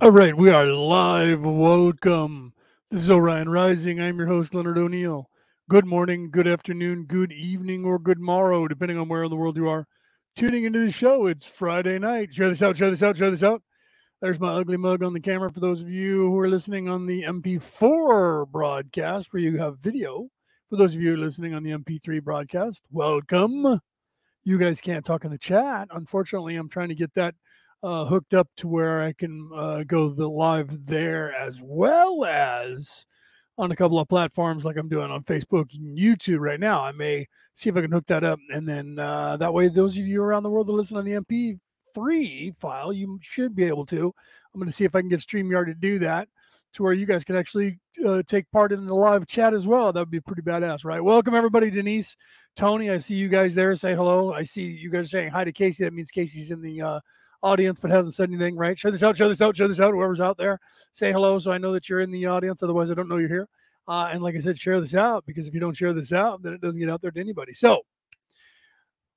All right, we are live. Welcome. This is Orion Rising. I'm your host, Leonard O'Neill. Good morning, good afternoon, good evening, or good morrow, depending on where in the world you are tuning into the show. It's Friday night. Share this out, share this out, share this out. There's my ugly mug on the camera for those of you who are listening on the MP4 broadcast where you have video. For those of you listening on the MP3 broadcast, welcome. You guys can't talk in the chat. Unfortunately, I'm trying to get that hooked up to where I can go the live there, as well as on a couple of platforms like I'm doing on Facebook and YouTube right now. I may see if I can hook that up, and then that way those of you around the world that listen on the MP3 file, you should be able to. I'm going to see if I can get StreamYard to do that to where you guys can actually take part in the live chat as well. That would be pretty badass, right? Welcome, everybody. Denise, Tony, I see you guys there. Say hello. I see you guys saying hi to Casey. That means Casey's in the audience but hasn't said anything, right? Share this out, share this out, share this out. Whoever's out there, say hello so I know that you're in the audience. Otherwise, I don't know you're here. And like I said, share this out, because if you don't share this out, then it doesn't get out there to anybody. So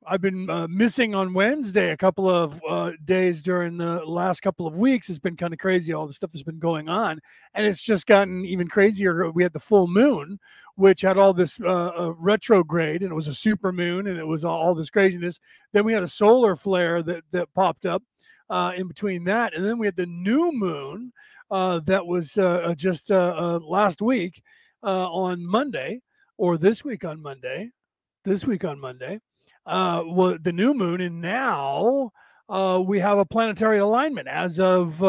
I've been missing on Wednesday a couple of days during the last couple of weeks. It's been kind of crazy, all the stuff that's been going on. And it's just gotten even crazier. We had the full moon, which had all this retrograde, and it was a super moon, and it was all this craziness. Then we had a solar flare that popped up in between that. And then we had the new moon that was just last week on Monday, or this week on Monday. This week on Monday. Well, the new moon, and now we have a planetary alignment as of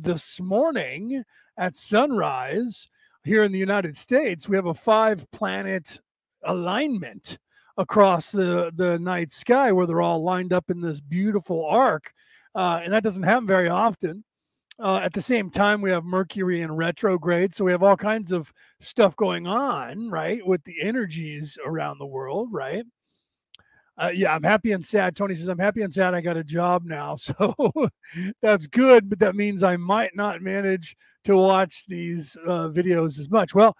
this morning at sunrise here in the United States. We have a 5-planet alignment across the night sky where they're all lined up in this beautiful arc, and that doesn't happen very often. At the same time, we have Mercury in retrograde, so we have all kinds of stuff going on, right, with the energies around the world, right? Yeah, I'm happy and sad. Tony says, I'm happy and sad I got a job now. So that's good, but that means I might not manage to watch these videos as much. Well,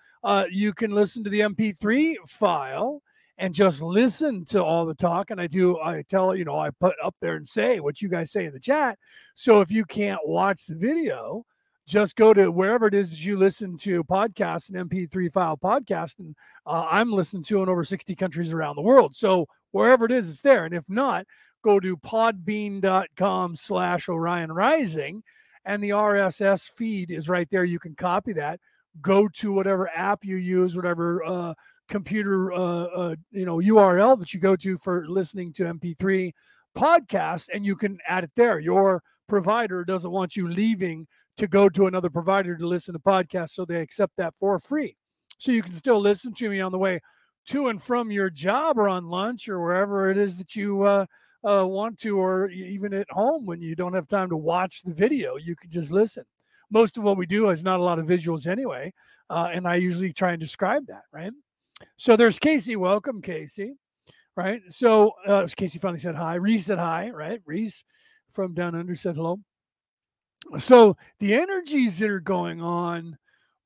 you can listen to the MP3 file and just listen to all the talk. And I put up there and say what you guys say in the chat. So if you can't watch the video, just go to wherever it is that you listen to podcasts, and MP3 file podcast. And I'm listened to in over 60 countries around the world. So wherever it is, it's there. And if not, go to podbean.com/Orion Rising, and the RSS feed is right there. You can copy that. Go to whatever app you use, whatever computer URL that you go to for listening to MP3 podcasts, and you can add it there. Your provider doesn't want you leaving to go to another provider to listen to podcasts, so they accept that for free. So you can still listen to me on the way to and from your job, or on lunch, or wherever it is that you want to, or even at home when you don't have time to watch the video. You can just listen. Most of what we do is not a lot of visuals anyway, and I usually try and describe that, right? So there's Casey. Welcome, Casey, right? So Casey finally said hi. Reese said hi, right? Reese from Down Under said hello. So the energies that are going on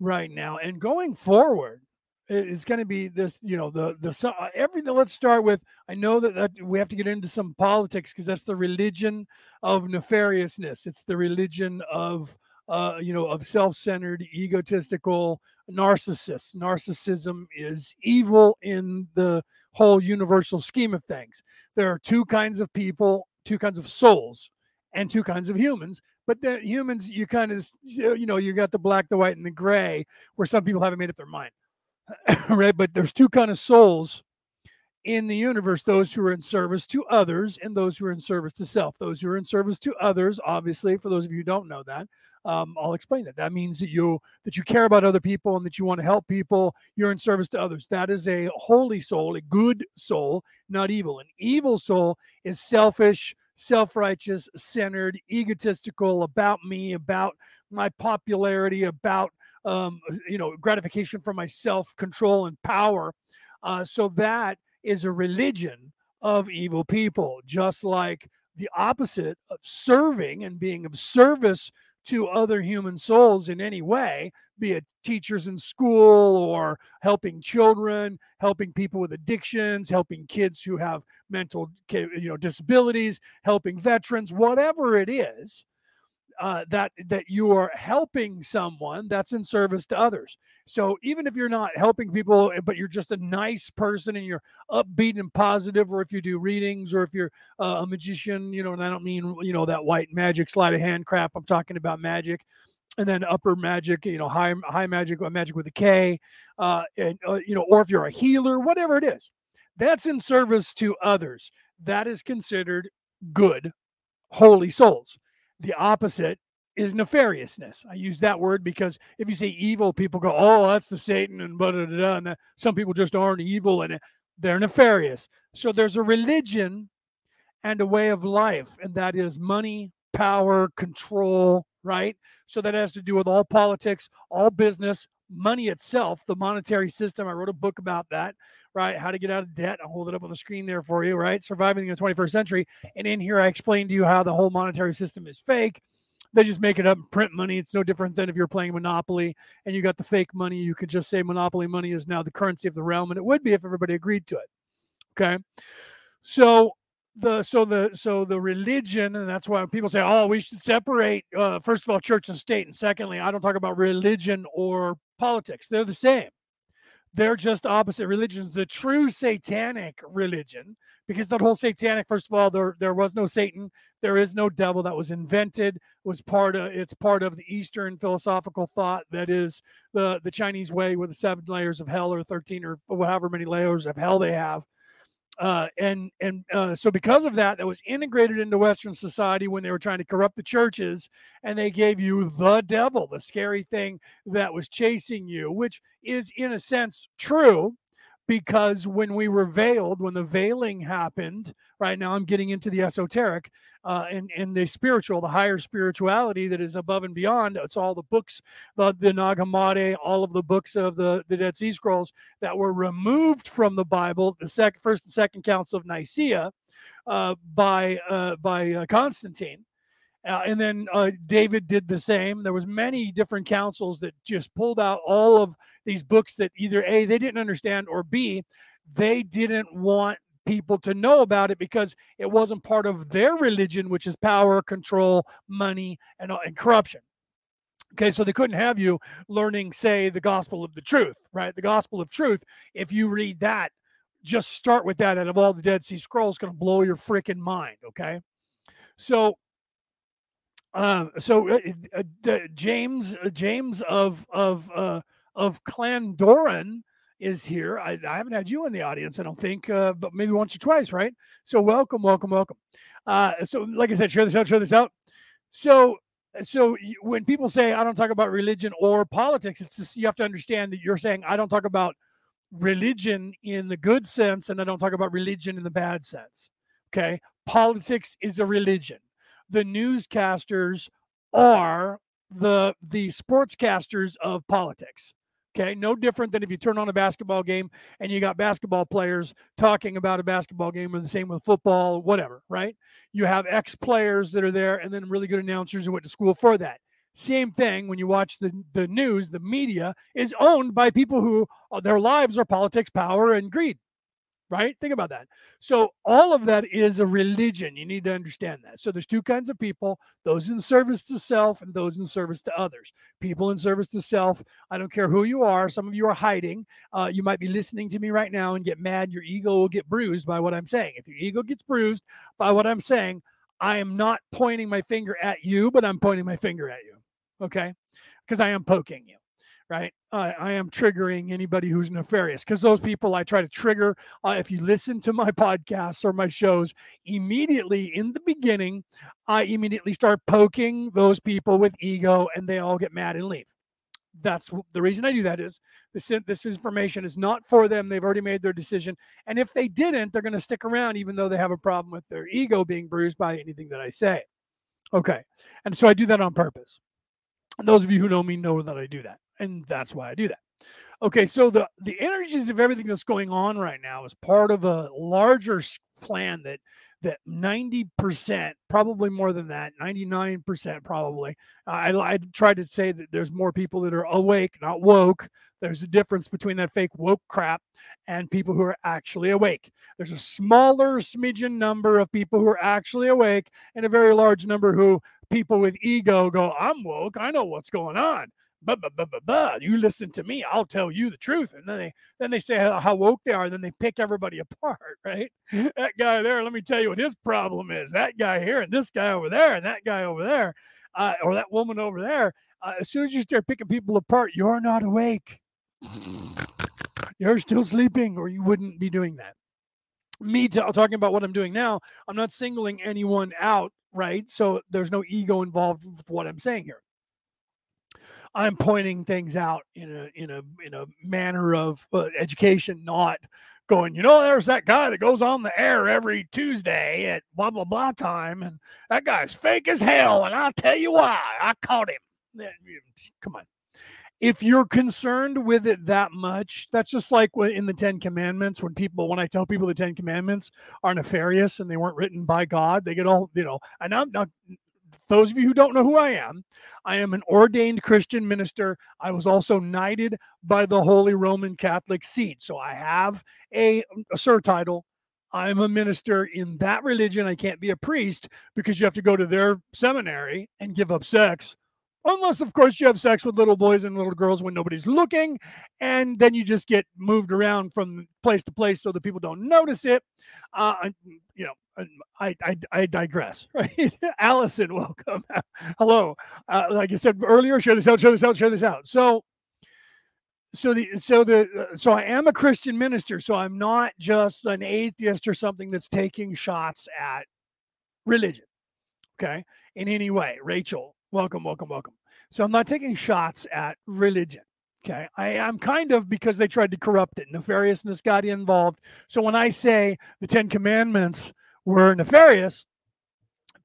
right now and going forward, it's going to be this, everything. Let's start with, I know that we have to get into some politics, because that's the religion of nefariousness. It's the religion of self-centered, egotistical narcissists. Narcissism is evil in the whole universal scheme of things. There are two kinds of people, two kinds of souls, and two kinds of humans. But the humans, you kind of, you got the black, the white, and the gray, where some people haven't made up their mind, right? But there's two kind of souls in the universe: those who are in service to others and those who are in service to self. Those who are in service to others, obviously, for those of you who don't know that, I'll explain that. That means that you care about other people and that you want to help people. You're in service to others. That is a holy soul, a good soul, not evil. An evil soul is selfish, self-righteous, centered, egotistical, about me, about my popularity, about gratification for myself, control and power. So that is a religion of evil people, just like the opposite of serving and being of service to other human souls in any way, be it teachers in school, or helping children, helping people with addictions, helping kids who have mental disabilities, helping veterans, whatever it is. that you are helping someone, that's in service to others. So even if you're not helping people, but you're just a nice person and you're upbeat and positive, or if you do readings, or if you're a magician, you know, and I don't mean, you know, that white magic sleight of hand crap. I'm talking about magic, and then upper magic, you know, high magic, or magic with a K, you know, or if you're a healer, whatever it is, that's in service to others. That is considered good, holy souls. The opposite is nefariousness. I use that word because if you say evil, people go, oh, that's the Satan and blah, blah, blah, and some people just aren't evil and they're nefarious. So there's a religion and a way of life, and that is money, power, control, right? So that has to do with all politics, all business, money itself, the monetary system. I wrote a book about that, right? How to Get Out of Debt. I'll hold it up on the screen there for you, right? Surviving the 21st Century. And in here, I explained to you how the whole monetary system is fake. They just make it up and print money. It's no different than if you're playing Monopoly and you got the fake money. You could just say Monopoly money is now the currency of the realm, and it would be if everybody agreed to it. Okay. So the religion, and that's why people say, oh, we should separate, first of all, church and state. And secondly, I don't talk about religion or politics. They're the same. They're just opposite religions. The true satanic religion, because that whole satanic, first of all, there was no Satan. There is no devil. That was invented. It's part of the Eastern philosophical thought that is the Chinese way with the 7 layers of hell, or 13, or however many layers of hell they have. So because of that was integrated into Western society when they were trying to corrupt the churches, and they gave you the devil, the scary thing that was chasing you, which is in a sense true, because when we were veiled, when the veiling happened, right? Now I'm getting into the esoteric and the spiritual, the higher spirituality that is above and beyond. It's all the books, the Nag Hammadi, all of the books of the Dead Sea Scrolls that were removed from the Bible, the first and second council of Nicaea by Constantine. And then David did the same. There was many different councils that just pulled out all of these books that either A, they didn't understand, or B, they didn't want people to know about it because it wasn't part of their religion, which is power, control, money, and corruption. Okay, so they couldn't have you learning, say, the Gospel of the Truth, right? The Gospel of Truth, if you read that, just start with that out of all the Dead Sea Scrolls, going to blow your freaking mind, okay? James of Clandoran is here. I haven't had you in the audience, I don't think, but maybe once or twice, right? So welcome. So like I said, share this out. So when people say I don't talk about religion or politics, it's just, you have to understand that you're saying I don't talk about religion in the good sense, and I don't talk about religion in the bad sense. Okay, politics is a religion. The newscasters are the sportscasters of politics. Okay, no different than if you turn on a basketball game and you got basketball players talking about a basketball game, or the same with football, whatever, right? You have ex-players that are there, and then really good announcers who went to school for that. Same thing when you watch the news. The media is owned by people who their lives are politics, power, and greed. Right? Think about that. So all of that is a religion. You need to understand that. So there's two kinds of people, those in service to self and those in service to others. People in service to self, I don't care who you are. Some of you are hiding. You might be listening to me right now and get mad. Your ego will get bruised by what I'm saying. If your ego gets bruised by what I'm saying, I am not pointing my finger at you, but I'm pointing my finger at you. Okay? Because I am poking you. Right? I am triggering anybody who's nefarious, because those people I try to trigger. If you listen to my podcasts or my shows, immediately in the beginning, I immediately start poking those people with ego, and they all get mad and leave. That's the reason I do that. Is this information is not for them. They've already made their decision. And if they didn't, they're going to stick around, even though they have a problem with their ego being bruised by anything that I say. Okay. And so I do that on purpose. And those of you who know me know that I do that. And that's why I do that. Okay, so the energies of everything that's going on right now is part of a larger plan that that 90%, probably more than that, 99% probably. I tried to say that there's more people that are awake, not woke. There's a difference between that fake woke crap and people who are actually awake. There's a smaller smidgen number of people who are actually awake and a very large number who people with ego go, I'm woke. I know what's going on. Bah, bah, bah, bah, bah. You listen to me. I'll tell you the truth. And then they say how woke they are. Then they pick everybody apart, right? That guy there, let me tell you what his problem is. That guy here and this guy over there and that guy over there or that woman over there. As soon as you start picking people apart, you're not awake. You're still sleeping or you wouldn't be doing that. Talking about what I'm doing now, I'm not singling anyone out, right? So there's no ego involved with what I'm saying here. I'm pointing things out in a manner of education, not going, there's that guy that goes on the air every Tuesday at blah, blah, blah time. And that guy's fake as hell. And I'll tell you why. I caught him. Come on. If you're concerned with it that much, that's just like in the Ten Commandments, when I tell people the Ten Commandments are nefarious and they weren't written by God, they get all, and I'm not. Those of you who don't know who I am an ordained Christian minister. I was also knighted by the Holy Roman Catholic See. So I have a sir title. I'm a minister in that religion. I can't be a priest because you have to go to their seminary and give up sex. Unless, of course, you have sex with little boys and little girls when nobody's looking. And then you just get moved around from place to place so that people don't notice it. I digress, right? Allison, welcome. Hello. Like I said earlier, share this out. So I am a Christian minister, so I'm not just an atheist or something that's taking shots at religion, okay? In any way, Rachel, welcome. So I'm not taking shots at religion. Okay, I am kind of because they tried to corrupt it. Nefariousness got involved. So when I say the Ten Commandments were nefarious,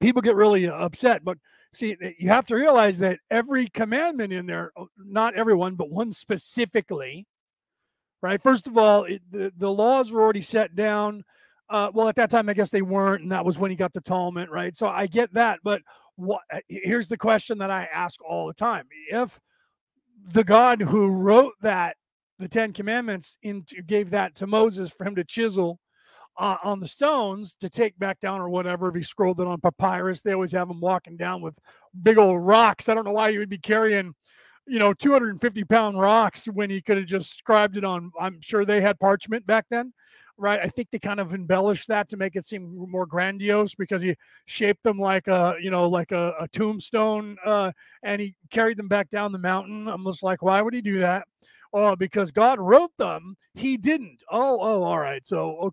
people get really upset. But see, you have to realize that every commandment in there, not everyone, but one specifically, right? First of all, the laws were already set down. Well, at that time, I guess they weren't, and that was when he got the Talmud, right? So I get that. But here's the question that I ask all the time. If the God who wrote that, the Ten Commandments, gave that to Moses for him to chisel on the stones to take back down or whatever. If he scrolled it on papyrus, they always have him walking down with big old rocks. I don't know why you would be carrying, 250-pound rocks when he could have just scribed it on. I'm sure they had parchment back then, right? I think they kind of embellished that to make it seem more grandiose because he shaped them like a tombstone and he carried them back down the mountain. I'm just like, why would he do that? Oh, because God wrote them. He didn't. Oh, all right. So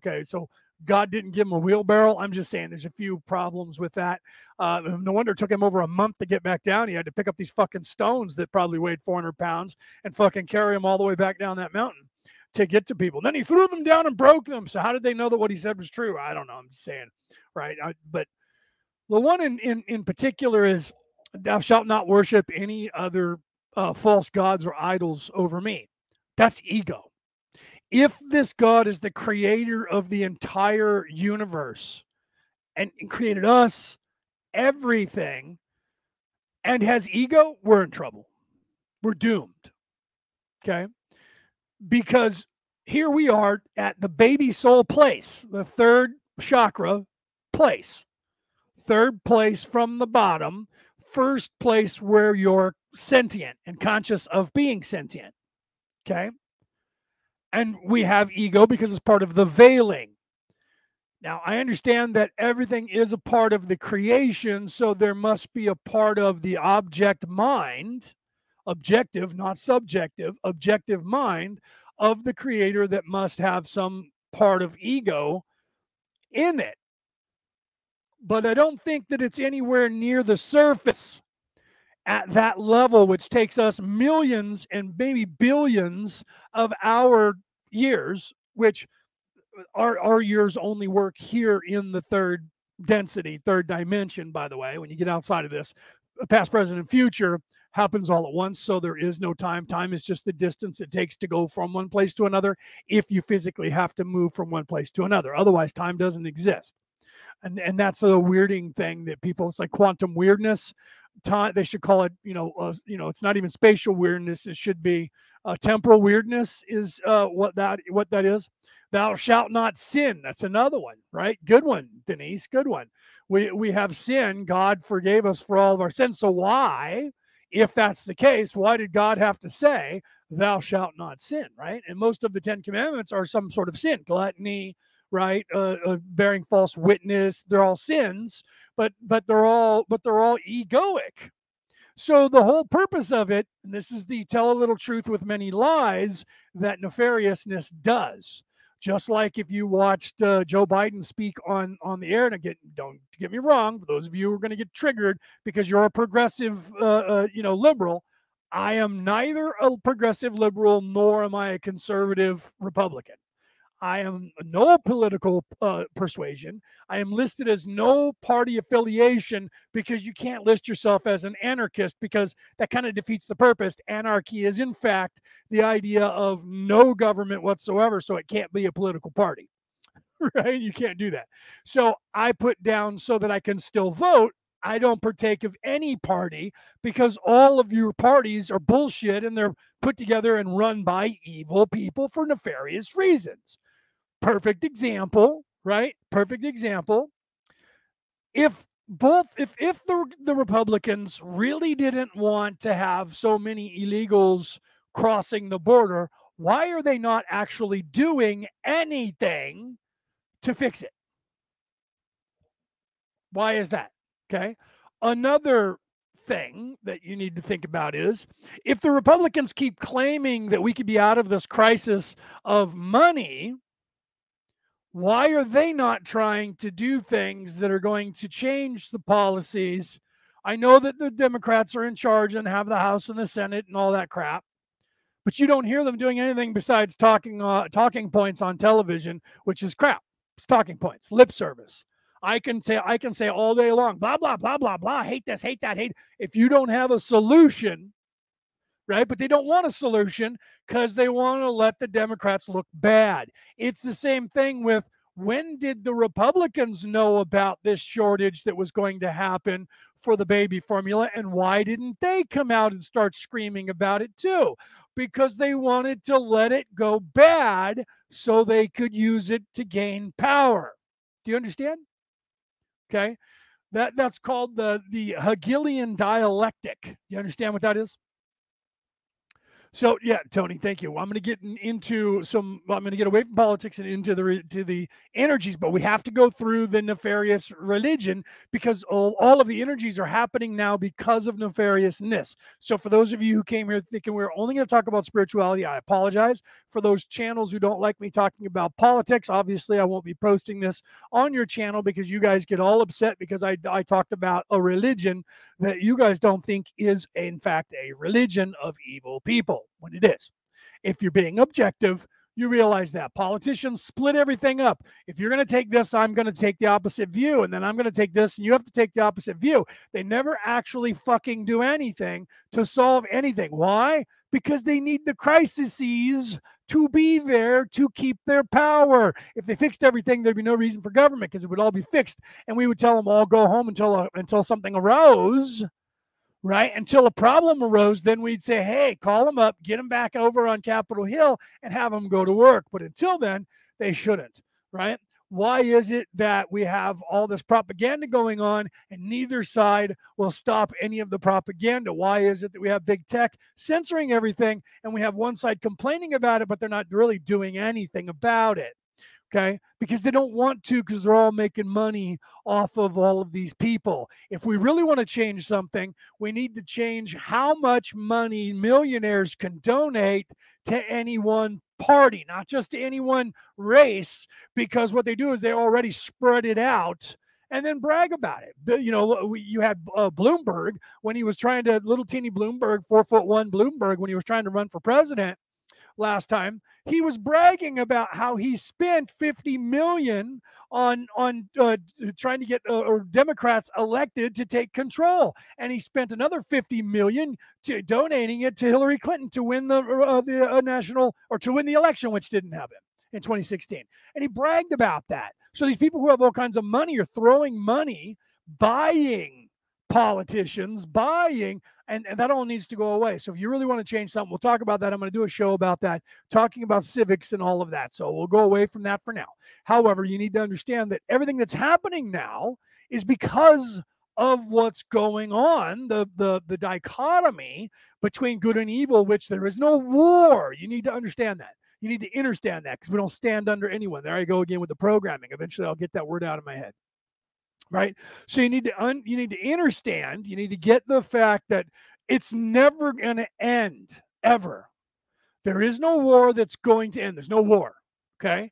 God didn't give him a wheelbarrow. I'm just saying there's a few problems with that. No wonder it took him over a month to get back down. He had to pick up these fucking stones that probably weighed 400 pounds and fucking carry them all the way back down that mountain to get to people. Then he threw them down and broke them. So how did they know that what he said was true? I don't know. I'm just saying, right? But the one in particular is thou shalt not worship any other false gods or idols over me. That's ego. If this God is the creator of the entire universe and created us, everything, and has ego, we're in trouble. We're doomed. Okay? Because here we are at the baby soul place, the third chakra place, third place from the bottom, first place where you're sentient and conscious of being sentient. Okay. And we have ego because it's part of the veiling. Now, I understand that everything is a part of the creation, so there must be a part of the object mind. Objective, not subjective, objective mind of the creator that must have some part of ego in it. But I don't think that it's anywhere near the surface at that level, which takes us millions and maybe billions of our years, which our years only work here in the third density, third dimension, by the way, when you get outside of this, past, present, and future, happens all at once, so there is no time. Time is just the distance it takes to go from one place to another if you physically have to move from one place to another. Otherwise, time doesn't exist. And that's the weirding thing that people, it's like quantum weirdness. Time, they should call it, it's not even spatial weirdness. It should be temporal weirdness is what that is. Thou shalt not sin. That's another one, right? Good one, Denise. Good one. We have sin. God forgave us for all of our sins. So why, if that's the case, why did God have to say, thou shalt not sin, right? And most of the Ten Commandments are some sort of sin, gluttony, right? Bearing false witness. They're all sins, but they're all egoic. So the whole purpose of it, and this is the tell a little truth with many lies that nefariousness does. Just like if you watched Joe Biden speak on the air, and again, don't get me wrong, for those of you who are going to get triggered because you're a progressive, liberal, I am neither a progressive liberal nor am I a conservative Republican. I am no political persuasion. I am listed as no party affiliation because you can't list yourself as an anarchist because that kind of defeats the purpose. Anarchy is, in fact, the idea of no government whatsoever, so it can't be a political party, right? You can't do that. So I put down so that I can still vote. I don't partake of any party because all of your parties are bullshit and they're put together and run by evil people for nefarious reasons. Perfect example, right? Perfect example. If the Republicans really didn't want to have so many illegals crossing the border, why are they not actually doing anything to fix it? Why is that? Okay. Another thing that you need to think about is if the Republicans keep claiming that we could be out of this crisis of money, why are they not trying to do things that are going to change the policies? I know that the Democrats are in charge and have the House and the Senate and all that crap, but you don't hear them doing anything besides talking points on television, which is crap. It's talking points, lip service. I can say all day long, blah, blah, blah, blah, blah, hate this, hate that, hate. If you don't have a solution, right? But they don't want a solution because they want to let the Democrats look bad. It's the same thing with when did the Republicans know about this shortage that was going to happen for the baby formula? And why didn't they come out and start screaming about it too? Because they wanted to let it go bad so they could use it to gain power. Do you understand? Okay, that's called the Hegelian dialectic. You understand what that is? So yeah, Tony, thank you. I'm going to get into some. I'm going to get away from politics and into the energies, but we have to go through the nefarious religion because all of the energies are happening now because of nefariousness. So for those of you who came here thinking we're only going to talk about spirituality, I apologize. For those channels who don't like me talking about politics, obviously I won't be posting this on your channel because you guys get all upset because I talked about a religion that you guys don't think is in fact a religion of evil people. When it is. If you're being objective, you realize that politicians split everything up. If you're going to take this, I'm going to take the opposite view. And then I'm going to take this and you have to take the opposite view. They never actually fucking do anything to solve anything. Why? Because they need the crises to be there to keep their power. If they fixed everything, there'd be no reason for government because it would all be fixed. And we would tell them all go home until something arose. Right? Until a problem arose, then we'd say, hey, call them up, get them back over on Capitol Hill and have them go to work. But until then, they shouldn't, right? Why is it that we have all this propaganda going on and neither side will stop any of the propaganda? Why is it that we have big tech censoring everything and we have one side complaining about it, but they're not really doing anything about it? Okay, because they don't want to because they're all making money off of all of these people. If we really want to change something, we need to change how much money millionaires can donate to any one party, not just to any one race, because what they do is they already spread it out and then brag about it. You know, you had Bloomberg when he was trying to, little teeny Bloomberg, 4'1" Bloomberg, when he was trying to run for president. Last time he was bragging about how he spent $50 million on trying to get Democrats elected to take control, and he spent another $50 million to donating it to Hillary Clinton to win the national or to win the election, which didn't happen. in 2016. And he bragged about that. So these people who have all kinds of money are throwing money, buying politicians, and that all needs to go away. So if you really want to change something, we'll talk about that. I'm going to do a show about that, talking about civics and all of that. So we'll go away from that for now. However, you need to understand that everything that's happening now is because of what's going on, the dichotomy between good and evil, which there is no war. You need to understand that. You need to understand that, because we don't stand under anyone. There I go again with the programming. Eventually I'll get that word out of my head. Right? So you need to understand, you need to get the fact that it's never going to end, ever. There is no war that's going to end. There's no war. Okay?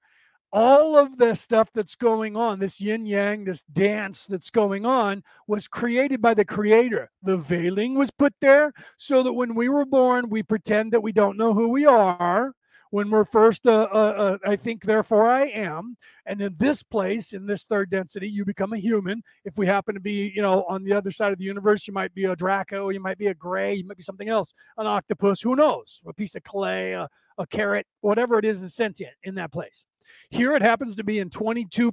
All of this stuff that's going on, this yin-yang, this dance that's going on, was created by the Creator. The veiling was put there so that when we were born, we pretend that we don't know who we are. When we're first, I think, therefore I am. And in this place, in this third density, you become a human. If we happen to be, on the other side of the universe, you might be a Draco, you might be a gray, you might be something else, an octopus, who knows, a piece of clay, a carrot, whatever it is that's sentient in that place. Here it happens to be in 22% to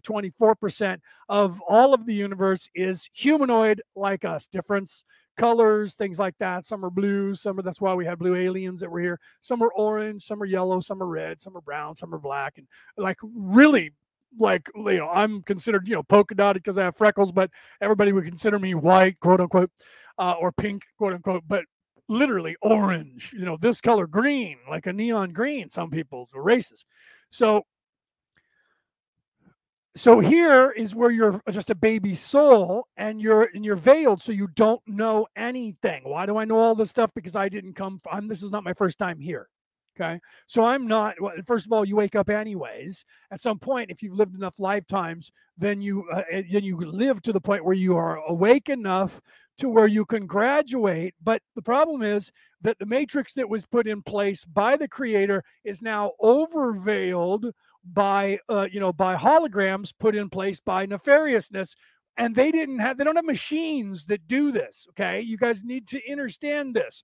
24% of all of the universe is humanoid like us. Difference, colors, things like that. Some are blue. That's why we have blue aliens that were here. Some are orange. Some are yellow. Some are red. Some are brown. Some are black. And I'm considered, polka dotted because I have freckles, but everybody would consider me white, quote unquote, or pink, quote unquote, but literally orange, this color green, like a neon green. Some people's are racist. So here is where you're just a baby soul and you're veiled, so you don't know anything. Why do I know all this stuff? Because I didn't come from, this is not my first time here. Okay. So I'm not, first of all, you wake up anyways. At some point, if you've lived enough lifetimes, then you live to the point where you are awake enough to where you can graduate. But the problem is that the matrix that was put in place by the Creator is now overveiled by, by holograms put in place by nefariousness. And they don't have machines that do this. Okay. You guys need to understand this.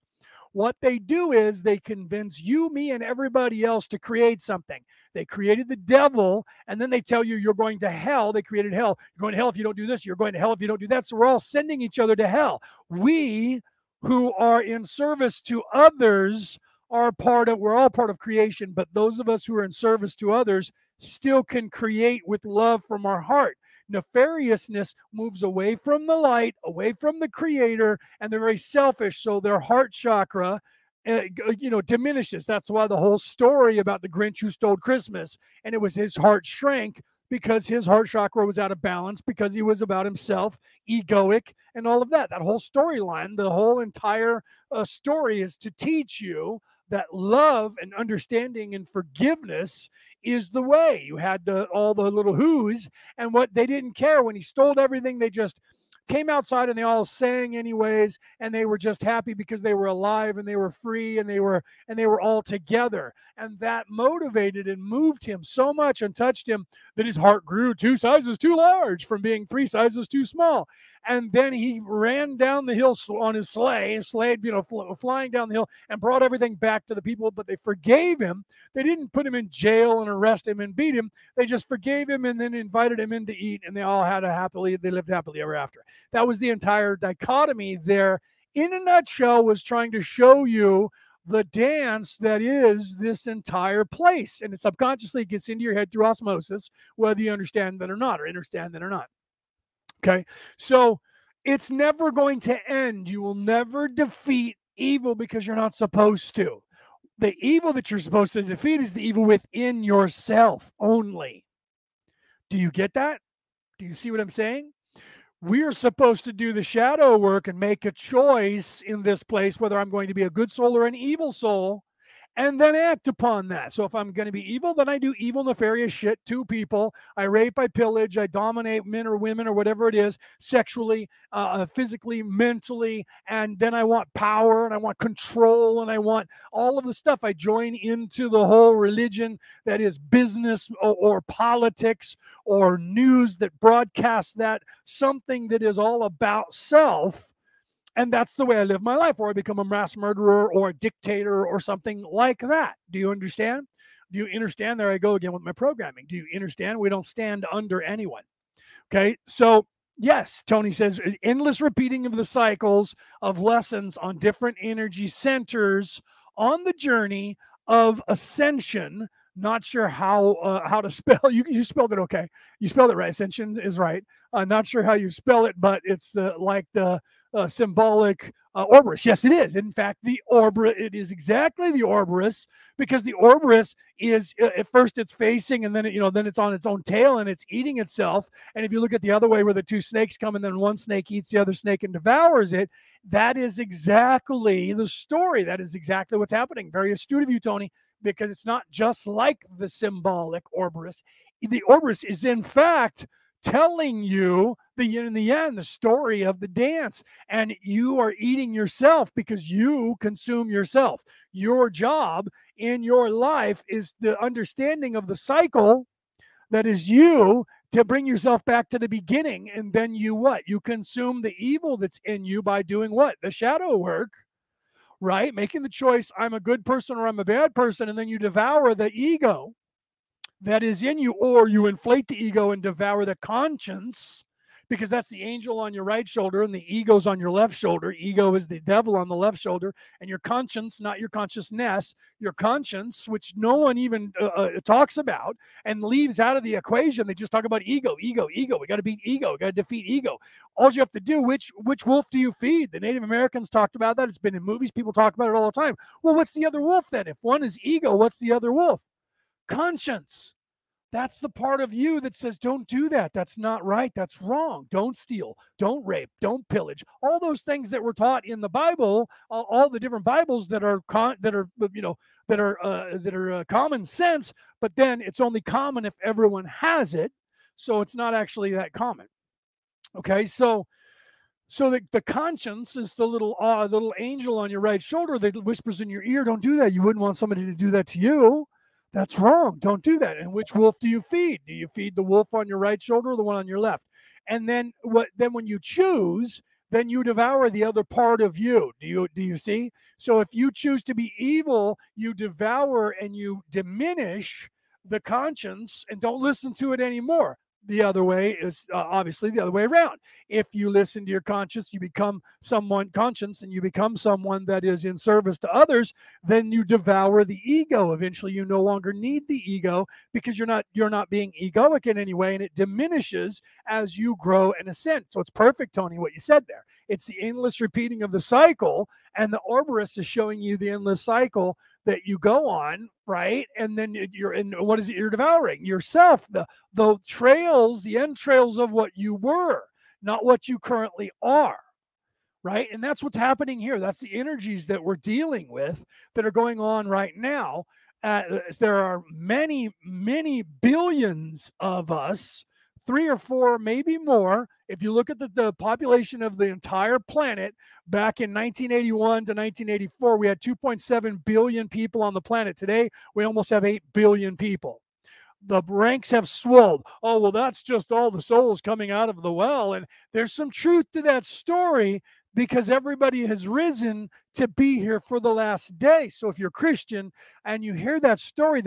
What they do is they convince you, me, and everybody else to create something. They created the devil, and then they tell you you're going to hell. They created hell. You're going to hell if you don't do this. You're going to hell if you don't do that. So we're all sending each other to hell. We who are in service to others we're all part of creation, but those of us who are in service to others still can create with love from our heart. Nefariousness moves away from the light, away from the Creator, and they're very selfish. So their heart chakra, diminishes. That's why the whole story about the Grinch who stole Christmas, and it was his heart shrank because his heart chakra was out of balance because he was about himself, egoic, and all of that. That whole storyline, the whole entire story is to teach you that love and understanding and forgiveness is the way. You had all the little who's, and what they didn't care when he stole everything. They just came outside and they all sang anyways, and they were just happy because they were alive and they were free and they were all together. And that motivated and moved him so much and touched him that his heart grew 2 sizes too large from being 3 sizes too small. And then he ran down the hill on his sleigh, flying down the hill, and brought everything back to the people. But they forgave him. They didn't put him in jail and arrest him and beat him. They just forgave him and then invited him in to eat. And they all they lived happily ever after. That was the entire dichotomy there. In a nutshell, was trying to show you the dance that is this entire place. And it subconsciously gets into your head through osmosis, whether you understand that or not, or understand that or not. Okay, so it's never going to end. You will never defeat evil because you're not supposed to. The evil that you're supposed to defeat is the evil within yourself only. Do you get that? Do you see what I'm saying? We are supposed to do the shadow work and make a choice in this place whether I'm going to be a good soul or an evil soul, and then act upon that. So if I'm going to be evil, then I do evil, nefarious shit to people. I rape, I pillage, I dominate men or women or whatever it is, sexually, physically, mentally. And then I want power and I want control and I want all of the stuff. I join into the whole religion that is business or politics or news that broadcasts that, something that is all about self. And that's the way I live my life, or I become a mass murderer or a dictator or something like that. Do you understand? Do you understand? There I go again with my programming. Do you understand? We don't stand under anyone. Okay. So yes, Tony says endless repeating of the cycles of lessons on different energy centers on the journey of ascension. Not sure how to spell. You spelled it okay. You spelled it right. Ascension is right. Not sure how you spell it, but it's the symbolic Ouroboros. Yes, it is. In fact, the Ouroboros, it is exactly the Ouroboros, because the Ouroboros is at first it's facing, and then then it's on its own tail and it's eating itself. And if you look at the other way where the two snakes come and then one snake eats the other snake and devours it, that is exactly the story. That is exactly what's happening. Very astute of you, Tony, because it's not just like the symbolic Ouroboros. The Ouroboros is in fact telling you the yin and the yang, the story of the dance, and you are eating yourself because you consume yourself. Your job in your life is the understanding of the cycle that is you, to bring yourself back to the beginning, and then you what? You consume the evil that's in you by doing what? The shadow work, right? Making the choice, I'm a good person or I'm a bad person, and then you devour the ego that is in you, or you inflate the ego and devour the conscience, because that's the angel on your right shoulder and the ego's on your left shoulder. Ego is the devil on the left shoulder, and your conscience, not your consciousness, your conscience, which no one even talks about and leaves out of the equation. They just talk about ego. We got to beat ego. We got to defeat ego. All you have to do, which wolf do you feed? The Native Americans talked about that. It's been in movies. People talk about it all the time. Well, what's the other wolf then? If one is ego, what's the other wolf? Conscience. That's the part of you that says, don't do that. That's not right. That's wrong. Don't steal. Don't rape. Don't pillage. All those things that were taught in the Bible, all the different Bibles that are common sense, but then it's only common if everyone has it. So it's not actually that common. Okay. So the conscience is the little angel on your right shoulder that whispers in your ear, don't do that. You wouldn't want somebody to do that to you. That's wrong. Don't do that. And which wolf do you feed? Do you feed the wolf on your right shoulder or the one on your left? And then when you choose, then you devour the other part of you. Do you see? So if you choose to be evil, you devour and you diminish the conscience and don't listen to it anymore. The other way is obviously the other way around. If you listen to your conscience, you become someone conscious, and you become someone that is in service to others, then you devour the ego. Eventually you no longer need the ego because you're not being egoic in any way, and it diminishes as you grow and ascend. So it's perfect, Tony, what you said there. It's the endless repeating of the cycle, and the Ouroboros is showing you the endless cycle that you go on, right? And then you're in, what is it you're devouring? Yourself, the trails, the entrails of what you were, not what you currently are, right? And that's what's happening here. That's the energies that we're dealing with that are going on right now. There are many, many billions of us, 3 or 4, maybe more. If you look at the population of the entire planet, back in 1981 to 1984, we had 2.7 billion people on the planet. Today, we almost have 8 billion people. The ranks have swelled. Oh, well, that's just all the souls coming out of the well. And there's some truth to that story, because everybody has risen to be here for the last day. So if you're Christian and you hear that story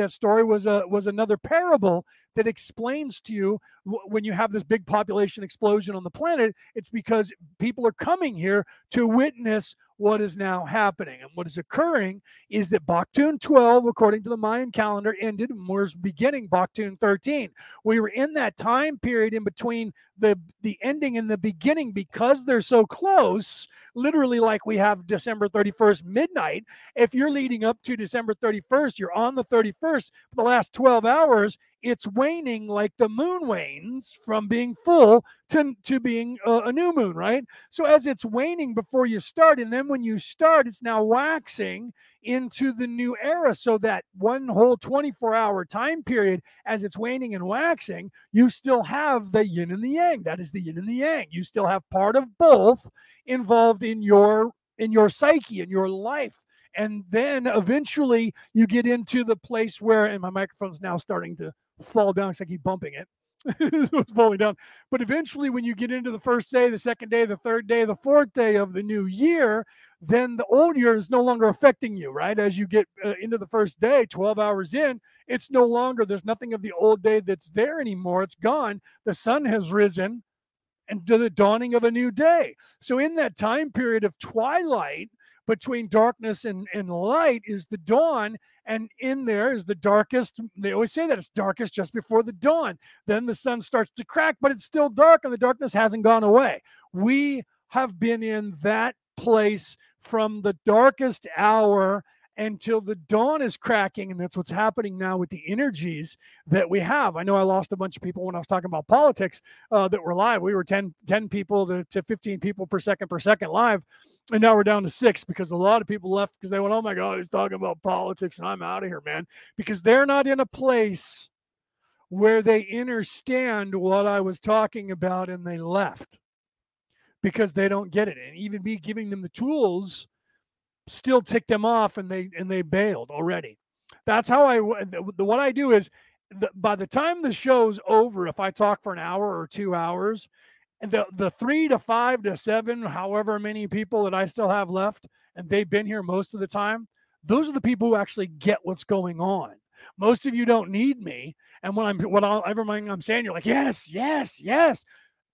was another parable that explains to you when you have this big population explosion on the planet, it's because people are coming here to witness what is now happening. And what is occurring is that Baktun 12, according to the Mayan calendar, ended, and we're beginning Baktun 13. We were in that time period in between the ending and the beginning, because they're so close, literally like we have December 31st midnight. If you're leading up to December 31st, you're on the 31st. For the last 12 hours, it's waning like the moon wanes from being full to being a new moon, right? So as it's waning before you start, and then when you start, it's now waxing into the new era. So that one whole 24-hour time period, as it's waning and waxing, you still have the yin and the yang. That is the yin and the yang. You still have part of both involved in your psyche, in your life. And then eventually you get into the place where, and my microphone's now starting to fall down because I keep bumping it. It's falling down. But eventually when you get into the first day, the second day, the third day, the fourth day of the new year, then the old year is no longer affecting you, right? As you get into the first day, 12 hours in, it's no longer, there's nothing of the old day that's there anymore. It's gone. The sun has risen and to the dawning of a new day. So in that time period of twilight, between darkness and light is the dawn, and in there is the darkest. They always say that it's darkest just before the dawn. Then the sun starts to crack, but it's still dark, and the darkness hasn't gone away. We have been in that place from the darkest hour until the dawn is cracking, and that's what's happening now with the energies that we have. I know I lost a bunch of people when I was talking about politics that were live. We were 10 people to 15 people per second live, and now we're down to 6 because a lot of people left because they went, oh my God, he's talking about politics, and I'm out of here, man, because they're not in a place where they understand what I was talking about, and they left because they don't get it. And even me giving them the tools still tick them off, and they bailed already. That's how what I do is, by the time the show's over, if I talk for an hour or 2 hours, and the 3 to 5 to 7, however many people that I still have left, and they've been here most of the time, those are the people who actually get what's going on. Most of you don't need me. And when I'm saying, you're like, yes, yes, yes.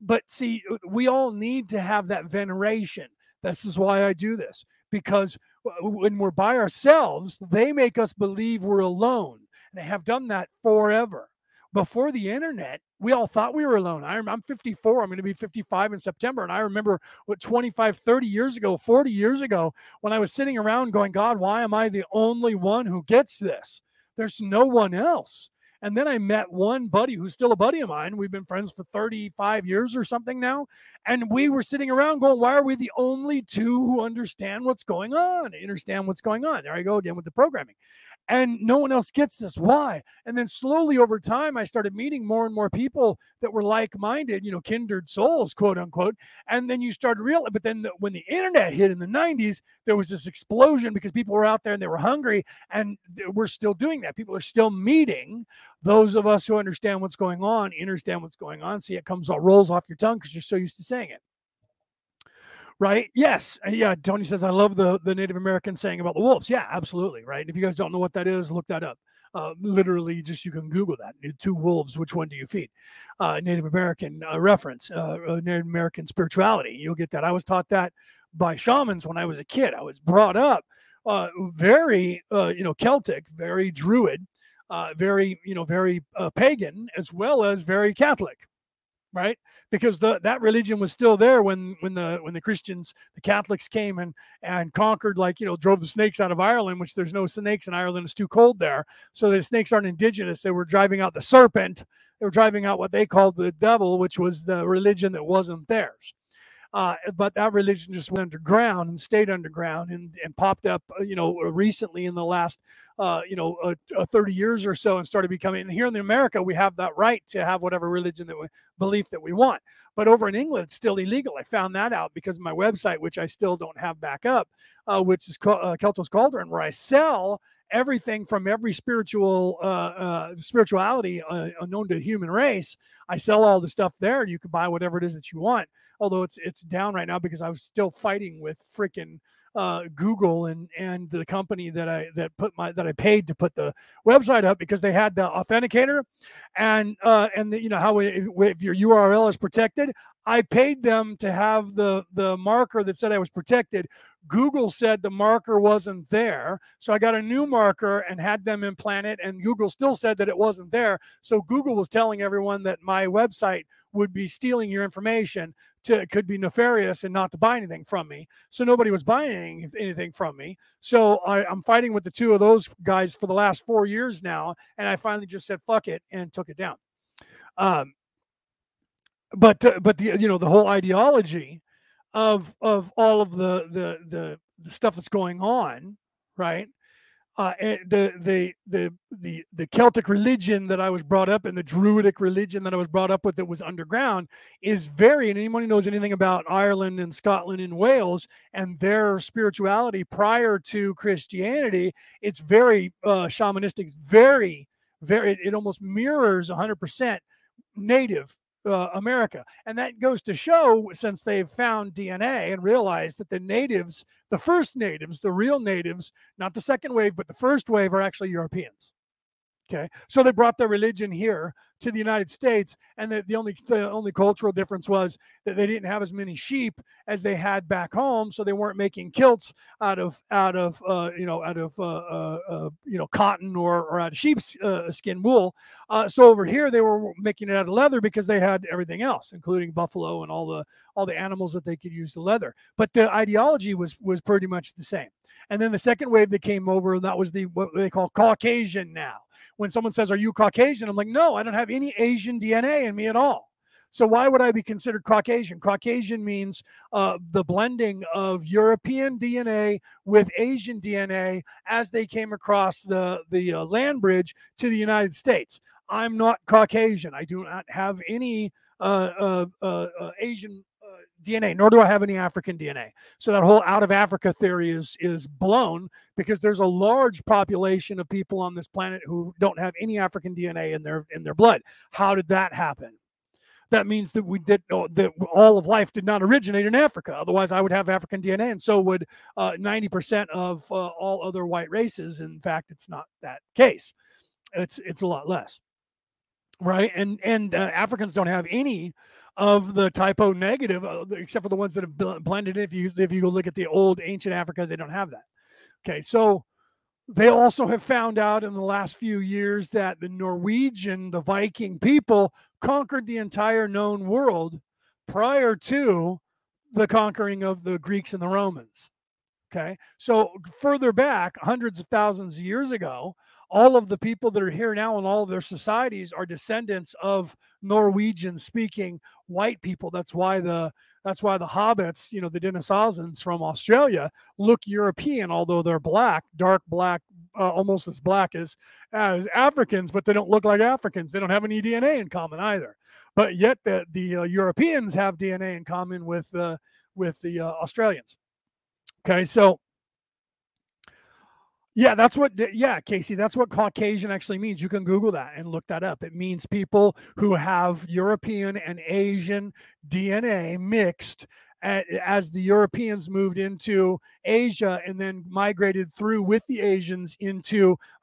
But see, we all need to have that veneration. This is why I do this. Because when we're by ourselves, they make us believe we're alone. And they have done that forever. Before the internet, we all thought we were alone. I'm 54. I'm going to be 55 in September. And I remember 30 years ago, 40 years ago, when I was sitting around going, God, why am I the only one who gets this? There's no one else. And then I met one buddy who's still a buddy of mine. We've been friends for 35 years or something now. And we were sitting around going, why are we the only two who understand what's going on? There I go again with the programming. And no one else gets this. Why? And then slowly over time, I started meeting more and more people that were like-minded, kindred souls, quote unquote. And then you started realizing, but then when the internet hit in the 90s, there was this explosion because people were out there and they were hungry, and we're still doing that. People are still meeting. Those of us who understand what's going on. See, it rolls off your tongue because you're so used to saying it. Right? Yes. Yeah. Tony says, I love the Native American saying about the wolves. Yeah, absolutely. Right. If you guys don't know what that is, look that up. Literally, you can Google that. 2 wolves, which one do you feed? Native American reference, Native American spirituality. You'll get that. I was taught that by shamans when I was a kid. I was brought up very, Celtic, very Druid, very pagan, as well as very Catholic. Right, because that religion was still there when the Christians, the Catholics came and conquered, drove the snakes out of Ireland, which there's no snakes in Ireland. It's too cold there. So the snakes aren't indigenous. They were driving out the serpent. They were driving out what they called the devil, which was the religion that wasn't theirs. But that religion just went underground and stayed underground and popped up, recently in the last, 30 years or so, and started becoming. And here in America, we have that right to have whatever religion belief that we want. But over in England, it's still illegal. I found that out because of my website, which I still don't have back up, which is Kelto's Cauldron, where I sell everything from every spirituality known to the human race. I sell all the stuff there, and you can buy whatever it is that you want. Although it's down right now because I was still fighting with freaking Google and the company that I paid to put the website up, because they had the authenticator, if your URL is protected. I paid them to have the marker that said I was protected. Google said the marker wasn't there. So I got a new marker and had them implant it, and Google still said that it wasn't there. So Google was telling everyone that my website would be stealing your information, it could be nefarious, and not to buy anything from me. So nobody was buying anything from me. So I'm fighting with the two of those guys for the last 4 years now, and I finally just said, fuck it, and took it down. But the whole ideology of all of the stuff that's going on, right? The Celtic religion that I was brought up in, the Druidic religion that I was brought up with, that was underground, is very. And anyone who knows anything about Ireland and Scotland and Wales and their spirituality prior to Christianity, it's very shamanistic. It's very, very. It almost mirrors 100% native America. And that goes to show, since they've found DNA and realized that the natives, the first natives, the real natives, not the second wave, but the first wave, are actually Europeans. Okay. So they brought their religion here to the United States. And the only cultural difference was that they didn't have as many sheep as they had back home. So they weren't making kilts out of cotton or out of sheep's skin wool. So over here, they were making it out of leather because they had everything else, including buffalo and all the animals that they could use to leather. But the ideology was pretty much the same. And then the second wave that came over, that was what they call Caucasian now. When someone says, "Are you Caucasian?" I'm like, "No, I don't have any Asian DNA in me at all. So why would I be considered Caucasian?" Caucasian means the blending of European DNA with Asian DNA as they came across the land bridge to the United States. I'm not Caucasian. I do not have any Asian DNA, nor do I have any African DNA. So that whole out of Africa theory is blown, because there's a large population of people on this planet who don't have any African DNA in their blood. How did that happen? That means that that all of life did not originate in Africa. Otherwise, I would have African DNA, and so would 90% of all other white races. In fact, it's not that case. It's a lot less, right? And Africans don't have any of the typo negative, except for the ones that have blended in. If you go look at the old ancient Africa, they don't have that. Okay, so they also have found out in the last few years that the Viking people conquered the entire known world prior to the conquering of the Greeks and the Romans. Okay, so further back, hundreds of thousands of years ago, all of the people that are here now and all of their societies are descendants of Norwegian-speaking white people. That's why the hobbits, the Denisovans from Australia, look European, although they're black, dark black, almost as black as Africans, but they don't look like Africans. They don't have any DNA in common either. But yet the Europeans have DNA in common with the Australians. Okay, so. Yeah, Casey, that's what Caucasian actually means. You can Google that and look that up. It means people who have European and Asian DNA mixed as the Europeans moved into Asia and then migrated through with the Asians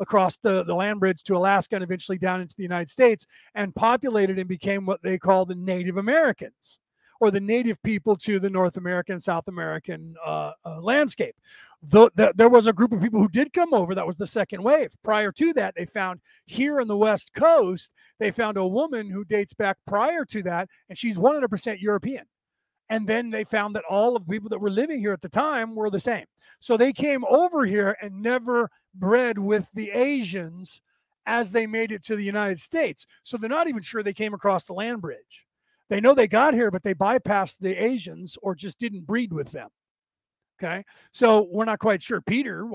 across the land bridge to Alaska and eventually down into the United States, and populated and became what they call the Native Americans, or the native people to the North American, South American landscape. There was a group of people who did come over. That was the second wave. Prior to that, they found here on the West Coast, they found a woman who dates back prior to that, and she's 100% European. And then they found that all of the people that were living here at the time were the same. So they came over here and never bred with the Asians as they made it to the United States. So they're not even sure they came across the land bridge. They know they got here, but they bypassed the Asians or just didn't breed with them. Okay, so we're not quite sure. Peter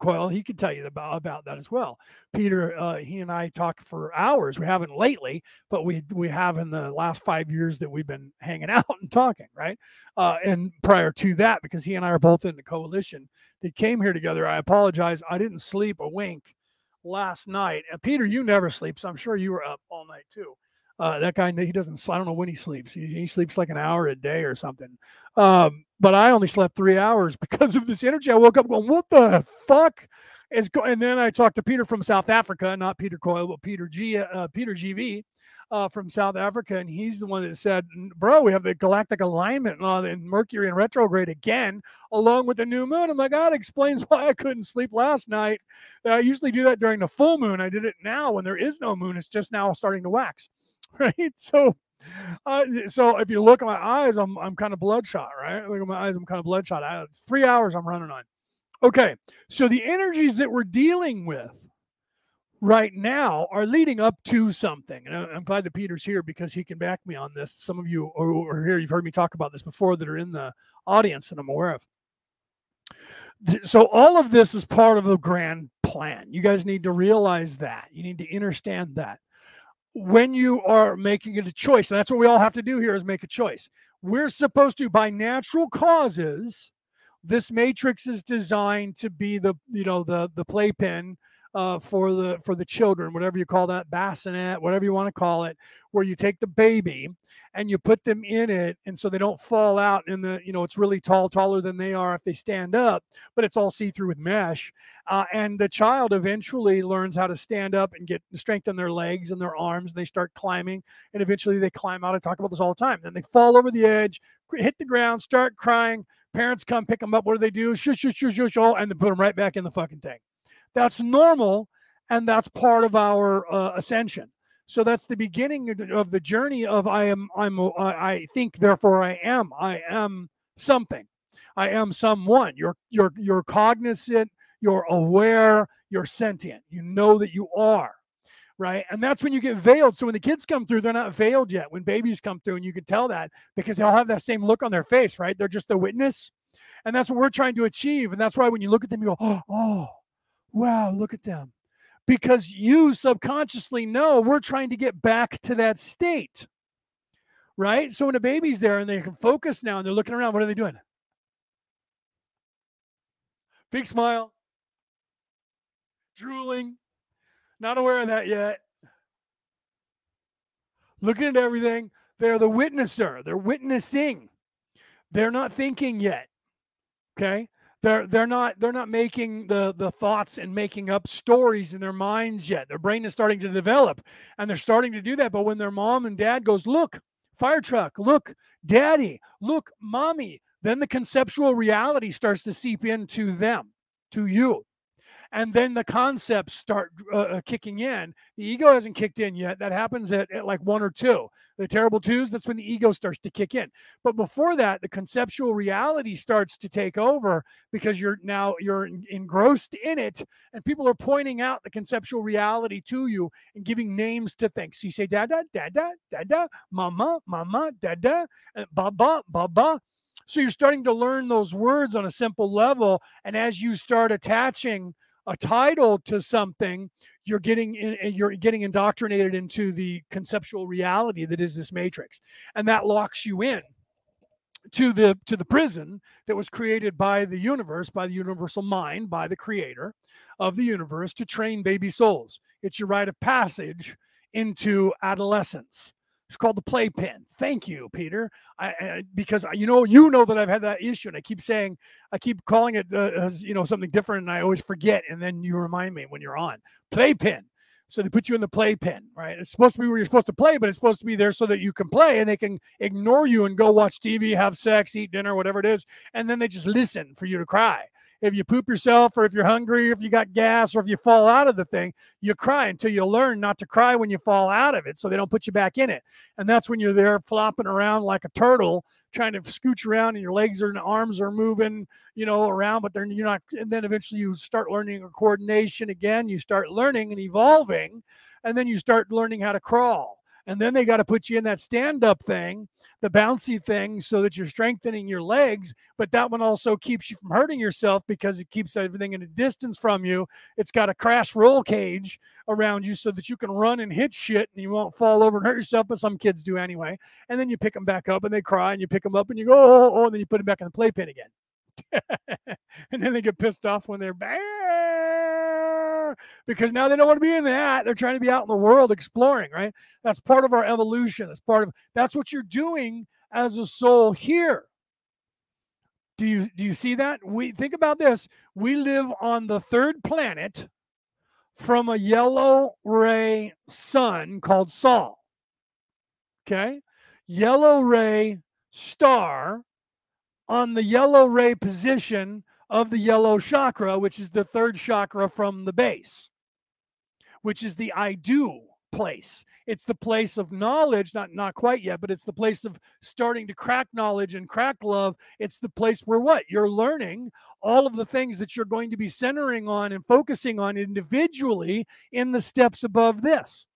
Coyle, he could tell you about that as well. Peter, he and I talk for hours. We haven't lately, but we have in the last 5 years that we've been hanging out and talking, right? And prior to that, because he and I are both in the coalition that came here together, I apologize. I didn't sleep a wink last night. Peter, you never sleep, so I'm sure you were up all night too. That guy, I don't know when he sleeps. He sleeps like an hour a day or something. But I only slept 3 hours because of this energy. I woke up going, what the fuck is going? And then I talked to Peter from South Africa, not Peter Coyle, but Peter GV from South Africa. And he's the one that said, bro, we have the galactic alignment and Mercury in retrograde again, along with the new moon. I'm like, God explains why I couldn't sleep last night. I usually do that during the full moon. I did it now when there is no moon. It's just now starting to wax. Right, so if you look at my eyes, I'm kind of bloodshot. Right, look at my eyes, I'm kind of bloodshot. It's 3 hours I'm running on. Okay, so the energies that we're dealing with right now are leading up to something, and I'm glad that Peter's here because he can back me on this. Some of you are here; you've heard me talk about this before, that are in the audience, and I'm aware of. So all of this is part of the grand plan. You guys need to realize that. You need to understand that. When you are making a choice, and that's what we all have to do here is make a choice. We're supposed to, by natural causes, this matrix is designed to be the playpen for the children, whatever you call that, bassinet, whatever you want to call it, where you take the baby and you put them in it. And so they don't fall out in the, you know, it's really tall, taller than they are if they stand up, but it's all see-through with mesh. And the child eventually learns how to stand up and get strengthen their legs and their arms. And they start climbing, and eventually they climb out. I talk about this all the time. Then they fall over the edge, hit the ground, start crying. Parents come pick them up. What do they do? Shush, shush, shush, shush, all, and they put them right back in the fucking thing. That's normal, and that's part of our ascension. So that's the beginning of the journey of I think, therefore I am. I am something. I am someone. You're cognizant. You're aware. You're sentient. You know that you are. Right. And that's when you get veiled. So when the kids come through, they're not veiled yet. When babies come through, and you can tell that because they all have that same look on their face, right? They're just the witness. And that's what we're trying to achieve. And that's why when you look at them, you go, oh, wow, look at them. Because you subconsciously know we're trying to get back to that state. Right. So when a baby's there and they can focus now and they're looking around, what are they doing? Big smile. Drooling. Not aware of that yet. Looking at everything. They're the witnesser. They're witnessing. They're not thinking yet. Okay? They're not making the thoughts and making up stories in their minds yet. Their brain is starting to develop, and they're starting to do that. But when their mom and dad goes, look, fire truck, look, daddy, look, mommy, then the conceptual reality starts to seep into them, to you. And then the concepts start kicking in. The ego hasn't kicked in yet. That happens at like one or two. The terrible twos, that's when the ego starts to kick in. But before that, the conceptual reality starts to take over because you're engrossed in it. And people are pointing out the conceptual reality to you and giving names to things. So you say, dada, dada, dada, mama, mama, dada, baba, baba. So you're starting to learn those words on a simple level. And as you start attaching a title to something, you're getting indoctrinated into the conceptual reality that is this matrix, and that locks you in to the prison that was created by the universe, by the universal mind, by the creator of the universe to train baby souls. It's your rite of passage into adolescence. It's called the playpen. Thank you, Peter. Because that I've had that issue, and I keep calling it, something different, and I always forget. And then you remind me when you're on playpen. So they put you in the playpen, right? It's supposed to be where you're supposed to play, but it's supposed to be there so that you can play, and they can ignore you and go watch TV, have sex, eat dinner, whatever it is. And then they just listen for you to cry. If you poop yourself, or if you're hungry, or if you got gas, or if you fall out of the thing, you cry until you learn not to cry when you fall out of it, so they don't put you back in it. And that's when you're there flopping around like a turtle, trying to scooch around, and your legs and arms are moving, around, but you're not. And then eventually you start learning coordination again. You start learning and evolving, and then you start learning how to crawl. And then they got to put you in that stand-up thing, the bouncy thing, so that you're strengthening your legs. But that one also keeps you from hurting yourself because it keeps everything in a distance from you. It's got a crash roll cage around you so that you can run and hit shit and you won't fall over and hurt yourself, but some kids do anyway. And then you pick them back up and they cry, and you pick them up and you go, oh, oh, oh, and then you put them back in the playpen again. And then they get pissed off when they're back. Because now they don't want to be in that. They're trying to be out in the world exploring, right? That's part of our evolution. That's what you're doing as a soul here. Do you see that? We think about this. We live on the third planet from a yellow ray sun called Sol. Okay? Yellow ray star on the yellow ray position of the yellow chakra, which is the third chakra from the base, which is the I do place. It's the place of knowledge, not quite yet, but it's the place of starting to crack knowledge and crack love. It's the place where what? You're learning all of the things that you're going to be centering on and focusing on individually in the steps above this.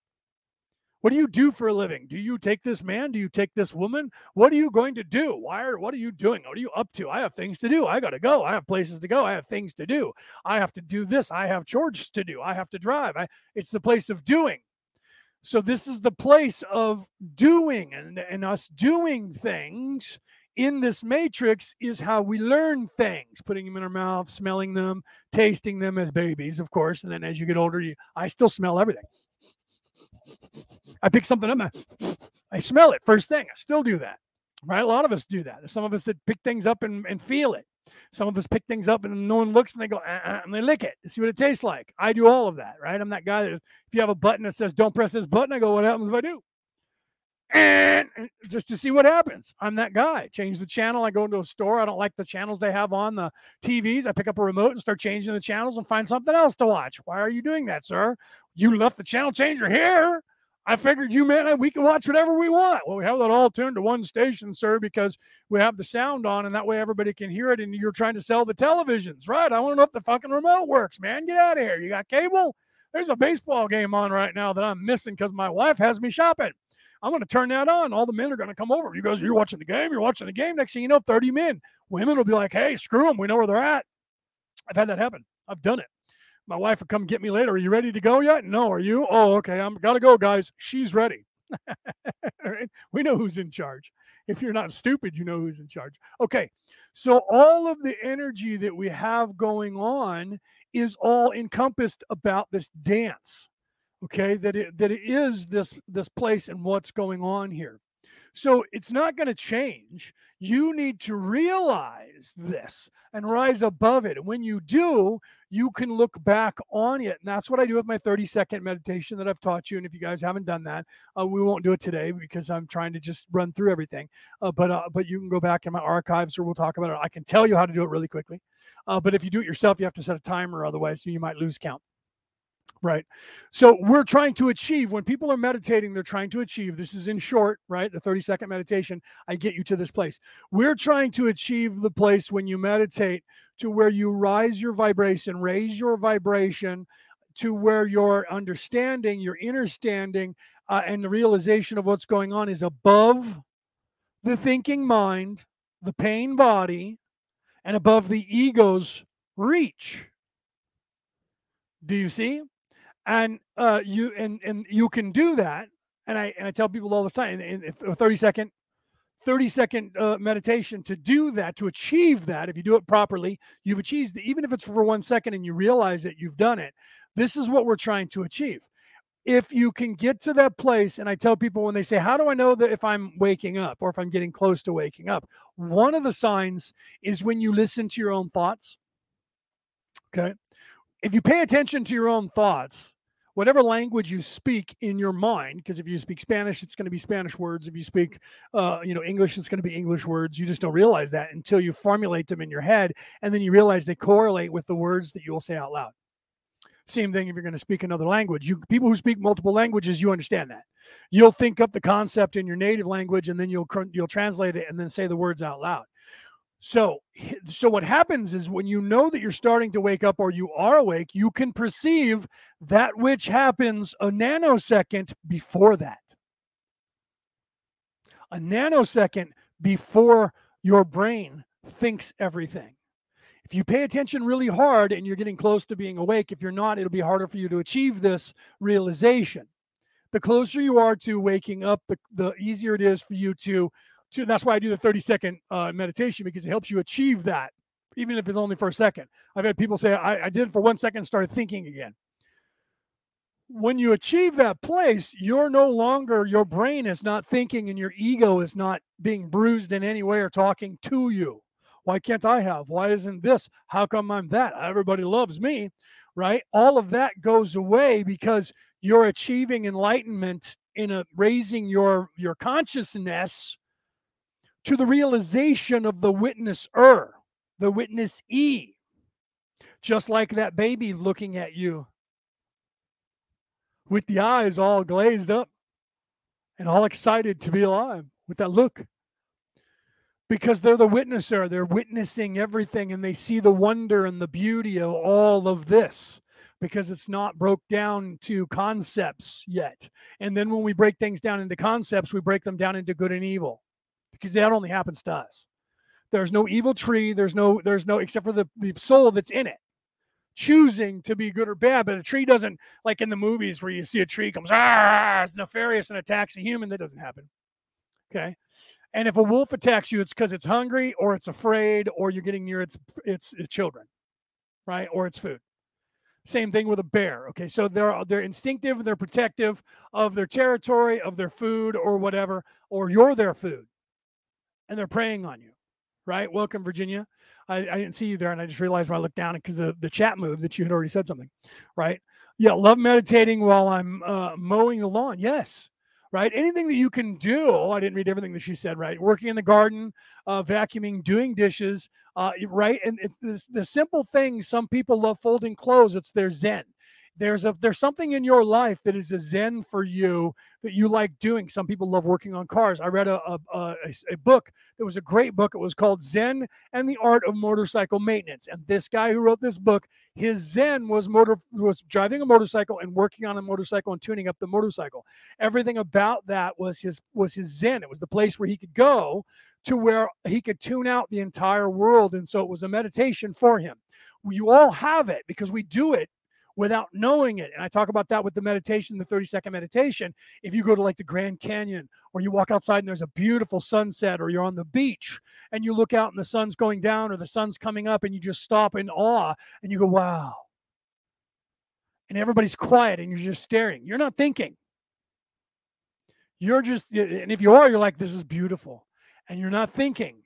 What do you do for a living? Do you take this man? Do you take this woman? What are you going to do? What are you doing? What are you up to? I have things to do. I got to go. I have places to go. I have things to do. I have to do this. I have chores to do. I have to drive. It's the place of doing. So this is the place of doing and us doing things in this matrix is how we learn things, putting them in our mouth, smelling them, tasting them as babies, of course. And then as you get older, I still smell everything. I pick something up, I smell it first thing. I still do that, right? A lot of us do that. There's some of us that pick things up and feel it. Some of us pick things up and no one looks and they go, and they lick it to see what it tastes like. I do all of that, right? I'm that guy that if you have a button that says, don't press this button, I go, what happens if I do? And just to see what happens. I'm that guy. Change the channel. I go into a store. I don't like the channels they have on the TVs. I pick up a remote and start changing the channels and find something else to watch. Why are you doing that, sir? You left the channel changer here. I figured you meant we can watch whatever we want. Well, we have that all tuned to one station, sir, because we have the sound on, and that way everybody can hear it, and you're trying to sell the televisions, right? I want to know if the fucking remote works, man. Get out of here. You got cable? There's a baseball game on right now that I'm missing because my wife has me shopping. I'm going to turn that on. All the men are going to come over. You guys, you're watching the game. You're watching the game. Next thing you know, 30 men. Women will be like, hey, screw them. We know where they're at. I've had that happen. I've done it. My wife will come get me later. Are you ready to go yet? No, are you? Oh, okay. I'm got to go, guys. She's ready. Right? We know who's in charge. If you're not stupid, you know who's in charge. Okay. So all of the energy that we have going on is all encompassed about this dance. Okay, that it is this place and what's going on here. So it's not going to change. You need to realize this and rise above it. And when you do, you can look back on it. And that's what I do with my 30-second meditation that I've taught you. And if you guys haven't done that, we won't do it today because I'm trying to just run through everything. But you can go back in my archives or we'll talk about it. I can tell you how to do it really quickly. But if you do it yourself, you have to set a timer. Otherwise, you might lose count. Right. So we're trying to achieve, when people are meditating, they're trying to achieve. This is in short, right? The 30-second meditation, I get you to this place. We're trying to achieve the place when you meditate to where you raise your vibration to where your understanding, your innerstanding, and the realization of what's going on is above the thinking mind, the pain body, and above the ego's reach. Do you see? And you can do that. And I tell people all the time, a 30-second meditation to do that, to achieve that. If you do it properly, you've achieved it. Even if it's for 1 second and you realize that you've done it, this is what we're trying to achieve. If you can get to that place, and I tell people when they say, how do I know that if I'm waking up or if I'm getting close to waking up? One of the signs is when you listen to your own thoughts. Okay. If you pay attention to your own thoughts, whatever language you speak in your mind, because if you speak Spanish, it's going to be Spanish words. If you speak English, it's going to be English words. You just don't realize that until you formulate them in your head, and then you realize they correlate with the words that you will say out loud. Same thing if you're going to speak another language. People who speak multiple languages, you understand that. You'll think up the concept in your native language, and then you'll translate it and then say the words out loud. So what happens is when you know that you're starting to wake up or you are awake, you can perceive that which happens a nanosecond before that. A nanosecond before your brain thinks everything. If you pay attention really hard and you're getting close to being awake, if you're not, it'll be harder for you to achieve this realization. The closer you are to waking up, the easier it is for you to. That's why I do the 30-second meditation, because it helps you achieve that, even if it's only for a second. I've had people say, I did it for 1 second and started thinking again. When you achieve that place, you're no longer, your brain is not thinking and your ego is not being bruised in any way or talking to you. Why can't I have? Why isn't this? How come I'm that? Everybody loves me, right? All of that goes away because you're achieving enlightenment in raising your consciousness to the realization of the witnesser, the witnessee, just like that baby looking at you with the eyes all glazed up and all excited to be alive with that look. Because they're the witnesser, they're witnessing everything and they see the wonder and the beauty of all of this. Because it's not broke down to concepts yet. And then when we break things down into concepts, we break them down into good and evil. Because that only happens to us. There's no evil tree. There's no, except for the soul that's in it, choosing to be good or bad. But a tree doesn't, like in the movies where you see a tree comes, it's nefarious and attacks a human. That doesn't happen. Okay. And if a wolf attacks you, it's because it's hungry or it's afraid or you're getting near its children, right? Or its food. Same thing with a bear. Okay, so they're instinctive and they're protective of their territory, of their food or whatever, or you're their food. And they're preying on you, right? Welcome, Virginia. I didn't see you there, and I just realized when I looked down because the chat moved that you had already said something, right? Yeah, love meditating while I'm mowing the lawn. Yes, right? Anything that you can do. I didn't read everything that she said, right? Working in the garden, vacuuming, doing dishes, right? And the simple things, some people love folding clothes. It's their zen. There's something in your life that is a zen for you that you like doing. Some people love working on cars. I read a book. It was a great book. It was called Zen and the Art of Motorcycle Maintenance. And this guy who wrote this book, his zen was driving a motorcycle and working on a motorcycle and tuning up the motorcycle. Everything about that was his zen. It was the place where he could go to where he could tune out the entire world. And so it was a meditation for him. You all have it because we do it without knowing it. And I talk about that with the meditation, the 30-second meditation. If you go to like the Grand Canyon or you walk outside and there's a beautiful sunset or you're on the beach and you look out and the sun's going down or the sun's coming up and you just stop in awe and you go, wow. And everybody's quiet and you're just staring. You're not thinking. You're just, and if you are, you're like, this is beautiful. And you're not thinking.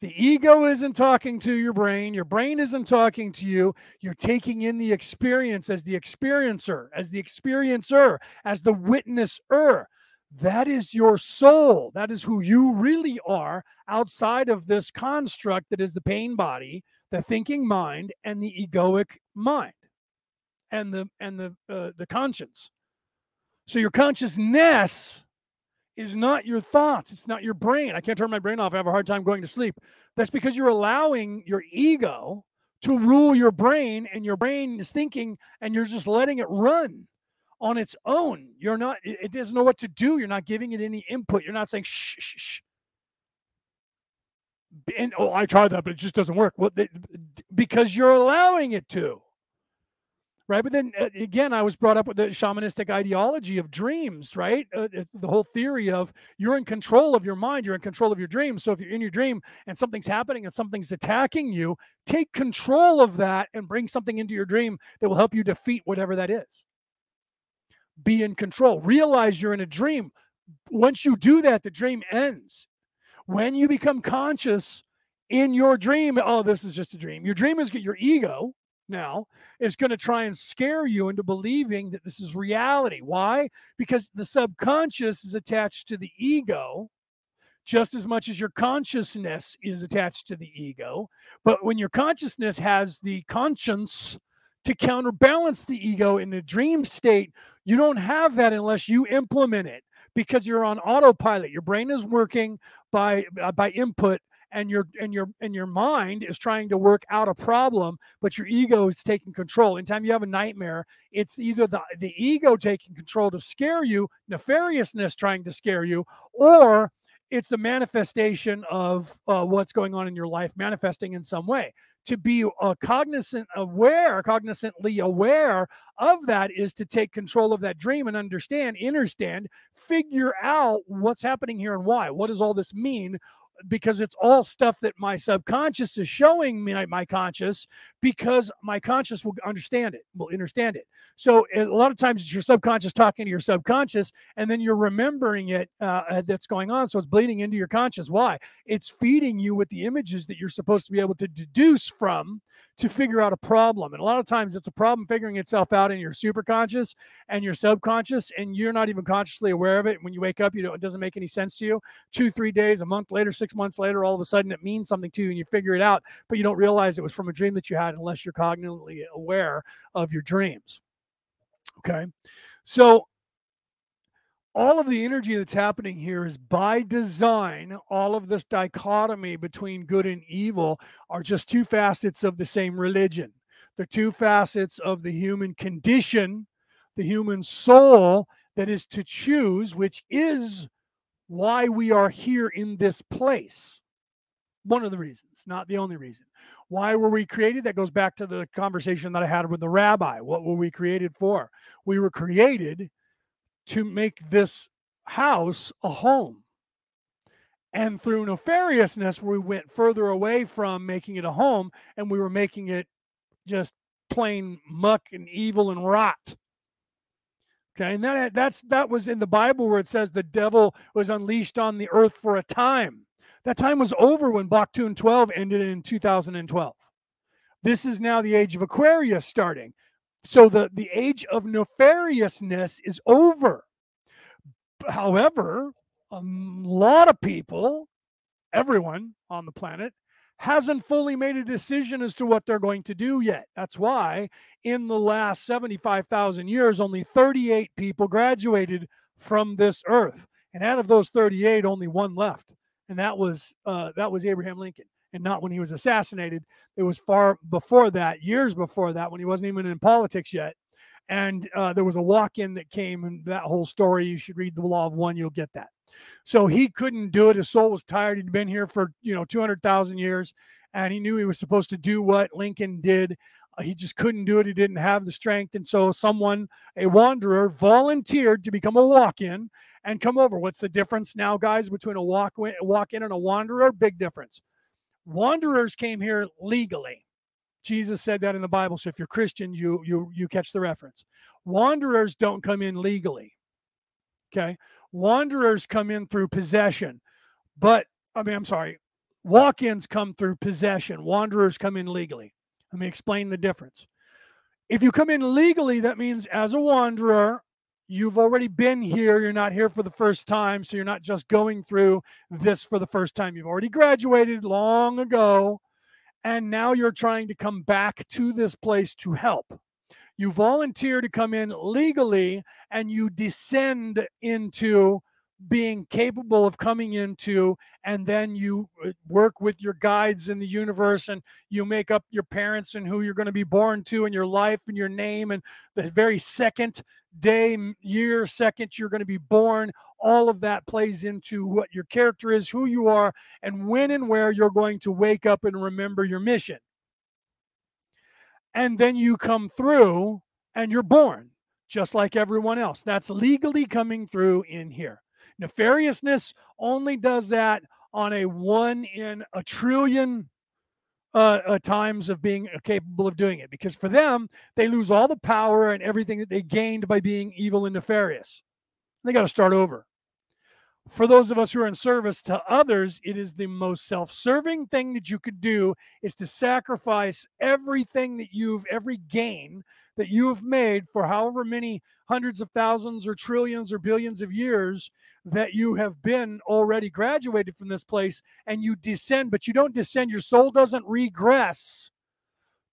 The ego isn't talking to your brain. Your brain isn't talking to you. You're taking in the experience as the experiencer, as the witnesser. That is your soul. That is who you really are outside of this construct that is the pain body, the thinking mind, and the egoic mind, and the conscience. So your consciousness is not your thoughts. It's not your brain. I can't turn my brain off. I have a hard time going to sleep. That's because you're allowing your ego to rule your brain, and your brain is thinking, and you're just letting it run on its own. You're not, it doesn't know what to do. You're not giving it any input. You're not saying, shh, shh, shh. And, oh, I tried that, but it just doesn't work. Well, because you're allowing it to. Right. But then again, I was brought up with the shamanistic ideology of dreams, right? The whole theory of you're in control of your mind, you're in control of your dreams. So if you're in your dream and something's happening and something's attacking you, take control of that and bring something into your dream that will help you defeat whatever that is. Be in control. Realize you're in a dream. Once you do that, the dream ends. When you become conscious in your dream, oh, this is just a dream. Your dream is your ego. Now is going to try and scare you into believing that this is reality. Why? Because the subconscious is attached to the ego just as much as your consciousness is attached to the ego. But when your consciousness has the conscience to counterbalance the ego in the dream state, you don't have that unless you implement it because you're on autopilot. Your brain is working by input. And your mind is trying to work out a problem, but your ego is taking control. Anytime you have a nightmare, it's either the ego taking control to scare you, nefariousness trying to scare you, or it's a manifestation of what's going on in your life, manifesting in some way. To be cognizantly aware of that is to take control of that dream and understand, figure out what's happening here and why. What does all this mean? Because it's all stuff that my subconscious is showing me, my conscious, because my conscious will understand it. So a lot of times it's your subconscious talking to your subconscious, and then you're remembering it that's going on. So it's bleeding into your conscious. Why? It's feeding you with the images that you're supposed to be able to deduce from to figure out a problem. And a lot of times it's a problem figuring itself out in your superconscious and your subconscious, and you're not even consciously aware of it. When you wake up, it doesn't make any sense to you. 2-3 days, a month later, 6 months later, all of a sudden it means something to you and you figure it out, but you don't realize it was from a dream that you had unless you're cognitively aware of your dreams. Okay. So all of the energy that's happening here is by design. All of this dichotomy between good and evil are just two facets of the same religion. They're two facets of the human condition, the human soul that is to choose, which is why we are here in this place. One of the reasons, not the only reason. Why were we created? That goes back to the conversation that I had with the rabbi. What were we created for? We were created to make this house a home. And through nefariousness, we went further away from making it a home, and we were making it just plain muck and evil and rot. Okay, and that was in the Bible where it says the devil was unleashed on the earth for a time. That time was over when Baktun 12 ended in 2012. This is now the age of Aquarius starting. So the age of nefariousness is over. However, a lot of people, everyone on the planet, hasn't fully made a decision as to what they're going to do yet. That's why in the last 75,000 years, only 38 people graduated from this earth. And out of those 38, only one left. And that was Abraham Lincoln. And not when he was assassinated. It was far before that, years before that, when he wasn't even in politics yet. And there was a walk-in that came, and that whole story, you should read the Law of One, you'll get that. So he couldn't do it. His soul was tired. He'd been here for 200,000 years, and he knew he was supposed to do what Lincoln did. He just couldn't do it. He didn't have the strength. And so someone, a wanderer, volunteered to become a walk-in and come over. What's the difference now, guys, between a walk-in and a wanderer? Big difference. Wanderers came here legally. Jesus said that in the Bible. So if you're Christian, you catch the reference. Wanderers don't come in legally. Okay. Wanderers come in through possession. Walk-ins come through possession. Wanderers come in legally. Let me explain the difference. If you come in legally, that means as a wanderer, you've already been here. You're not here for the first time. So you're not just going through this for the first time. You've already graduated long ago. And now you're trying to come back to this place to help. You volunteer to come in legally, and you descend into being capable of coming into, and then you work with your guides in the universe, and you make up your parents and who you're going to be born to, and your life and your name, and the very second day, year, second you're going to be born. All of that plays into what your character is, who you are, and when and where you're going to wake up and remember your mission. And then you come through and you're born, just like everyone else. That's legally coming through in here. Nefariousness only does that on a one in a trillion times of being capable of doing it. Because for them, they lose all the power and everything that they gained by being evil and nefarious. They got to start over. For those of us who are in service to others, it is the most self-serving thing that you could do is to sacrifice every gain that you have made for however many hundreds of thousands or trillions or billions of years that you have been already graduated from this place, and you descend, but you don't descend. Your soul doesn't regress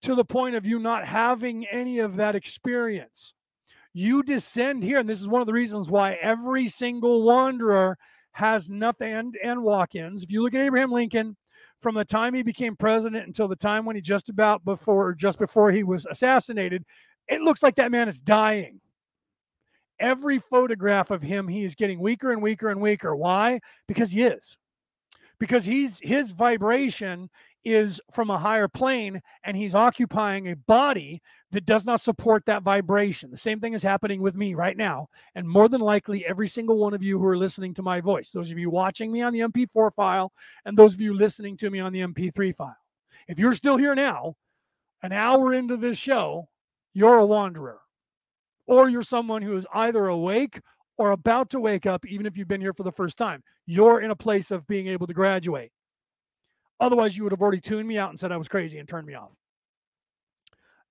to the point of you not having any of that experience. You descend here, and this is one of the reasons why every single wanderer has nothing and walk-ins. If you look at Abraham Lincoln, from the time he became president until the time when he just before he was assassinated, it looks like that man is dying. Every photograph of him, he is getting weaker and weaker and weaker. Why? Because he is. Because his vibration is from a higher plane, and he's occupying a body that does not support that vibration. The same thing is happening with me right now, and more than likely every single one of you who are listening to my voice, those of you watching me on the MP4 file, and those of you listening to me on the MP3 file. If you're still here now, an hour into this show, you're a wanderer, or you're someone who is either awake or about to wake up, even if you've been here for the first time. You're in a place of being able to graduate. Otherwise, you would have already tuned me out and said I was crazy and turned me off.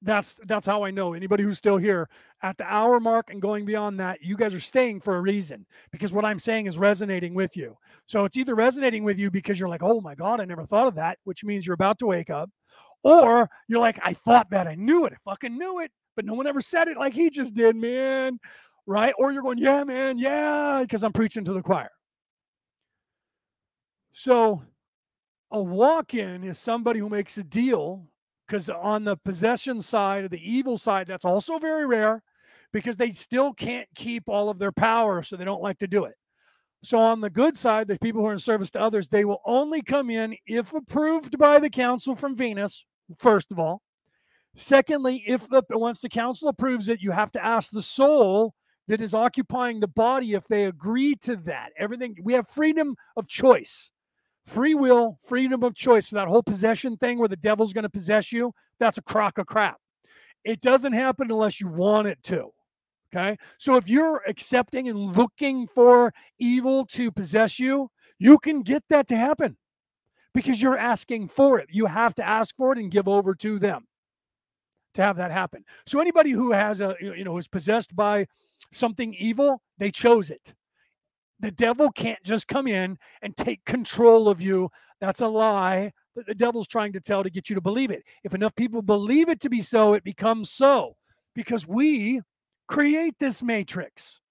That's how I know anybody who's still here at the hour mark and going beyond that, you guys are staying for a reason, because what I'm saying is resonating with you. So it's either resonating with you because you're like, oh my God, I never thought of that, which means you're about to wake up. Or you're like, I thought that, I knew it, I fucking knew it, but no one ever said it like he just did, man. Right? Or you're going, yeah, man, yeah, because I'm preaching to the choir. So a walk-in is somebody who makes a deal, because on the possession side or the evil side, that's also very rare, because they still can't keep all of their power, so they don't like to do it. So on the good side, the people who are in service to others, they will only come in if approved by the council from Venus, first of all. Secondly, once the council approves it, you have to ask the soul that is occupying the body if they agree to that. Everything, we have freedom of choice. Free will, freedom of choice. So that whole possession thing where the devil's going to possess you, that's a crock of crap. It doesn't happen unless you want it to. Okay. So if you're accepting and looking for evil to possess you, you can get that to happen because you're asking for it. You have to ask for it and give over to them to have that happen. So anybody who has a, is possessed by something evil, they chose it. The devil can't just come in and take control of you. That's a lie that the devil's trying to tell to get you to believe it. If enough people believe it to be so, it becomes so because we create this matrix.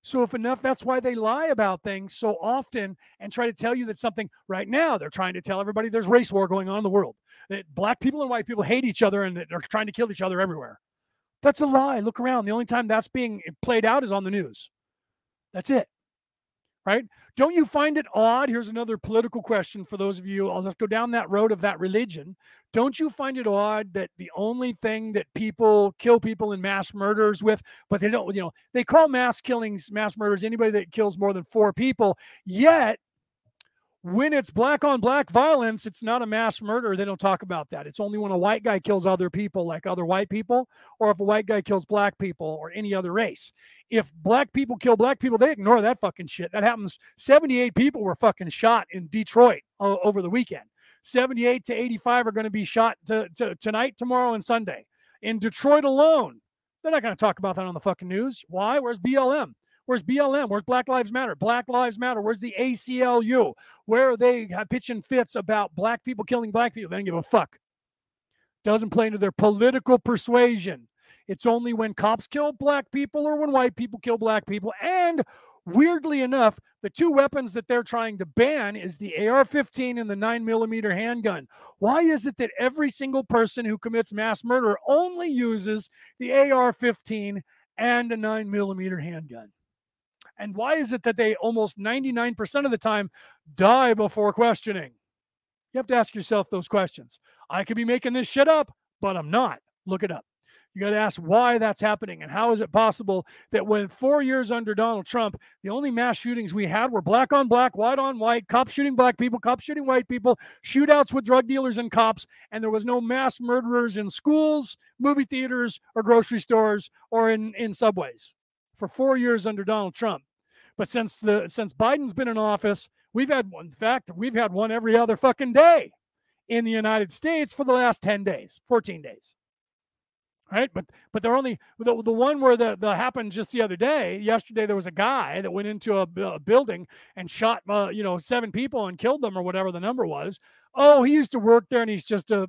So if enough, that's why they lie about things so often and try to tell you that something right now, they're trying to tell everybody there's race war going on in the world, that black people and white people hate each other and that they're trying to kill each other everywhere. That's a lie. Look around. The only time that's being played out is on the news. That's it. Right? Don't you find it odd? Here's another political question for those of you. Let's go down that road of that religion. Don't you find it odd that the only thing that people kill people in mass murders with, but they don't, they call mass killings, mass murders, anybody that kills more than 4 people, yet when it's black on black violence, it's not a mass murder. They don't talk about that. It's only when a white guy kills other people, like other white people, or if a white guy kills black people or any other race. If black people kill black people, they ignore that fucking shit. That happens. 78 people were fucking shot in Detroit over the weekend. 78 to 85 are going to be shot tonight, tomorrow, and Sunday. In Detroit alone, they're not going to talk about that on the fucking news. Why? Where's BLM? Where's BLM? Where's Black Lives Matter? Black Lives Matter. Where's the ACLU? Where are they pitching fits about black people killing black people? They don't give a fuck. Doesn't play into their political persuasion. It's only when cops kill black people or when white people kill black people. And weirdly enough, the two weapons that they're trying to ban is the AR-15 and the 9mm handgun. Why is it that every single person who commits mass murder only uses the AR-15 and a 9mm handgun? And why is it that they almost 99% of the time die before questioning? You have to ask yourself those questions. I could be making this shit up, but I'm not. Look it up. You got to ask why that's happening and how is it possible that when 4 years under Donald Trump, the only mass shootings we had were black on black, white on white, cops shooting black people, cops shooting white people, shootouts with drug dealers and cops, and there was no mass murderers in schools, movie theaters, or grocery stores, or in subways. For 4 years under Donald Trump. But since Biden's been in office, we've had one. In fact, we've had one every other fucking day in the United States for the last 10 days, 14 days. Right? But they're only the one where the happened just the other day. Yesterday, there was a guy that went into a building and shot, 7 people and killed them or whatever the number was. Oh, he used to work there and he's just a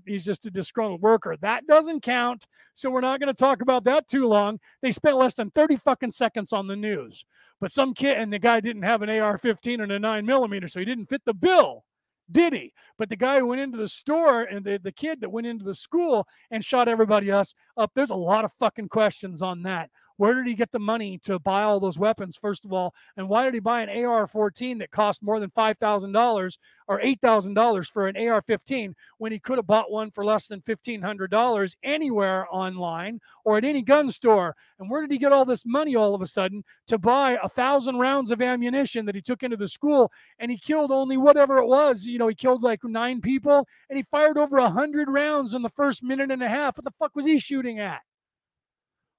disgruntled worker. That doesn't count. So we're not going to talk about that too long. They spent less than 30 fucking seconds on the news. But some kid, and the guy didn't have an AR-15 and a 9mm, so he didn't fit the bill, did he? But the guy who went into the store and the kid that went into the school and shot everybody else up, there's a lot of fucking questions on that. Where did he get the money to buy all those weapons, first of all? And why did he buy an AR-14 that cost more than $5,000 or $8,000 for an AR-15 when he could have bought one for less than $1,500 anywhere online or at any gun store? And where did he get all this money all of a sudden to buy 1,000 rounds of ammunition that he took into the school? And he killed only whatever it was. He killed like 9 people, and he fired over 100 rounds in the first minute and a half. What the fuck was he shooting at?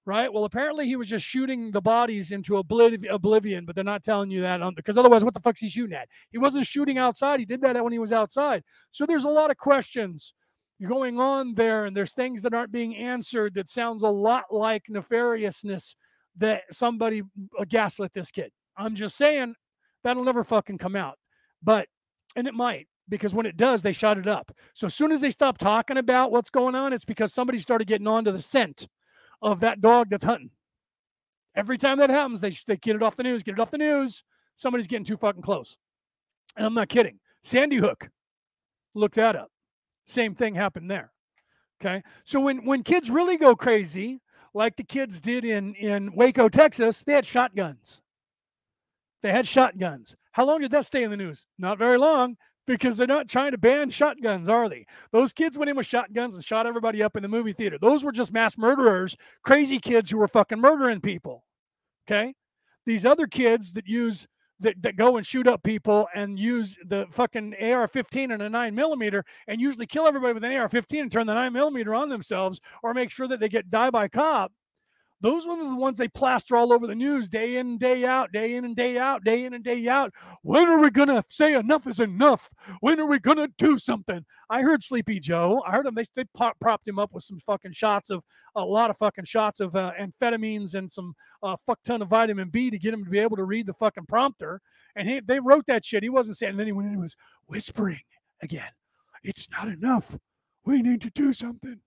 Right? Well, apparently he was just shooting the bodies into oblivion, but they're not telling you that because otherwise, what the fuck's he shooting at? He wasn't shooting outside. He did that when he was outside. So there's a lot of questions going on there, and there's things that aren't being answered that sounds a lot like nefariousness that somebody gaslit this kid. I'm just saying that'll never fucking come out, and it might. Because when it does, they shut it up. So as soon as they stop talking about what's going on, it's because somebody started getting onto the scent of that dog that's hunting. Every time that happens, they get it off the news, Somebody's getting too fucking close. And I'm not kidding. Sandy Hook, look that up. Same thing happened there. Okay. So when kids really go crazy, like the kids did in Waco, Texas, they had shotguns. How long did that stay in the news? Not very long. Because they're not trying to ban shotguns, are they? Those kids went in with shotguns and shot everybody up in the movie theater. Those were just mass murderers, crazy kids who were fucking murdering people, okay? These other kids that use that go and shoot up people and use the fucking AR-15 and a 9mm and usually kill everybody with an AR-15 and turn the 9mm on themselves or make sure that they get die by cop. Those are the ones they plaster all over the news day in, day out, day in and day out, day in and day out. When are we going to say enough is enough? When are we going to do something? I heard Sleepy Joe. I heard him. They propped him up with some fucking shots of a lot of fucking shots of amphetamines and some fuck ton of vitamin B to get him to be able to read the fucking prompter. And they wrote that shit. He wasn't saying. And then he went and was whispering again. It's not enough. We need to do something. And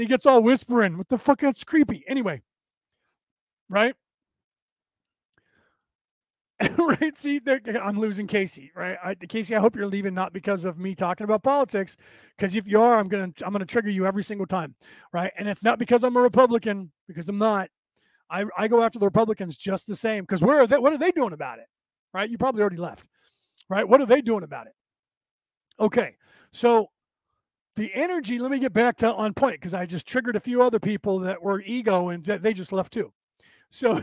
he gets all whispering. What the fuck? That's creepy. Anyway. Right? Right? See, I'm losing Casey, right? Casey, I hope you're leaving not because of me talking about politics, because if you are, I'm gonna trigger you every single time, right? And it's not because I'm a Republican, because I'm not. I go after the Republicans just the same, because where are they? What are they doing about it? Right? You probably already left, right? What are they doing about it? Okay, so the energy. Let me get back to on point because I just triggered a few other people that were ego and they just left too. So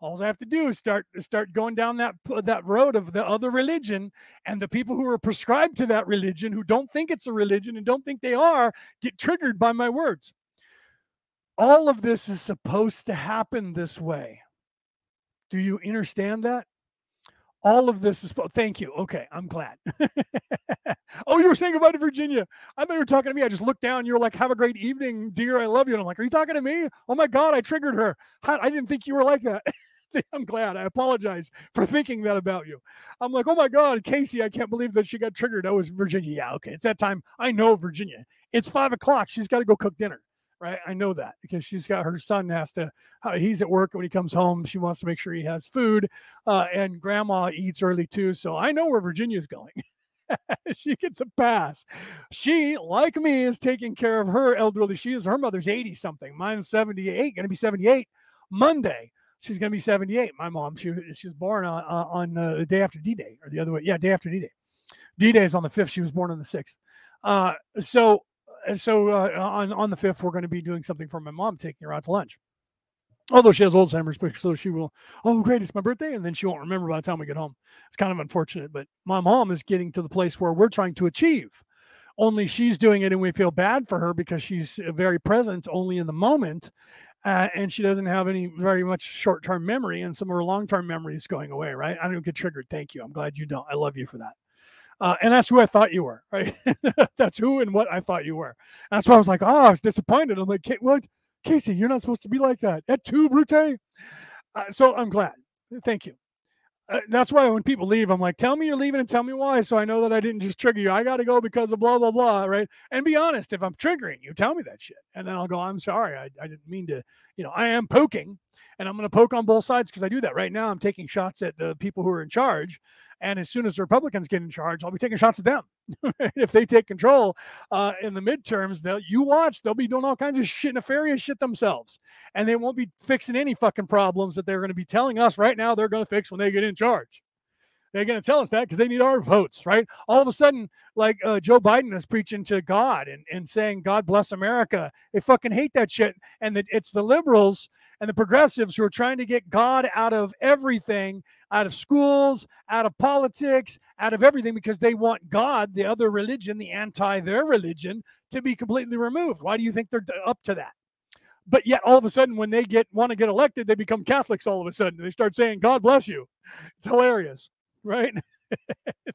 all I have to do is start going down that road of the other religion, and the people who are prescribed to that religion who don't think it's a religion and don't think they are get triggered by my words. All of this is supposed to happen this way. Do you understand that? All of this is... Thank you. Okay, I'm glad. Oh, you were saying goodbye to Virginia. I thought you were talking to me. I just looked down. You were like, have a great evening, dear. I love you. And I'm like, are you talking to me? Oh, my God, I triggered her. I didn't think you were like that. I'm glad. I apologize for thinking that about you. I'm like, oh, my God, Casey, I can't believe that she got triggered. Oh, it's Virginia. Yeah, okay. It's that time. I know Virginia. It's 5 o'clock. She's got to go cook dinner. Right, I know that because she's got her son he's at work, and when he comes home, she wants to make sure he has food, and grandma eats early too. So I know where Virginia's going. She gets a pass. She, like me, is taking care of her elderly. Her mother's 80 something. Mine's 78. Going to be 78 Monday. She's going to be 78. My mom, she was born on the day after D-Day, or the other way. Yeah, day after D-Day. D-Day is on the 5th. She was born on the 6th. So on the 5th, we're going to be doing something for my mom, taking her out to lunch. Although she has Alzheimer's, so she will, oh, great, it's my birthday, and then she won't remember by the time we get home. It's kind of unfortunate, but my mom is getting to the place where we're trying to achieve. Only she's doing it, and we feel bad for her because she's very present only in the moment, and she doesn't have any very much short-term memory, and some of her long-term memory is going away, right? I don't get triggered. Thank you. I'm glad you don't. I love you for that. And that's who I thought you were, right? That's who and what I thought you were. That's why I was like, I was disappointed. I'm like, what? Casey, you're not supposed to be like that. Et tu, Brute? So I'm glad. Thank you. That's why when people leave, I'm like, tell me you're leaving and tell me why, so I know that I didn't just trigger you. I got to go because of blah, blah, blah, right? And be honest, if I'm triggering you, tell me that shit. And then I'll go, I'm sorry. I didn't mean to, I am poking, and I'm going to poke on both sides because I do that. Right now, I'm taking shots at the people who are in charge. And as soon as the Republicans get in charge, I'll be taking shots at them. If they take control in the midterms, they'll be doing all kinds of shit, nefarious shit themselves. And they won't be fixing any fucking problems that they're going to be telling us right now they're going to fix when they get in charge. They're going to tell us that because they need our votes, right? All of a sudden, like Joe Biden is preaching to God and saying, God bless America. They fucking hate that shit. And it's the liberals and the progressives who are trying to get God out of everything, out of schools, out of politics, out of everything, because they want God, the other religion, the anti-their religion, to be completely removed. Why do you think they're up to that? But yet, all of a sudden, when they want to get elected, they become Catholics all of a sudden. They start saying, God bless you. It's hilarious, right?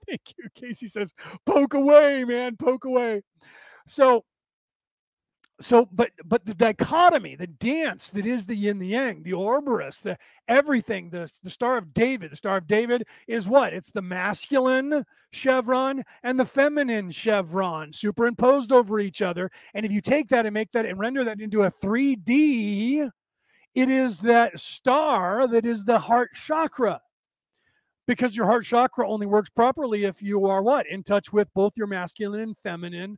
Thank you. Casey says, poke away, man, poke away. So, but the dichotomy, the dance that is the yin, the yang, the Ouroboros, the everything, the Star of David. The Star of David is what? It's the masculine chevron and the feminine chevron superimposed over each other. And if you take that and make that and render that into a 3D, it is that star that is the heart chakra. Because your heart chakra only works properly if you are what? In touch with both your masculine and feminine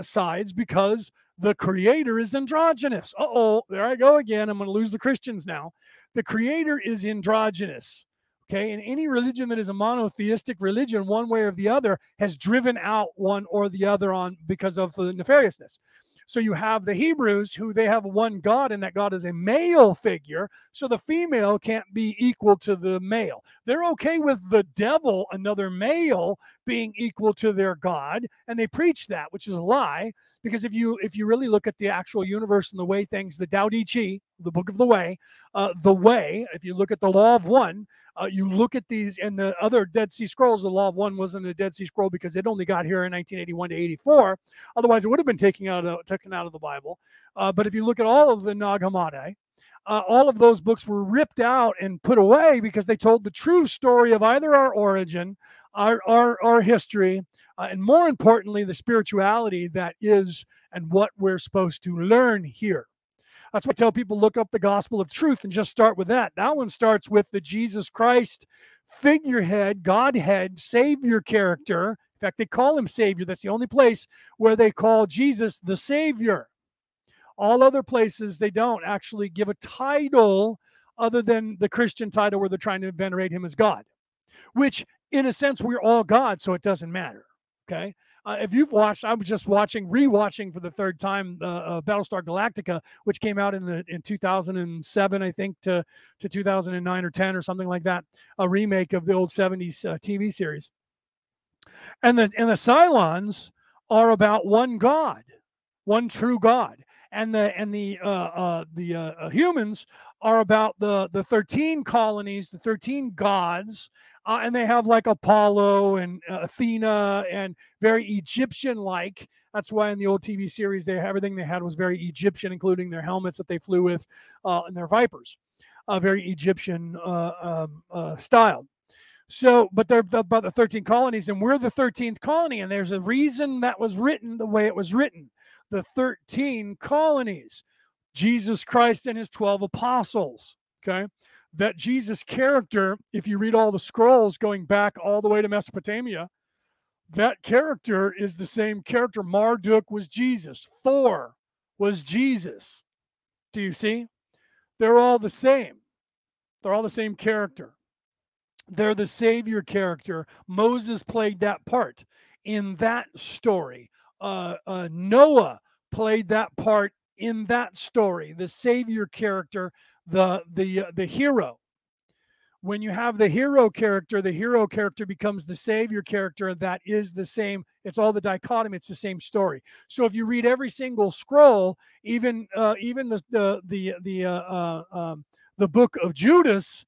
sides, because the creator is androgynous. Uh-oh, there I go again. I'm going to lose the Christians now. The creator is androgynous, okay? And any religion that is a monotheistic religion, one way or the other, has driven out one or the other on because of the nefariousness. So you have the Hebrews, who they have one God, and that God is a male figure. So the female can't be equal to the male. They're okay with the devil, another male, being equal to their God. And they preach that, which is a lie. Because if you really look at the actual universe and the way things, the Tao Te Ching, the book of the way, if you look at the Law of One, you look at these and the other Dead Sea Scrolls, the Law of One wasn't a Dead Sea Scroll because it only got here in 1981 to 84. Otherwise, it would have been taken out of the Bible. But if you look at all of the Nag Hammadi, all of those books were ripped out and put away because they told the true story of either our origin, our history, and more importantly, the spirituality that is and what we're supposed to learn here. That's why I tell people, look up the Gospel of Truth and just start with that. That one starts with the Jesus Christ figurehead, Godhead, Savior character. In fact, they call him Savior. That's the only place where they call Jesus the Savior. All other places, they don't actually give a title other than the Christian title where they're trying to venerate him as God, which in a sense, we're all God, so it doesn't matter. Okay. If you've watched, I was just rewatching for the third time, Battlestar Galactica, which came out in 2007, I think, to 2009 or 10 or something like that, a remake of the old 70s TV series. And the Cylons are about one God, one true God, and the humans are about the 13 colonies, the 13 gods. And they have like Apollo and Athena and very Egyptian-like. That's why in the old TV series, everything they had was very Egyptian, including their helmets that they flew with and their vipers, very Egyptian style. So, but they're about the 13 colonies, and we're the 13th colony. And there's a reason that was written the way it was written. The 13 colonies, Jesus Christ and his 12 apostles, okay? That Jesus character, if you read all the scrolls going back all the way to Mesopotamia, that character is the same character. Marduk was Jesus. Thor was Jesus. Do you see? They're all the same. They're all the same character. They're the Savior character. Moses played that part in that story. Noah played that part in that story, the Savior character, the hero. When you have the hero character becomes the Savior character. That is the same. It's all the dichotomy. It's the same story. So if you read every single scroll, even the book of Judas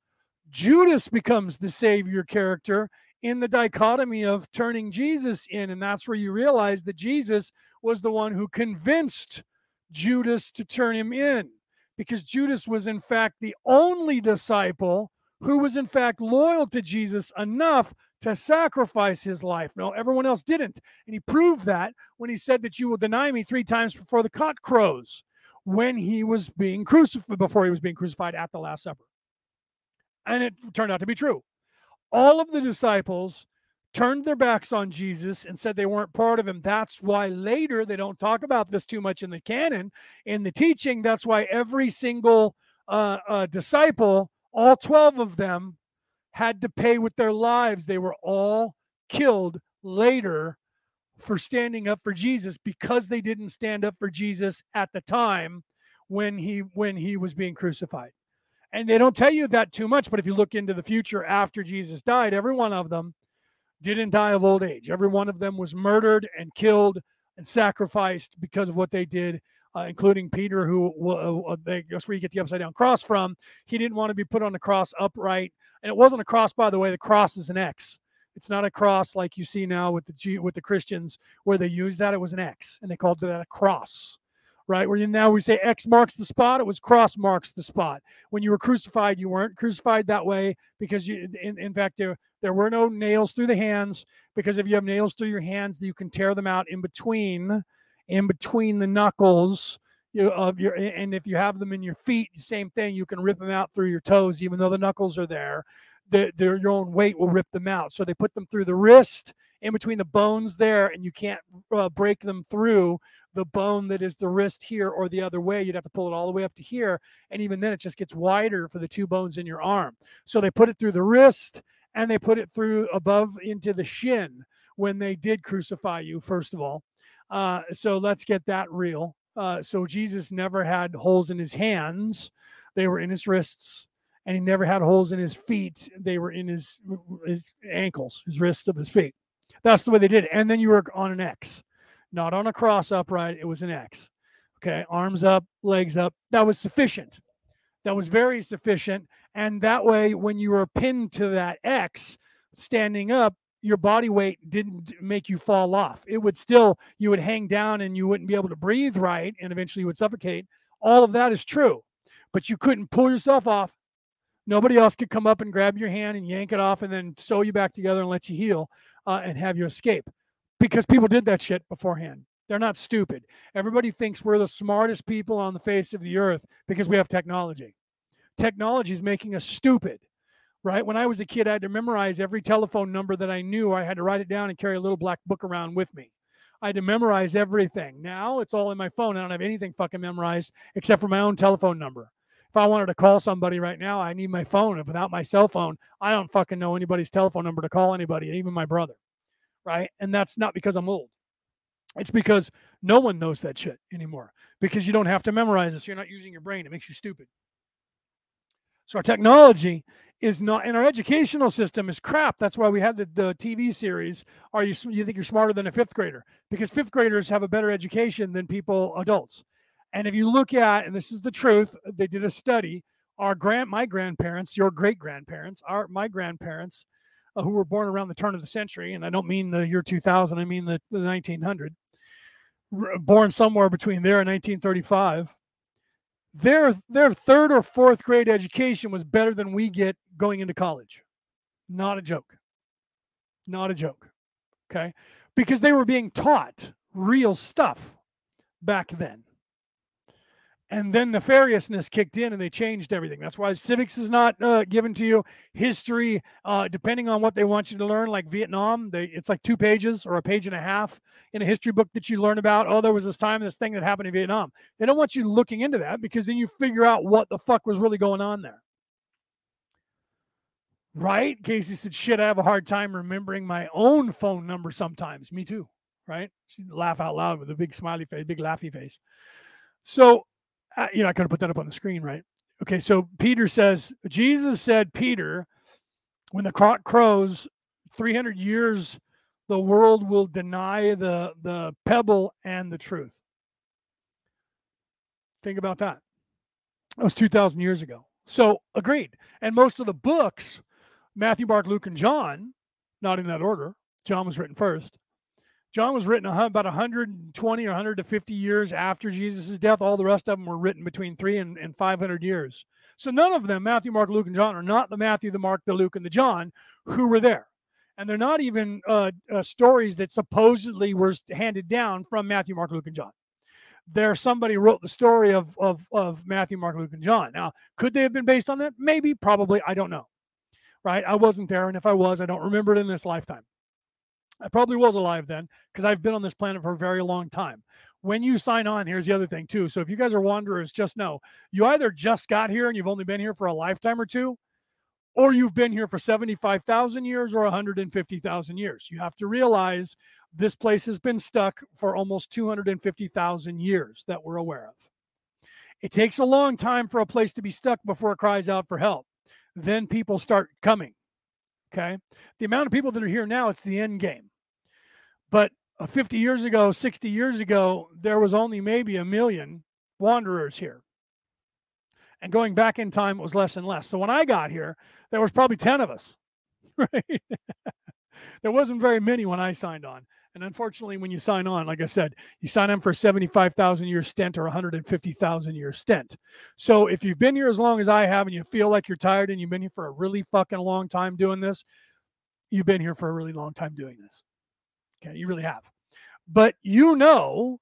becomes the Savior character in the dichotomy of turning Jesus in, and that's where you realize that Jesus was the one who convinced Judas to turn him in, because Judas was in fact the only disciple who was in fact loyal to Jesus enough to sacrifice his life. No, everyone else didn't. And he proved that when he said that you will deny me three times before the cock crows, before he was being crucified at the Last Supper. And it turned out to be true. All of the disciples turned their backs on Jesus and said they weren't part of him. That's why later, they don't talk about this too much in the canon, in the teaching. That's why every single disciple, all 12 of them, had to pay with their lives. They were all killed later for standing up for Jesus, because they didn't stand up for Jesus at the time when he was being crucified. And they don't tell you that too much, but if you look into the future after Jesus died, every one of them didn't die of old age. Every one of them was murdered and killed and sacrificed because of what they did, including Peter, that's where you get the upside down cross from. He didn't want to be put on the cross upright. And it wasn't a cross, by the way. The cross is an X. It's not a cross like you see now with the Christians where they use that. It was an X, and they called that a cross. Right, where now we say X marks the spot, it was cross marks the spot. When you were crucified, you weren't crucified that way, because in fact, there were no nails through the hands, because if you have nails through your hands, you can tear them out in between the knuckles of your. And if you have them in your feet, same thing, you can rip them out through your toes, even though the knuckles are there. Your own weight will rip them out. So they put them through the wrist, in between the bones there, and you can't break them through the bone that is the wrist here, or the other way. You'd have to pull it all the way up to here. And even then it just gets wider for the two bones in your arm. So they put it through the wrist, and they put it through above into the shin when they did crucify you, first of all. So let's get that real. So Jesus never had holes in his hands. They were in his wrists. And he never had holes in his feet. They were in his ankles, his wrists of his feet. That's the way they did it. And then you were on an X, not on a cross upright. It was an X. Okay. Arms up, legs up. That was sufficient. That was very sufficient. And that way, when you were pinned to that X standing up, your body weight didn't make you fall off. It would still, you would hang down and you wouldn't be able to breathe right. And eventually you would suffocate. All of that is true, but you couldn't pull yourself off. Nobody else could come up and grab your hand and yank it off and then sew you back together and let you heal and have you escape, because people did that shit beforehand. They're not stupid. Everybody thinks we're the smartest people on the face of the earth because we have technology. Technology is making us stupid, right? When I was a kid, I had to memorize every telephone number that I knew. I had to write it down and carry a little black book around with me. I had to memorize everything. Now it's all in my phone. I don't have anything fucking memorized except for my own telephone number. If I wanted to call somebody right now, I need my phone. Without my cell phone, I don't fucking know anybody's telephone number to call anybody, even my brother, right? And that's not because I'm old. It's because no one knows that shit anymore, because you don't have to memorize it, so you're not using your brain. It makes you stupid. So our technology is not, and our educational system is crap. That's why we had the TV series, You Think You're Smarter Than a Fifth Grader? Because fifth graders have a better education than adults. And if you look at, and this is the truth, they did a study, my grandparents, your great-grandparents, my grandparents, who were born around the turn of the century, and I don't mean the year 2000, I mean the 1900, born somewhere between there and 1935, their third or fourth grade education was better than we get going into college. Not a joke. Not a joke. Okay? Because they were being taught real stuff back then. And then nefariousness kicked in and they changed everything. That's why civics is not given to you. History, depending on what they want you to learn, like Vietnam, it's like 2 pages or a page and a half in a history book that you learn about. Oh, there was this time, this thing that happened in Vietnam. They don't want you looking into that, because then you figure out what the fuck was really going on there. Right? Casey said, shit, I have a hard time remembering my own phone number sometimes. Me too, right? She'd laugh out loud with a big smiley face, big laughy face. So, I could have put that up on the screen, right? Okay, so Peter says, Jesus said, Peter, when the cock crows, 300 years, the world will deny the pebble and the truth. Think about that. That was 2,000 years ago. So, agreed. And most of the books, Matthew, Mark, Luke, and John, not in that order. John was written first. John was written about 120 or 150 years after Jesus' death. All the rest of them were written between 300 and 500 years. So none of them, Matthew, Mark, Luke, and John, are not the Matthew, the Mark, the Luke, and the John who were there. And they're not even stories that supposedly were handed down from Matthew, Mark, Luke, and John. There, somebody wrote the story of Matthew, Mark, Luke, and John. Now, could they have been based on that? Maybe, probably, I don't know. Right? I wasn't there, and if I was, I don't remember it in this lifetime. I probably was alive then, because I've been on this planet for a very long time. When you sign on, here's the other thing too. So if you guys are wanderers, just know you either just got here and you've only been here for a lifetime or two, or you've been here for 75,000 years or 150,000 years. You have to realize this place has been stuck for almost 250,000 years that we're aware of. It takes a long time for a place to be stuck before it cries out for help. Then people start coming. Okay. The amount of people that are here now, it's the end game. But 50 years ago, 60 years ago, there was only maybe 1 million wanderers here. And going back in time, it was less and less. So when I got here, there was probably 10 of us, right? There wasn't very many when I signed on. And unfortunately, when you sign on, like I said, you sign on for a 75,000-year stint or 150,000-year stint. So if you've been here as long as I have and you feel like you're tired and you've been here for a really fucking long time doing this, you've been here for a really long time doing this. Okay, you really have. But you know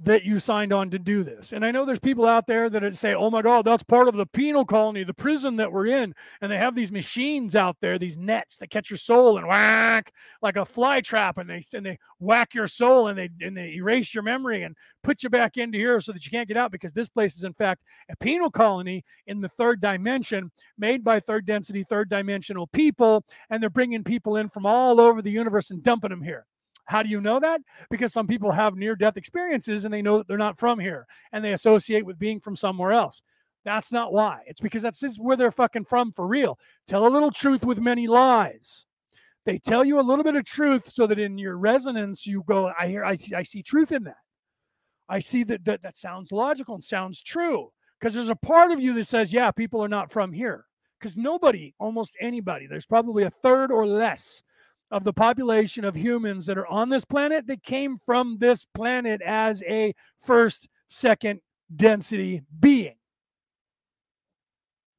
that you signed on to do this. And I know there's people out there that say, oh my God, that's part of the penal colony, the prison that we're in. And they have these machines out there, these nets that catch your soul and whack like a fly trap. And they whack your soul and they erase your memory and put you back into here so that you can't get out, because this place is in fact a penal colony in the third dimension, made by third density, third dimensional people. And they're bringing people in from all over the universe and dumping them here. How do you know that? Because some people have near-death experiences and they know that they're not from here and they associate with being from somewhere else. That's not why. It's because that's just where they're fucking from for real. Tell a little truth with many lies. They tell you a little bit of truth so that in your resonance you go, I see truth in that. I see that sounds logical and sounds true. Because there's a part of you that says, yeah, people are not from here. Because nobody, almost anybody, there's probably a third or less of the population of humans that are on this planet that came from this planet as a first, second density being.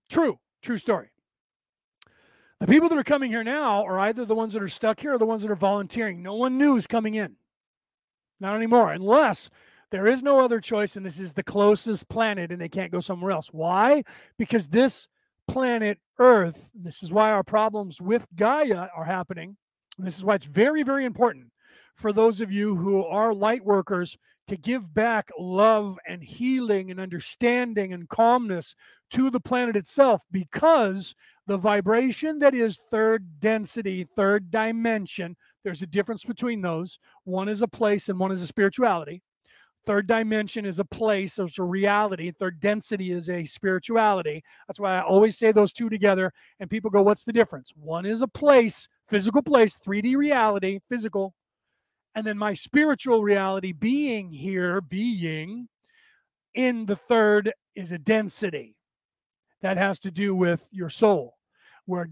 True story. The people that are coming here now are either the ones that are stuck here or the ones that are volunteering. No one new is coming in. Not anymore, unless there is no other choice and this is the closest planet and they can't go somewhere else. Why? Because this planet Earth, this is why our problems with Gaia are happening. This is why it's very, very important for those of you who are light workers to give back love and healing and understanding and calmness to the planet itself, because the vibration that is third density, third dimension, there's a difference between those. One is a place and one is a spirituality. Third dimension is a place, there's a reality. Third density is a spirituality. That's why I always say those two together, and people go, what's the difference? One is a place, physical place, 3D reality, physical. And then my spiritual reality, being here, being in the third, is a density. That has to do with your soul. Where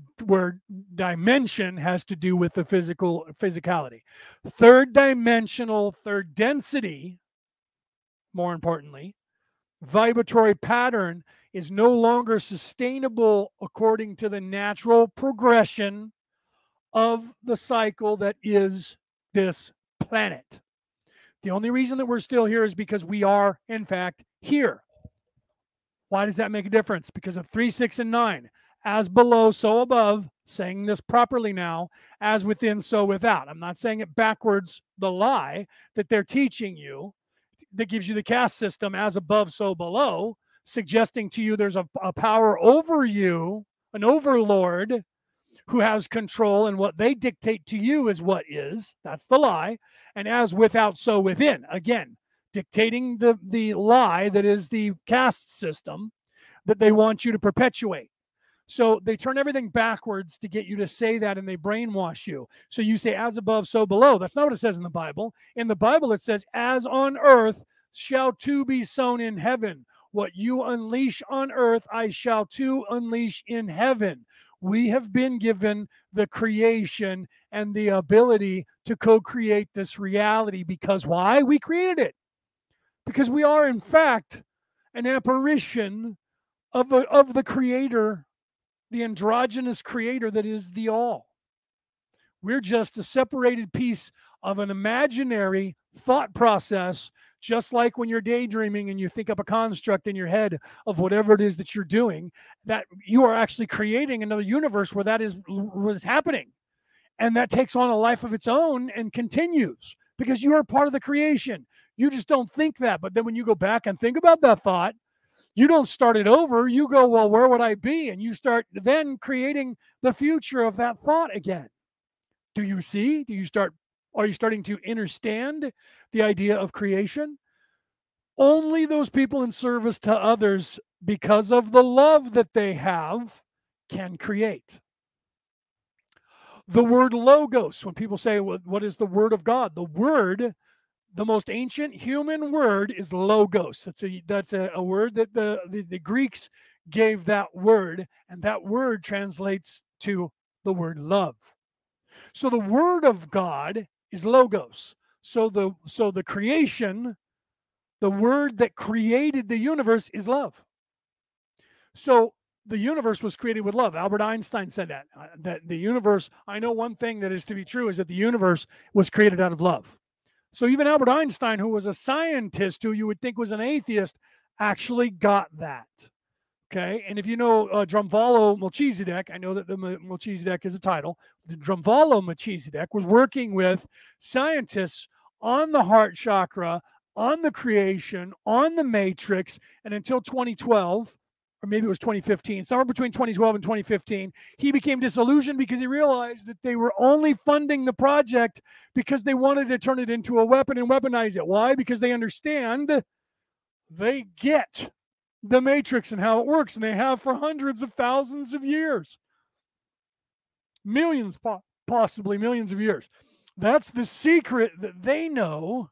dimension has to do with the physical, physicality. Third dimensional, third density, more importantly, vibratory pattern is no longer sustainable according to the natural progression of the cycle that is this planet. The only reason that we're still here is because we are, in fact, here. Why does that make a difference? Because of 3, 6, and 9. As below, so above, saying this properly now, as within, so without. I'm not saying it backwards, the lie that they're teaching you that gives you the caste system, as above, so below, suggesting to you there's a power over you, an overlord who has control, and what they dictate to you is what is. That's the lie. And as without, so within. Again, dictating the lie that is the caste system that they want you to perpetuate. So they turn everything backwards to get you to say that, and they brainwash you. So you say, as above, so below. That's not what it says in the Bible. In the Bible, it says, as on earth shall too be sown in heaven. What you unleash on earth, I shall too unleash in heaven. We have been given the creation and the ability to co-create this reality. Because why? We created it. Because we are, in fact, an apparition of the creator, the androgynous creator that is the all. We're just a separated piece of an imaginary thought process, just like when you're daydreaming and you think up a construct in your head of whatever it is that you're doing, that you are actually creating another universe where that is what is happening. And that takes on a life of its own and continues because you are part of the creation. You just don't think that. But then when you go back and think about that thought, you don't start it over. You go, well, where would I be? And you start then creating the future of that thought again. Do you see? Are you starting to understand the idea of creation? Only those people in service to others, because of the love that they have, can create. The word logos, when people say, what is the word of God? The word, the most ancient human word, is logos. That's a word that the Greeks gave that word, and that word translates to the word love. So the word of God is logos. So the creation, the word that created the universe, is love. So the universe was created with love. Albert Einstein said that the universe, I know one thing that is to be true, is that the universe was created out of love. So even Albert Einstein, who was a scientist who you would think was an atheist, actually got that. Okay? And if you know Drumvalo Melchizedek, I know that the Melchizedek is a title. The Drumvalo Melchizedek was working with scientists on the heart chakra, on the creation, on the matrix. And until 2012, or maybe it was 2015, somewhere between 2012 and 2015, he became disillusioned because he realized that they were only funding the project because they wanted to turn it into a weapon and weaponize it. Why? Because they understand, they get the Matrix and how it works, and they have for hundreds of thousands of years. Millions, possibly millions of years. That's the secret that they know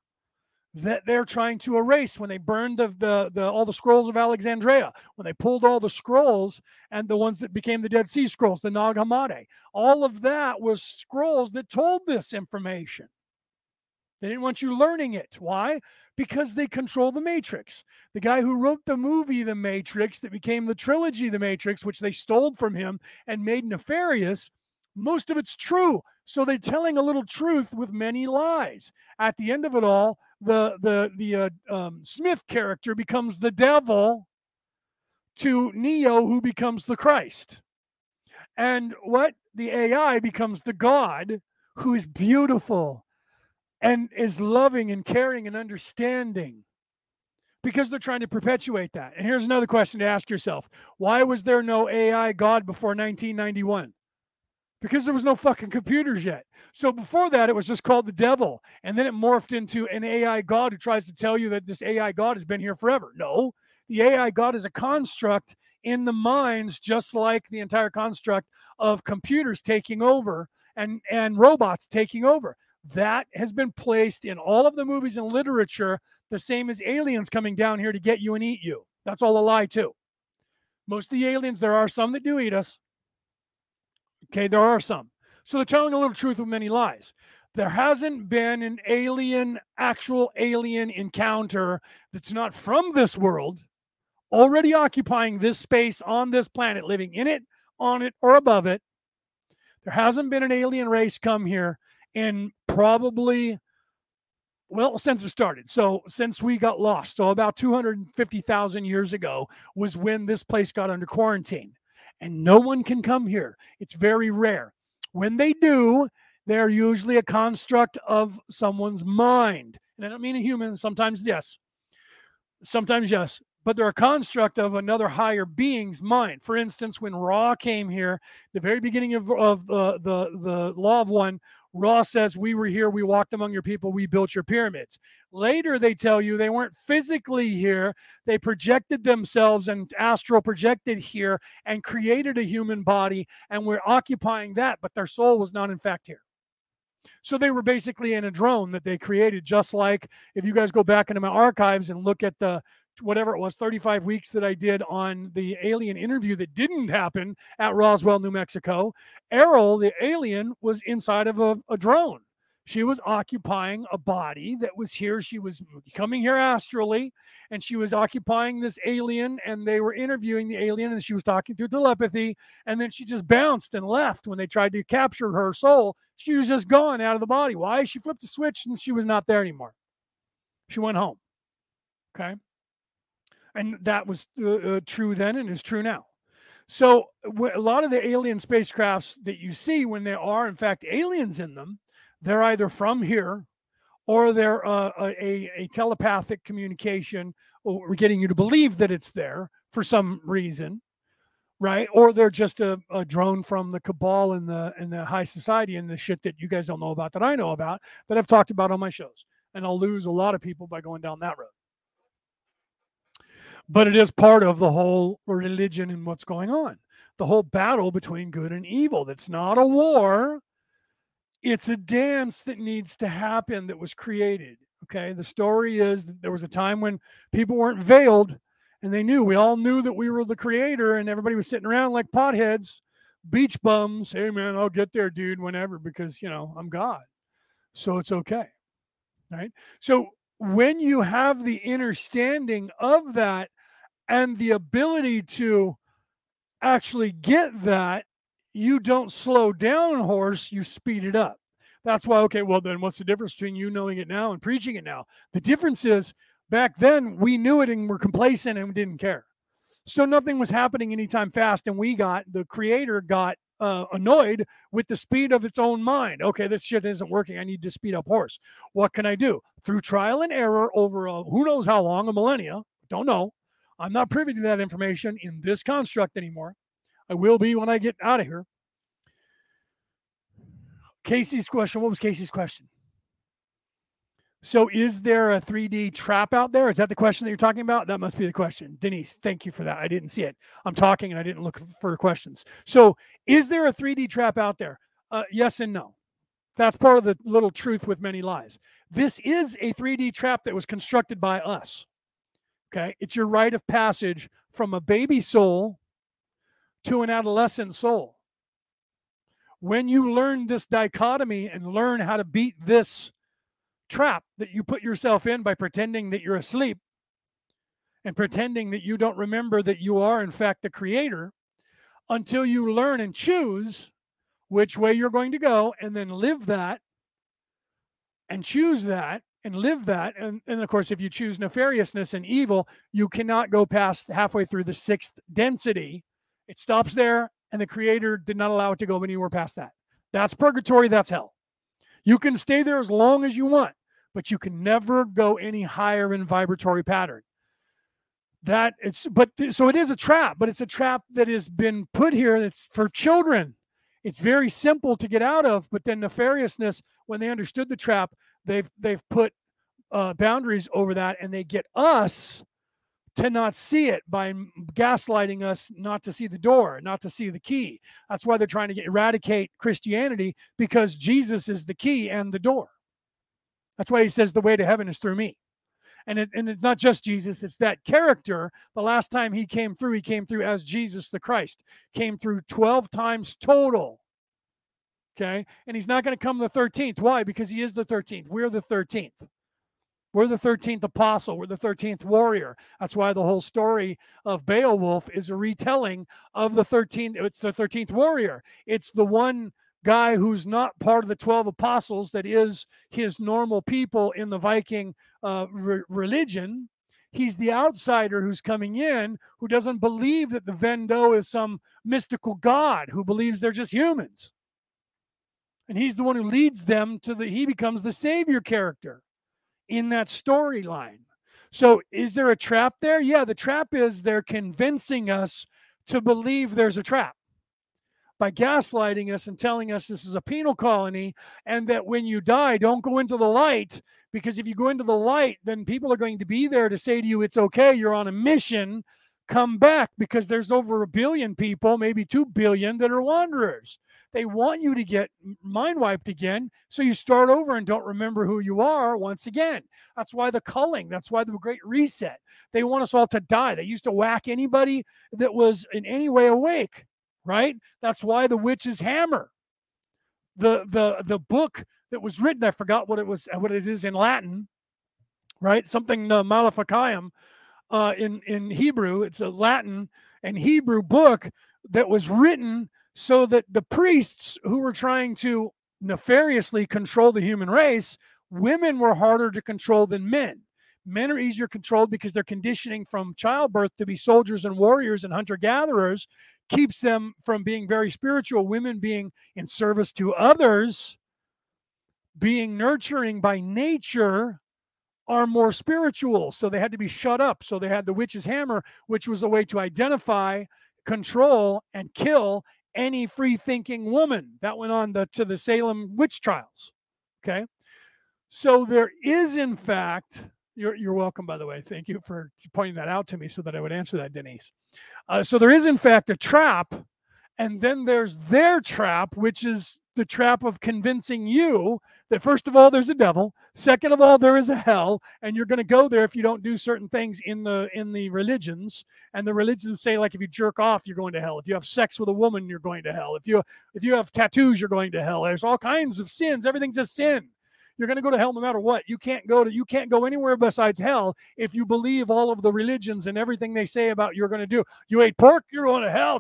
that they're trying to erase when they burned all the scrolls of Alexandria, when they pulled all the scrolls and the ones that became the Dead Sea Scrolls, the Nag Hammadi. All of that was scrolls that told this information. They didn't want you learning it. Why? Because they control the Matrix. The guy who wrote the movie The Matrix that became the trilogy The Matrix, which they stole from him and made nefarious, most of it's true. So they're telling a little truth with many lies. At the end of it all, the Smith character becomes the devil to Neo, who becomes the Christ. And what? The AI becomes the God who is beautiful and is loving and caring and understanding, because they're trying to perpetuate that. And here's another question to ask yourself. Why was there no AI God before 1991? Because there was no fucking computers yet. So before that, it was just called the devil. And then it morphed into an AI God who tries to tell you that this AI God has been here forever. No, the AI God is a construct in the minds, just like the entire construct of computers taking over and robots taking over. That has been placed in all of the movies and literature, the same as aliens coming down here to get you and eat you. That's all a lie, too. Most of the aliens, there are some that do eat us. Okay, there are some. So they're telling a little truth with many lies. There hasn't been an actual alien encounter that's not from this world, already occupying this space on this planet, living in it, on it, or above it. There hasn't been an alien race come here in probably, well, since it started. So since we got lost, so about 250,000 years ago was when this place got under quarantine. And no one can come here. It's very rare. When they do, they're usually a construct of someone's mind. And I don't mean a human. Sometimes yes. But they're a construct of another higher being's mind. For instance, when Ra came here, the very beginning of the Law of One, Ra says, we were here, we walked among your people, we built your pyramids. Later, they tell you they weren't physically here. They projected themselves and astral projected here and created a human body, and we're occupying that, but their soul was not in fact here. So they were basically in a drone that they created, just like if you guys go back into my archives and look at the whatever it was, 35 weeks that I did on the alien interview that didn't happen at Roswell, New Mexico. Errol, the alien, was inside of a drone. She was occupying a body that was here. She was coming here astrally, and she was occupying this alien, and they were interviewing the alien, and she was talking through telepathy, and then she just bounced and left when they tried to capture her soul. She was just gone out of the body. Why? She flipped a switch, and she was not there anymore. She went home. Okay? And that was true then and is true now. So a lot of the alien spacecrafts that you see, when there are, in fact, aliens in them, they're either from here or they're a telepathic communication or getting you to believe that it's there for some reason, right? Or they're just a drone from the cabal and the high society and the shit that you guys don't know about that I know about, that I've talked about on my shows. And I'll lose a lot of people by going down that road. But it is part of the whole religion and what's going on. The whole battle between good and evil. That's not a war. It's a dance that needs to happen that was created. Okay. The story is that there was a time when people weren't veiled and they knew. We all knew that we were the creator, and everybody was sitting around like potheads, beach bums. Hey, man, I'll get there, dude, whenever, because, I'm God. So it's okay. Right. So when you have the understanding of that and the ability to actually get that, you don't slow down, horse, you speed it up. That's why, okay, well, then what's the difference between you knowing it now and preaching it now? The difference is back then we knew it and were complacent and didn't care. So nothing was happening anytime fast, and the creator got annoyed with the speed of its own mind. Okay, this shit isn't working. I need to speed up, horse. What can I do? Through trial and error over who knows how long, a millennia, don't know, I'm not privy to that information in this construct anymore. I will be when I get out of here. Casey's question. What was Casey's question? So is there a 3D trap out there? Is that the question that you're talking about? That must be the question. Denise, thank you for that. I didn't see it. I'm talking and I didn't look for questions. So is there a 3D trap out there? Yes and no. That's part of the little truth with many lies. This is a 3D trap that was constructed by us. Okay. It's your rite of passage from a baby soul to an adolescent soul. When you learn this dichotomy and learn how to beat this trap that you put yourself in by pretending that you're asleep and pretending that you don't remember that you are, in fact, the creator, until you learn and choose which way you're going to go and then live that and choose that and live that. And of course, if you choose nefariousness and evil, you cannot go past halfway through the sixth density. It stops there, and the creator did not allow it to go anywhere past that. That's purgatory. That's hell. You can stay there as long as you want, but you can never go any higher in vibratory pattern. So it is a trap, but it's a trap that has been put here. That's for children. It's very simple to get out of, but then nefariousness, when they understood the trap, they've put boundaries over that, and they get us to not see it by gaslighting us, not to see the door, not to see the key. That's why they're trying to eradicate Christianity, because Jesus is the key and the door. That's why he says the way to heaven is through me. And it's not just Jesus, it's that character. The last time he came through as Jesus the Christ, came through 12 times total. Okay? And he's not going to come the 13th. Why? Because he is the 13th. We're the 13th. We're the 13th apostle. We're the 13th warrior. That's why the whole story of Beowulf is a retelling of the 13th. It's the 13th warrior. It's the one guy who's not part of the 12 apostles that is his normal people in the Viking religion. He's the outsider who's coming in, who doesn't believe that the Vendo is some mystical god, who believes they're just humans. And he's the one who leads them he becomes the savior character in that storyline. So is there a trap there? Yeah, the trap is they're convincing us to believe there's a trap by gaslighting us and telling us this is a penal colony, and that when you die, don't go into the light, because if you go into the light, then people are going to be there to say to you, it's okay, you're on a mission, come back, because there's over 1 billion people, maybe 2 billion, that are wanderers. They want you to get mind wiped again, so you start over and don't remember who you are once again. That's why the culling. That's why the Great Reset. They want us all to die. They used to whack anybody that was in any way awake, right? That's why the witch's hammer. The book that was written, I forgot what it was, what it is in Latin, right? Something Maleficarum in Hebrew. It's a Latin and Hebrew book that was written so that the priests who were trying to nefariously control the human race, women were harder to control than men. Men are easier controlled because their conditioning from childbirth to be soldiers and warriors and hunter-gatherers keeps them from being very spiritual. Women being in service to others, being nurturing by nature, are more spiritual. So they had to be shut up. So they had the witch's hammer, which was a way to identify, control, and kill any free-thinking woman. That went on to the Salem witch trials. Okay? So there is, in fact, you're welcome, by the way. Thank you for pointing that out to me so that I would answer that, Denise. So there is, in fact, a trap, and then there's their trap, which is the trap of convincing you that, first of all, there's a devil. Second of all, there is a hell, and you're going to go there if you don't do certain things in the religions. And the religions say, like, if you jerk off, you're going to hell. If you have sex with a woman, you're going to hell. If you have tattoos, you're going to hell. There's all kinds of sins. Everything's a sin. You're going to go to hell no matter what. You can't go anywhere besides hell if you believe all of the religions and everything they say about you're going to do. You ate pork, you're going to hell.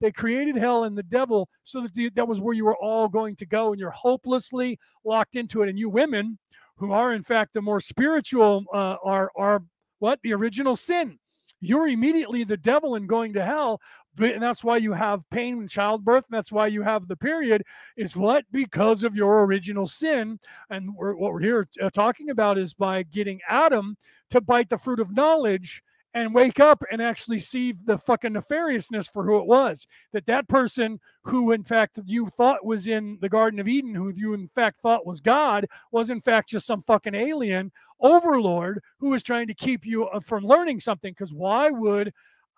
They created hell and the devil so that that was where you were all going to go, and you're hopelessly locked into it. And you women, who are, in fact, the more spiritual, are what? The original sin. You're immediately the devil and going to hell, and that's why you have pain in childbirth, and that's why you have the period, is what? Because of your original sin. And what we're here talking about is by getting Adam to bite the fruit of knowledge and wake up and actually see the fucking nefariousness for who it was. That person who, in fact, you thought was in the Garden of Eden, who you, in fact, thought was God, was, in fact, just some fucking alien overlord who was trying to keep you from learning something. Because why would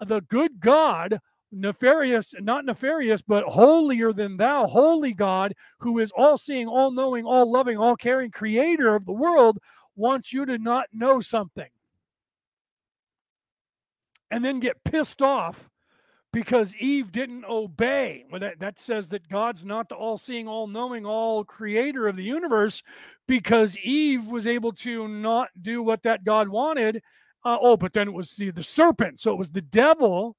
the good God, not nefarious, but holier than thou, holy God, who is all-seeing, all-knowing, all-loving, all-caring creator of the world, wants you to not know something? And then get pissed off because Eve didn't obey. Well, that says that God's not the all-seeing, all-knowing, all-creator of the universe because Eve was able to not do what that God wanted. But then it was the serpent. So it was the devil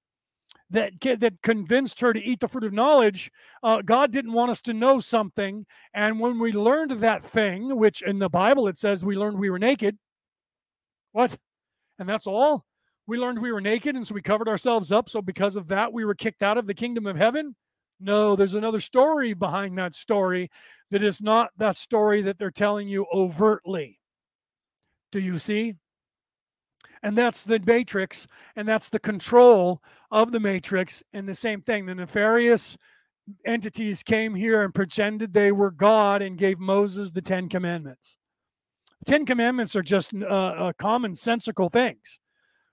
that convinced her to eat the fruit of knowledge. God didn't want us to know something. And when we learned that thing, which in the Bible it says we learned we were naked. What? And that's all? We learned we were naked, and so we covered ourselves up. So because of that, we were kicked out of the kingdom of heaven. No, there's another story behind that story that is not that story that they're telling you overtly. Do you see? And that's the matrix, and that's the control of the matrix. And the same thing, the nefarious entities came here and pretended they were God and gave Moses the 10 commandments. The 10 commandments are just commonsensical things.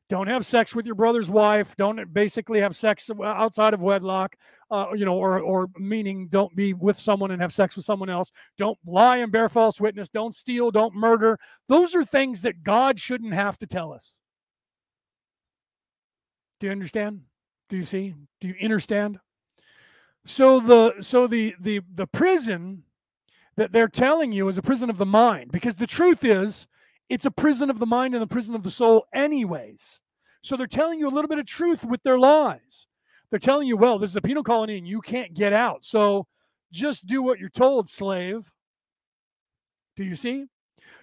Don't have sex with your brother's wife. Don't basically have sex outside of wedlock, or meaning don't be with someone and have sex with someone else. Don't lie and bear false witness. Don't steal. Don't murder. Those are things that God shouldn't have to tell us. Do you understand? Do you see? Do you understand? So the prison that they're telling you is a prison of the mind, because the truth is, it's a prison of the mind and the prison of the soul anyways. So they're telling you a little bit of truth with their lies. They're telling you, well, this is a penal colony and you can't get out. So just do what you're told, slave. Do you see?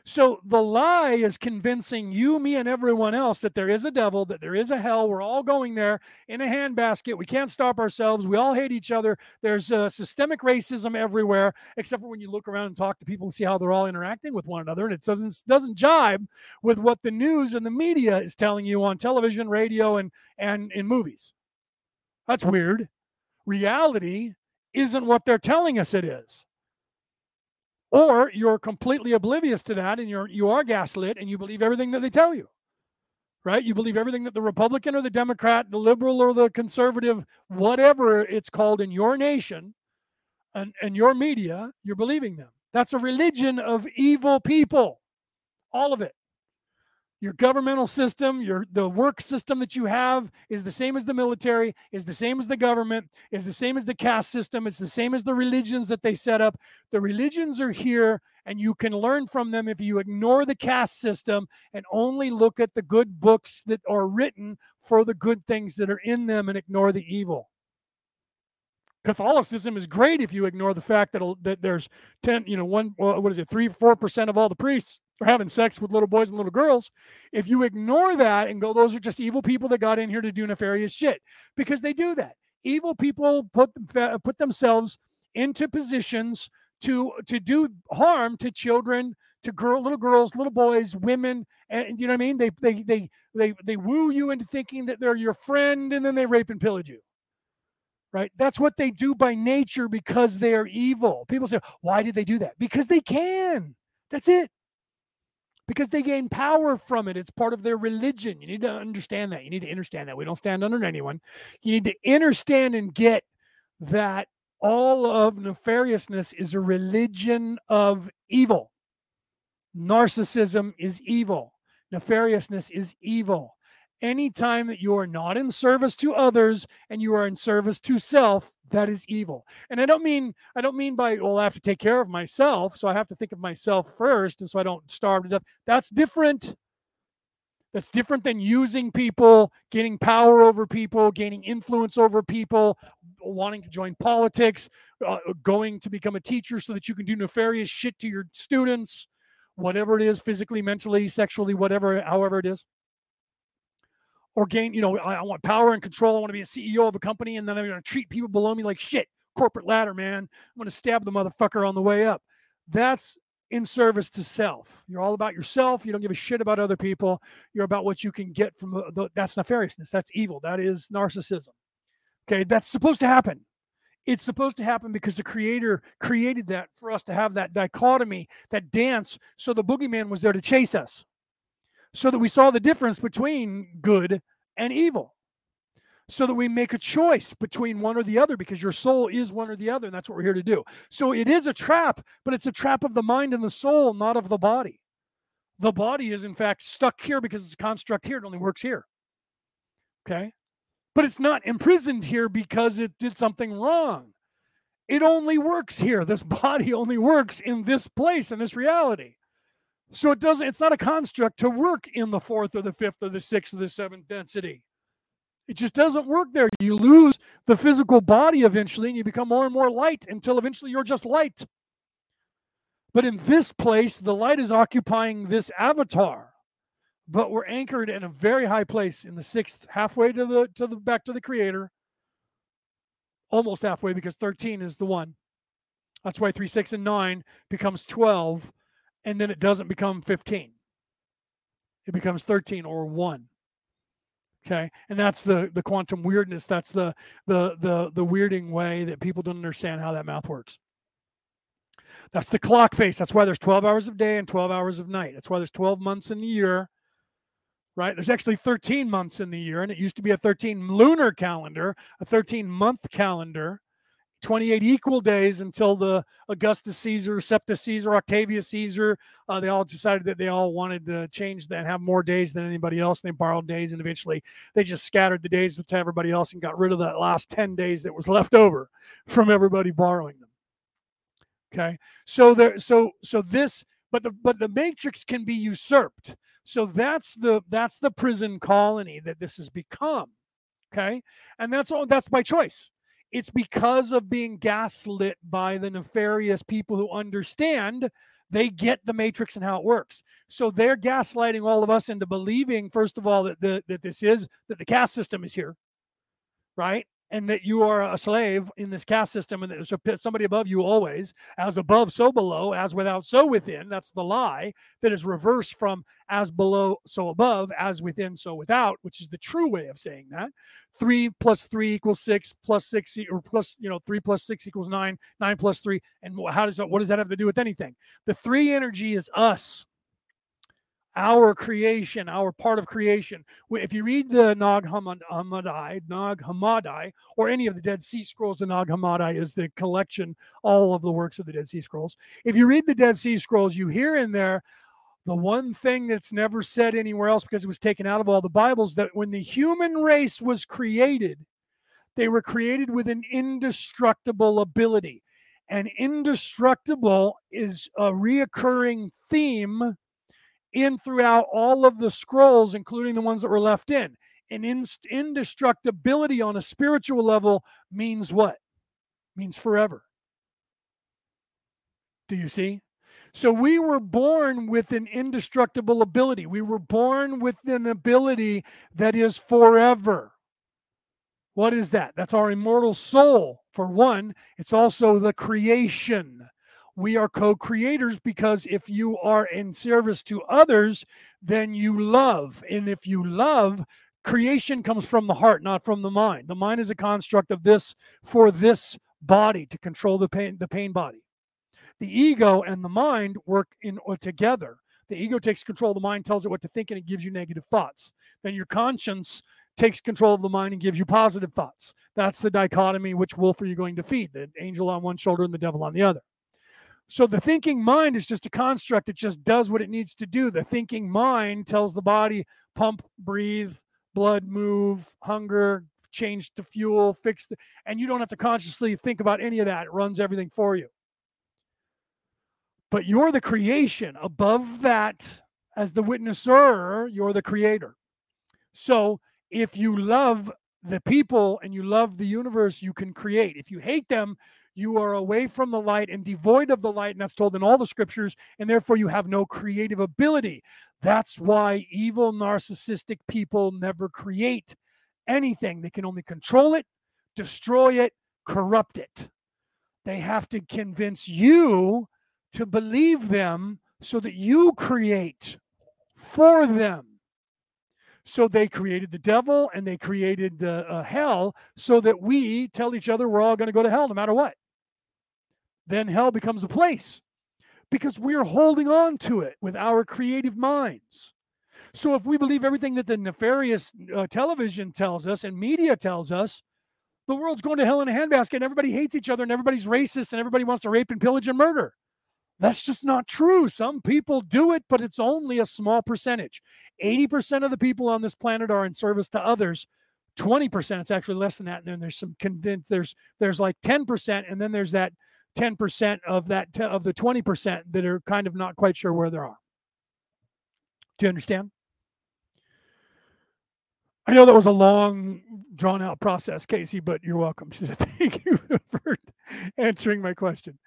So the lie is convincing you, me, and everyone else that there is a devil, that there is a hell. We're all going there in a handbasket. We can't stop ourselves. We all hate each other. There's systemic racism everywhere, except for when you look around and talk to people and see how they're all interacting with one another. And it doesn't jibe with what the news and the media is telling you on television, radio, and in movies. That's weird. Reality isn't what they're telling us it is. Or you're completely oblivious to that, and you are gaslit, and you believe everything that they tell you, right? You believe everything that the Republican or the Democrat, the liberal or the conservative, whatever it's called in your nation and your media, you're believing them. That's a religion of evil people, all of it. Your governmental system, the work system that you have is the same as the military, is the same as the government, is the same as the caste system, it's the same as the religions that they set up. The religions are here, and you can learn from them if you ignore the caste system and only look at the good books that are written for the good things that are in them and ignore the evil. Catholicism is great if you ignore the fact that there's 3-4% of all the priests are having sex with little boys and little girls. If you ignore that and go, those are just evil people that got in here to do nefarious shit, because they do that. Evil people put themselves into positions to do harm to children, to little girls, little boys, women, and you know what I mean? They woo you into thinking that they're your friend, and then they rape and pillage you. Right? That's what they do by nature because they are evil. People say, why did they do that? Because they can. That's it. Because they gain power from it. It's part of their religion. You need to understand that. You need to understand that. We don't stand under anyone. You need to understand and get that all of nefariousness is a religion of evil. Narcissism is evil. Nefariousness is evil. Anytime that you are not in service to others and you are in service to self, that is evil. And I don't mean by, well, I have to take care of myself, so I have to think of myself first, and so I don't starve to death. That's different. That's different than using people, getting power over people, gaining influence over people, wanting to join politics, going to become a teacher so that you can do nefarious shit to your students, whatever it is, physically, mentally, sexually, whatever, however it is. Or gain, I want power and control. I want to be a CEO of a company, and then I'm going to treat people below me like shit. Corporate ladder, man. I'm going to stab the motherfucker on the way up. That's in service to self. You're all about yourself. You don't give a shit about other people. You're about what you can get from that's nefariousness. That's evil. That is narcissism. Okay, that's supposed to happen. It's supposed to happen because the creator created that for us to have that dichotomy, that dance. So the boogeyman was there to chase us so that we saw the difference between good and evil, so that we make a choice between one or the other, because your soul is one or the other. And that's what we're here to do. So it is a trap, but it's a trap of the mind and the soul, not of the body. The body is in fact stuck here because it's a construct here. It only works here. Okay. But it's not imprisoned here because it did something wrong. It only works here. This body only works in this place, in this reality. So it doesn't, it's not a construct to work in the fourth or the fifth or the sixth or the seventh density. It just doesn't work there. You lose the physical body eventually, and you become more and more light until eventually you're just light. But in this place, the light is occupying this avatar. But we're anchored in a very high place in the sixth, halfway to the back to the creator. Almost halfway, because 13 is the one. That's why 3, 6, and 9 becomes 12, and then it doesn't become 15. It becomes 13 or 1. Okay, and that's the quantum weirdness. That's the weirding way that people don't understand how that math works. That's the clock face. That's why there's 12 hours of day and 12 hours of night. That's why there's 12 months in the year. Right? There's actually 13 months in the year, and it used to be a 13 lunar calendar, a 13-month calendar, 28 equal days until the Augustus Caesar, Septus Caesar, Octavius Caesar, they all decided that they all wanted to change that and have more days than anybody else, and they borrowed days, and eventually they just scattered the days to everybody else and got rid of that last 10 days that was left over from everybody borrowing them. Okay? So the matrix can be usurped. So that's the prison colony that this has become, okay? And that's by choice. It's because of being gaslit by the nefarious people who understand they get the matrix and how it works. So they're gaslighting all of us into believing, first of all, that the caste system is here, right? And that you are a slave in this caste system, and there's somebody above you always, as above, so below, as without, so within. That's the lie that is reversed from as below, so above, as within, so without, which is the true way of saying that. 3 + 3 = 6, plus 3 + 6 = 9, 9 + 3. And what does that have to do with anything? The 3 energy is us. Our creation, our part of creation. If you read the Nag Hammadi, or any of the Dead Sea Scrolls, the Nag Hammadi is the collection, all of the works of the Dead Sea Scrolls. If you read the Dead Sea Scrolls, you hear in there the one thing that's never said anywhere else because it was taken out of all the Bibles, that when the human race was created, they were created with an indestructible ability. And indestructible is a reoccurring theme in throughout all of the scrolls, including the ones that were left in. And indestructibility on a spiritual level means what? Means forever. Do you see? So we were born with an indestructible ability. We were born with an ability that is forever. What is that? That's our immortal soul, for one. It's also the creation. We are co-creators, because if you are in service to others, then you love. And if you love, creation comes from the heart, not from the mind. The mind is a construct of this for this body to control the pain body. The ego and the mind work in or together. The ego takes control of the mind, tells it what to think, and it gives you negative thoughts. Then your conscience takes control of the mind and gives you positive thoughts. That's the dichotomy. Which wolf are you going to feed? The angel on one shoulder and the devil on the other. So the thinking mind is just a construct. It just does what it needs to do. The thinking mind tells the body, pump, breathe, blood move, hunger, change to fuel, and you don't have to consciously think about any of that. It runs everything for you. But you're the creation. Above that, as the witnesser, you're the creator. So if you love the people and you love the universe, you can create. If you hate them, you are away from the light and devoid of the light, and that's told in all the scriptures, and therefore you have no creative ability. That's why evil, narcissistic people never create anything. They can only control it, destroy it, corrupt it. They have to convince you to believe them so that you create for them. So they created the devil and they created hell so that we tell each other we're all going to go to hell no matter what. Then hell becomes a place because we're holding on to it with our creative minds. So if we believe everything that the nefarious television tells us and media tells us, the world's going to hell in a handbasket and everybody hates each other and everybody's racist and everybody wants to rape and pillage and murder. That's just not true. Some people do it, but it's only a small percentage. 80% of the people on this planet are in service to others. 20%, it's actually less than that. And then there's some convinced, there's like 10%, and then there's that 10% of the 20% that are kind of not quite sure where they are. Do you understand? I know that was a long, drawn-out process, Casey, but you're welcome. She said, thank you for answering my question.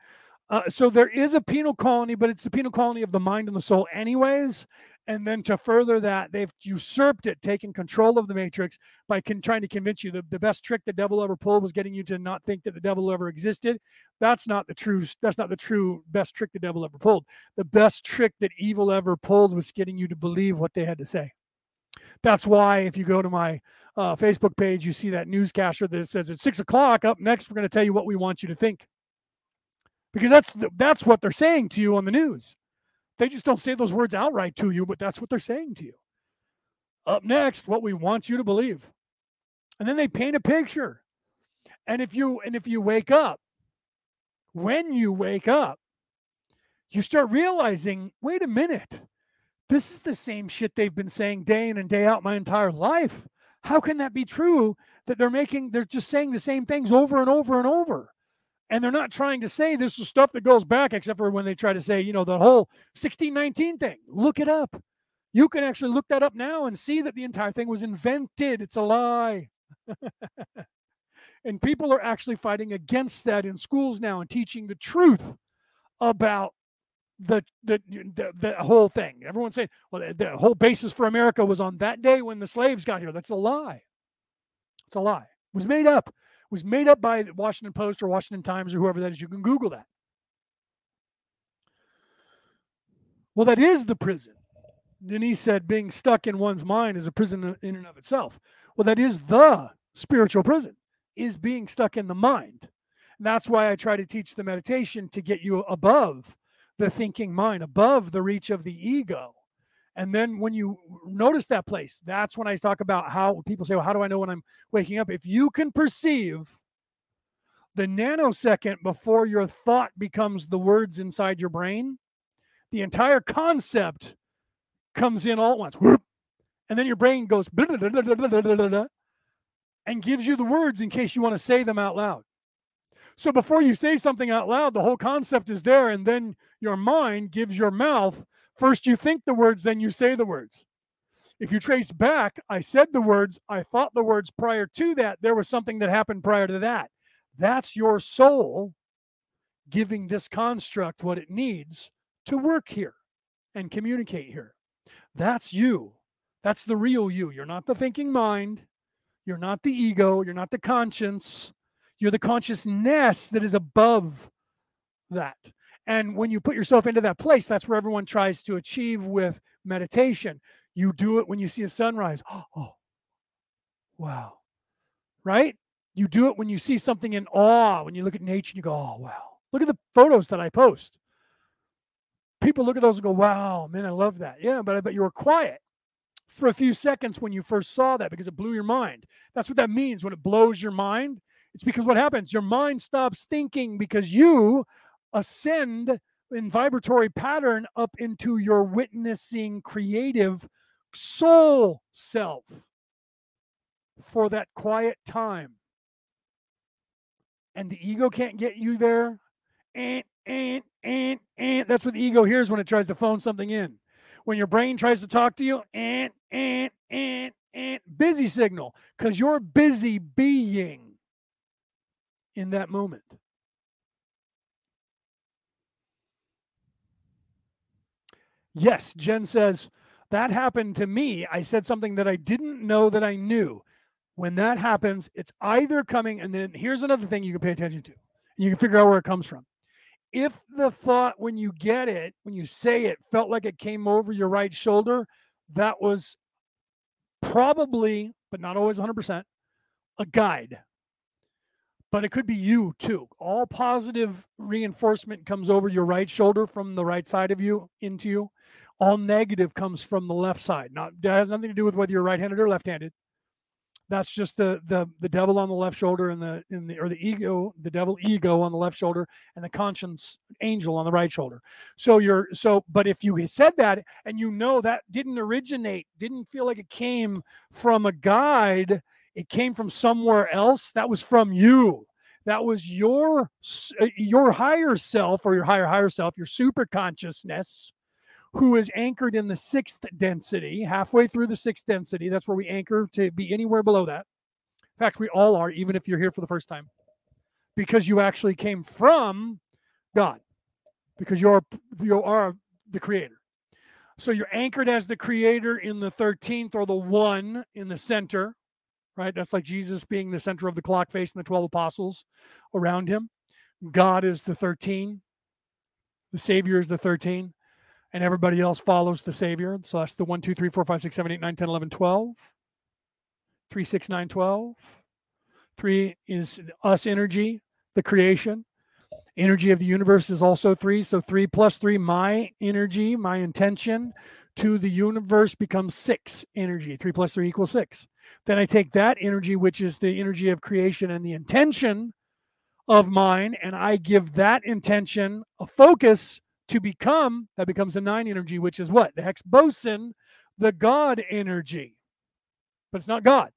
So there is a penal colony, but it's the penal colony of the mind and the soul anyways. And then to further that, they've usurped it, taken control of the matrix by trying to convince you. The best trick the devil ever pulled was getting you to not think that the devil ever existed. That's not the true best trick the devil ever pulled. The best trick that evil ever pulled was getting you to believe what they had to say. That's why if you go to my Facebook page, you see that newscaster that says at 6 o'clock up next, we're going to tell you what we want you to think. Because that's what they're saying to you on the news. They just don't say those words outright to you, but that's what they're saying to you. Up next, what we want you to believe. And then they paint a picture. And if you wake up, when you wake up, you start realizing, wait a minute, this is the same shit they've been saying day in and day out my entire life. How can that be true that they're just saying the same things over and over and over? And they're not trying to say this is stuff that goes back, except for when they try to say, the whole 1619 thing. Look it up. You can actually look that up now and see that the entire thing was invented. It's a lie. And people are actually fighting against that in schools now and teaching the truth about the whole thing. Everyone's saying, well, the whole basis for America was on that day when the slaves got here. That's a lie. It's a lie. It was made up. Was made up by the Washington Post or Washington Times or whoever that is. You can Google that. Well, that is the prison. Denise said being stuck in one's mind is a prison in and of itself. Well, that is the spiritual prison, is being stuck in the mind. And that's why I try to teach the meditation to get you above the thinking mind, above the reach of the ego. And then when you notice that place, that's when I talk about how people say, well, how do I know when I'm waking up? If you can perceive the nanosecond before your thought becomes the words inside your brain, the entire concept comes in all at once. Whoop, and then your brain goes and gives you the words in case you want to say them out loud. So before you say something out loud, the whole concept is there. And then your mind gives your mouth. First, you think the words, then you say the words. If you trace back, I said the words, I thought the words prior to that, there was something that happened prior to that. That's your soul giving this construct what it needs to work here and communicate here. That's you. That's the real you. You're not the thinking mind. You're not the ego. You're not the conscience. You're the consciousness that is above that. And when you put yourself into that place, that's where everyone tries to achieve with meditation. You do it when you see a sunrise. Oh, wow. Right? You do it when you see something in awe. When you look at nature, you go, oh, wow. Look at the photos that I post. People look at those and go, wow, man, I love that. Yeah, but I bet you were quiet for a few seconds when you first saw that because it blew your mind. That's what that means when it blows your mind. It's because what happens? Your mind stops thinking because you ascend in vibratory pattern up into your witnessing creative soul self for that quiet time. And the ego can't get you there. That's what the ego hears when it tries to phone something in. When your brain tries to talk to you, busy signal, because you're busy being in that moment. Yes, Jen says, that happened to me. I said something that I didn't know that I knew. When that happens, it's either coming, and then here's another thing you can pay attention to. You can figure out where it comes from. if the thought when you get it, when you say it, felt like it came over your right shoulder, that was probably, but not always 100%, a guide. But it could be you too. All positive reinforcement comes over your right shoulder from the right side of you into you. All negative comes from the left side. Not, that has nothing to do with whether you're right-handed or left-handed. That's just the devil on the left shoulder and the devil ego on the left shoulder and the conscience angel on the right shoulder. But if you said that and you know that didn't originate, didn't feel like it came from a guide, it came from somewhere else. That was from you. That was your higher self or your higher self, your super consciousness, who is anchored in the sixth density, halfway through the sixth density. That's where we anchor to be anywhere below that. In fact, we all are, even if you're here for the first time, because you actually came from God, because you are the creator. So you're anchored as the creator in the 13th or the one in the center, right? That's like Jesus being the center of the clock face and the 12 apostles around him. God is the 13. The Savior is the 13. And everybody else follows the Savior. So that's the 1, 2, 3, 4, 5, 6, 7, 8, 9, 10, 11, 12. 3, 6, 9, 12. 3 is us energy, the creation. Energy of the universe is also 3. So 3 plus 3, my energy, my intention to the universe becomes 6 energy. 3 plus 3 equals 6. Then I take that energy, which is the energy of creation and the intention of mine, and I give that intention a focus to become, that becomes the 9 energy, which is what? The hex boson, the God energy. But it's not God.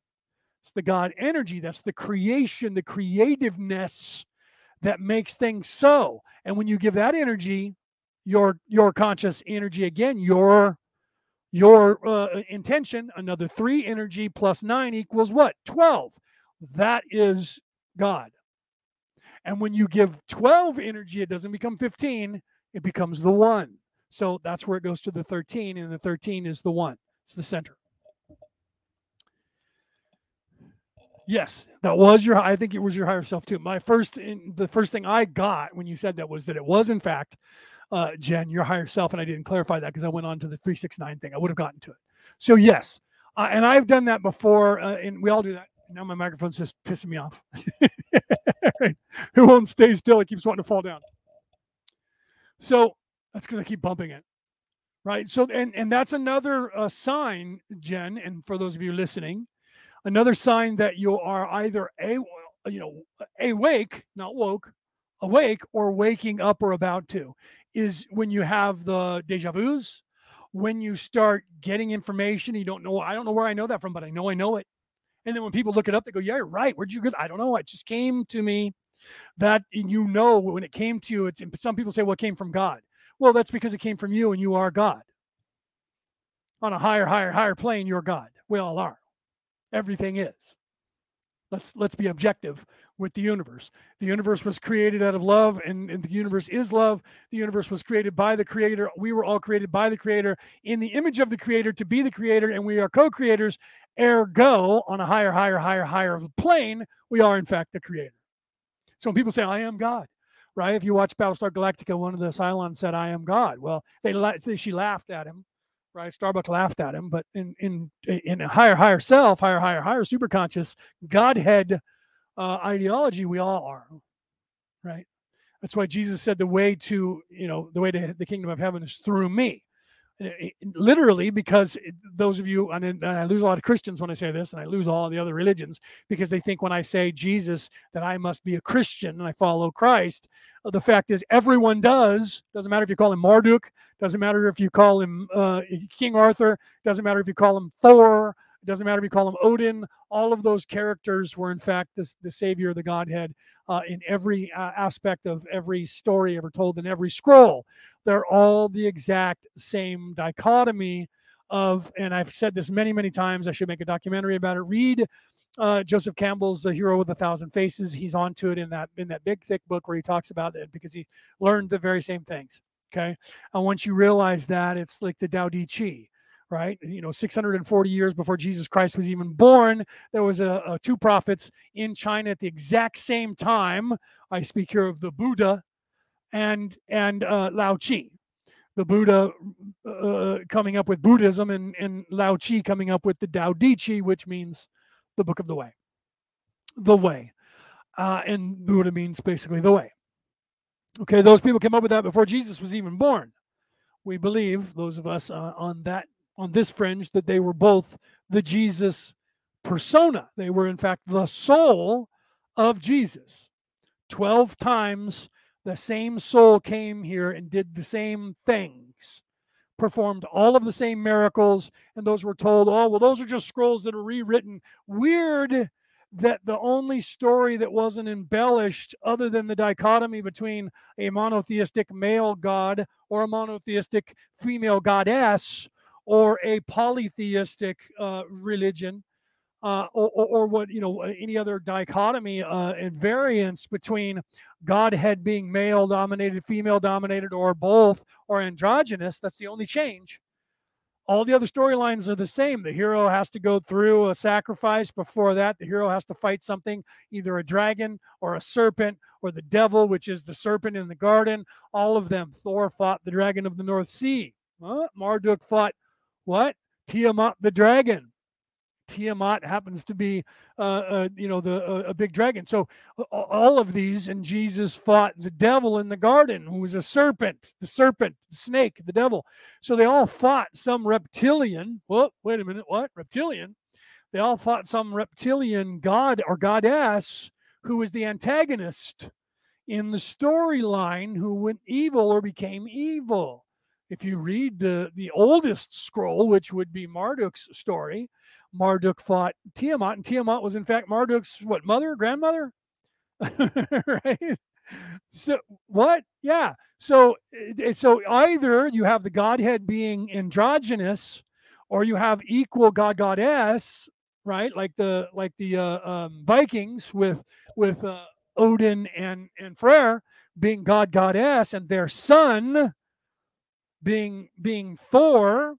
It's the God energy. That's the creation, the creativeness that makes things so. And when you give that energy, your conscious energy, again, your intention, another 3 energy plus 9 equals what? 12. That is God. And when you give 12 energy, it doesn't become 15. It becomes the one. So that's where it goes to the 13, and the 13 is the one. It's the center. Yes, that was your, I think it was your higher self too. The first thing I got when you said that was that it was in fact, Jen, your higher self, and I didn't clarify that because I went on to the 369 thing. I would have gotten to it. So yes, and I've done that before, and we all do that. Now my microphone's just pissing me off. Right. It won't stay still. It keeps wanting to fall down. So that's because I keep bumping it, right? So, and that's another sign, Jen, and for those of you listening, another sign that you are either awake, not woke, awake, or waking up or about to, is when you have the déjà vus, when you start getting information, you don't know, I don't know where I know that from, but I know it. And then when people look it up, they go, yeah, you're right. Where'd you get? I don't know. It just came to me. That, you know, when it came to you, it's, some people say, well, it came from God. Well, that's because it came from you and you are God. On a higher plane, you're God. We all are. Everything is. Let's be objective with the universe. The universe was created out of love, and the universe is love. The universe was created by the creator. We were all created by the creator in the image of the creator to be the creator, and we are co-creators. Ergo, on a higher plane, we are in fact the creator. So when people say, I am God, right? If you watch Battlestar Galactica, one of the Cylons said, I am God. Well, she laughed at him, right? Starbuck laughed at him, but in a higher self, higher superconscious, Godhead ideology, we all are, right? That's why Jesus said the way to the kingdom of heaven is through me. Literally, because those of you, and I lose a lot of Christians when I say this, and I lose all the other religions, because they think when I say Jesus that I must be a Christian and I follow Christ. The fact is everyone does. Doesn't matter if you call him Marduk. Doesn't matter if you call him King Arthur. Doesn't matter if you call him Thor. Doesn't matter if you call him Odin. All of those characters were in fact the Savior, the Godhead, in every aspect of every story ever told in every scroll. They're all the exact same dichotomy of, and I've said this many, many times, I should make a documentary about it. Read Joseph Campbell's The Hero with a Thousand Faces. He's onto it in that big, thick book where he talks about it because he learned the very same things, okay? And once you realize that, it's like the Tao Te Ching, right? 640 years before Jesus Christ was even born, there was a 2 prophets in China at the exact same time. I speak here of the Buddha and Lao Tzu, the Buddha coming up with Buddhism, and Lao Tzu coming up with the Tao Te Ching, which means the Book of the Way. The Way. And Buddha means basically the way. Okay, those people came up with that before Jesus was even born. We believe, those of us on this fringe, that they were both the Jesus persona. They were, in fact, the soul of Jesus. 12 times the same soul came here and did the same things, performed all of the same miracles, and those were told, oh, well, those are just scrolls that are rewritten. Weird that the only story that wasn't embellished, other than the dichotomy between a monotheistic male god or a monotheistic female goddess or a polytheistic religion, or what, you know, any other dichotomy and variance between Godhead being male-dominated, female-dominated, or both, or androgynous. That's the only change. All the other storylines are the same. The hero has to go through a sacrifice. Before that, the hero has to fight something, either a dragon or a serpent or the devil, which is the serpent in the garden. All of them. Thor fought the dragon of the North Sea. Marduk fought what? Tiamat the dragon. Tiamat happens to be, a big dragon. So all of these, and Jesus fought the devil in the garden, who was a serpent, the snake, the devil. So they all fought some reptilian. Well, wait a minute, what? Reptilian? They all fought some reptilian god or goddess who was the antagonist in the storyline, who went evil or became evil. If you read the oldest scroll, which would be Marduk's story, Marduk fought Tiamat, and Tiamat was, in fact, Marduk's, what, mother, grandmother? Right? So, what? Yeah. So either you have the Godhead being androgynous, or you have equal God-goddess, right? Like the Vikings with Odin and Freyr being God-goddess, and their son being Thor,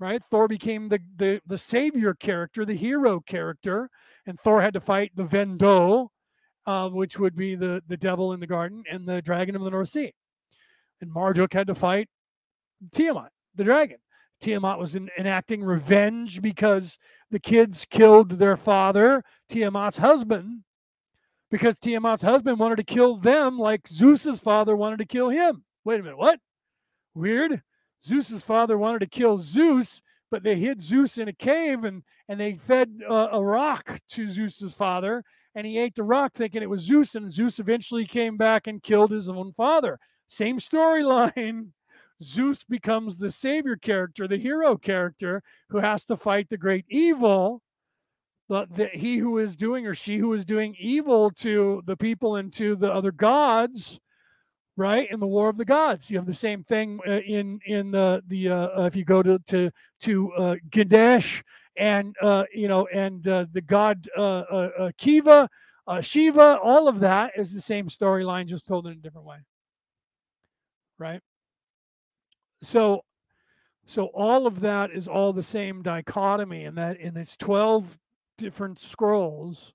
right? Thor became the savior character, the hero character, and Thor had to fight the Vendo, which would be the devil in the garden and the dragon of the North Sea. And Marduk had to fight Tiamat, the dragon. Tiamat was enacting revenge because the kids killed their father, Tiamat's husband, because Tiamat's husband wanted to kill them like Zeus's father wanted to kill him. Wait a minute, what? Weird. Zeus's father wanted to kill Zeus, but they hid Zeus in a cave, and they fed a rock to Zeus's father, and he ate the rock thinking it was Zeus, and Zeus eventually came back and killed his own father. Same storyline. Zeus becomes the savior character, the hero character, who has to fight the great evil, he who is doing, or she who is doing evil to the people and to the other gods. Right, in the War of the Gods, you have the same thing in the if you go to Ganesh and the god Kiva, Shiva, all of that is the same storyline, just told in a different way. Right. So all of that is all the same dichotomy, and that in its 12 different scrolls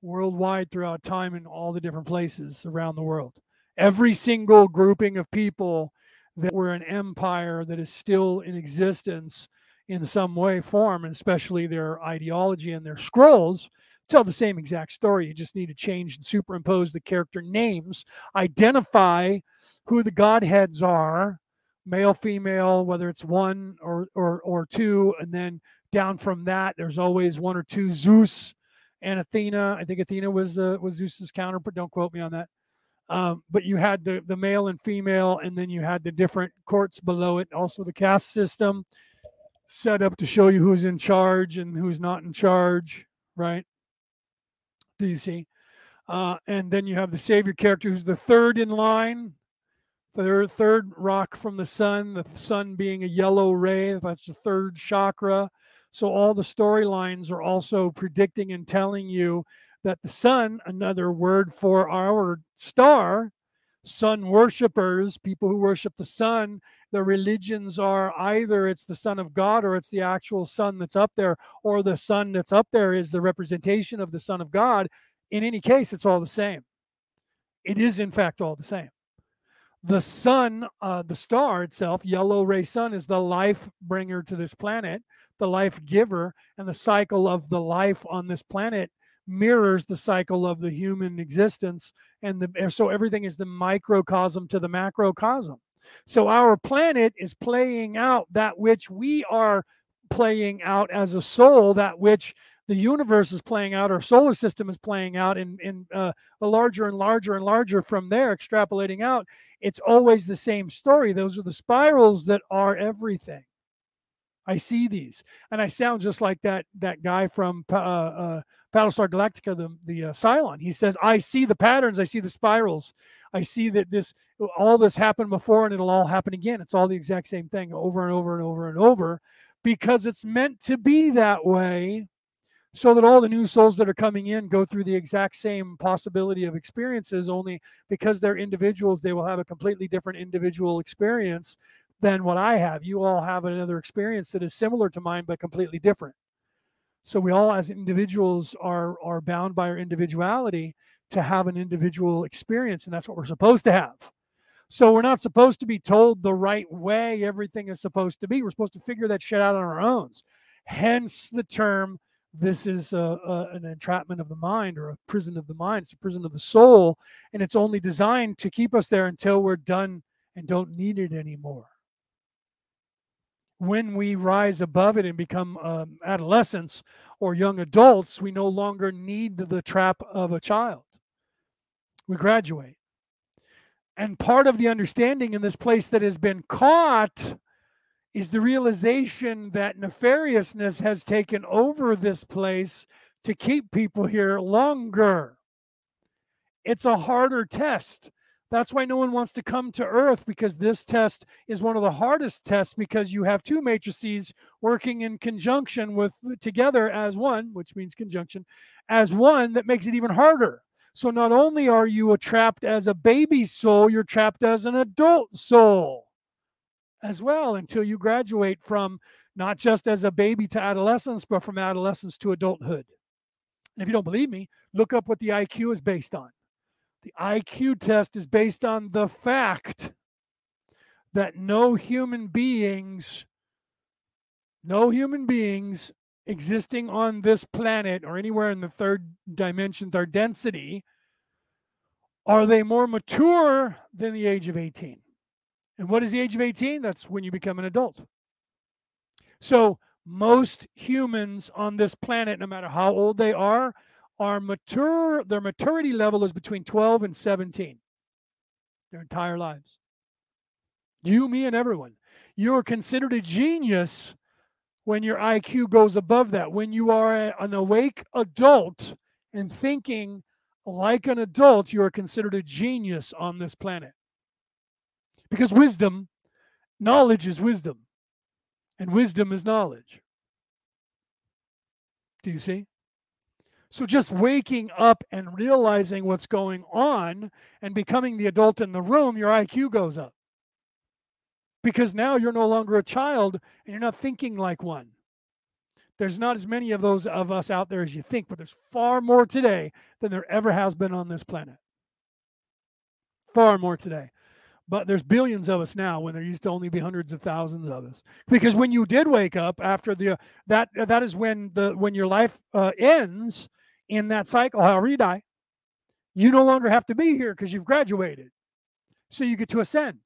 worldwide throughout time in all the different places around the world. Every single grouping of people that were an empire that is still in existence in some way, form, and especially their ideology and their scrolls, tell the same exact story. You just need to change and superimpose the character names, identify who the godheads are, male, female, whether it's one or two, and then down from that, there's always one or two, Zeus and Athena. I think Athena was Zeus's counterpart. Don't quote me on that. But you had the male and female, and then you had the different courts below it. Also the caste system set up to show you who's in charge and who's not in charge, right? Do you see? And then you have the savior character, who's the third in line, the third rock from the sun being a yellow ray. That's the third chakra. So all the storylines are also predicting and telling you that the sun, another word for our star, sun worshipers, people who worship the sun, the religions are either it's the Son of God, or it's the actual sun that's up there, or the sun that's up there is the representation of the Son of God. In any case, it's all the same. It is, in fact, all the same. The sun, the star itself, yellow ray sun, is the life bringer to this planet, the life giver, and the cycle of the life on this planet mirrors the cycle of the human existence. And so everything is the microcosm to the macrocosm. So our planet is playing out that which we are playing out as a soul, that which the universe is playing out, our solar system is playing out in a larger and larger and larger from there, extrapolating out. It's always the same story. Those are the spirals that are everything. I see these. And I sound just like that guy from Battlestar Galactica, the Cylon. He says, I see the patterns. I see the spirals. I see that all this happened before and it'll all happen again. It's all the exact same thing over and over and over and over because it's meant to be that way. So that all the new souls that are coming in go through the exact same possibility of experiences, only because they're individuals, they will have a completely different individual experience than what I have. You all have another experience that is similar to mine, but completely different. So we all as individuals are bound by our individuality to have an individual experience, and that's what we're supposed to have. So we're not supposed to be told the right way everything is supposed to be. We're supposed to figure that shit out on our own. Hence the term, this is an entrapment of the mind or a prison of the mind. It's a prison of the soul, and it's only designed to keep us there until we're done and don't need it anymore. When we rise above it and become adolescents or young adults, we no longer need the trap of a child. We graduate. And part of the understanding in this place that has been caught is the realization that nefariousness has taken over this place to keep people here longer. It's a harder test. That's why no one wants to come to Earth, because this test is one of the hardest tests, because you have two matrices working in conjunction with together as one, which means conjunction, as one that makes it even harder. So not only are you trapped as a baby soul, you're trapped as an adult soul as well, until you graduate from not just as a baby to adolescence, but from adolescence to adulthood. And if you don't believe me, look up what the IQ is based on. The IQ test is based on the fact that no human beings existing on this planet or anywhere in the third dimension, third density, are they more mature than the age of 18? And what is the age of 18? That's when you become an adult. So most humans on this planet, no matter how old they are mature. Their maturity level is between 12 and 17. Their entire lives. You, me, and everyone. You're considered a genius when your IQ goes above that. When you are an awake adult and thinking like an adult, you are considered a genius on this planet. Because wisdom, knowledge is wisdom, and wisdom is knowledge. Do you see? So just waking up and realizing what's going on and becoming the adult in the room, your IQ goes up. Because now you're no longer a child and you're not thinking like one. There's not as many of those of us out there as you think, but there's far more today than there ever has been on this planet. Far more today. But there's billions of us now when there used to only be hundreds of thousands of us. Because when you did wake up after that is when your life ends in that cycle, however you die, you no longer have to be here because you've graduated. So you get to ascend.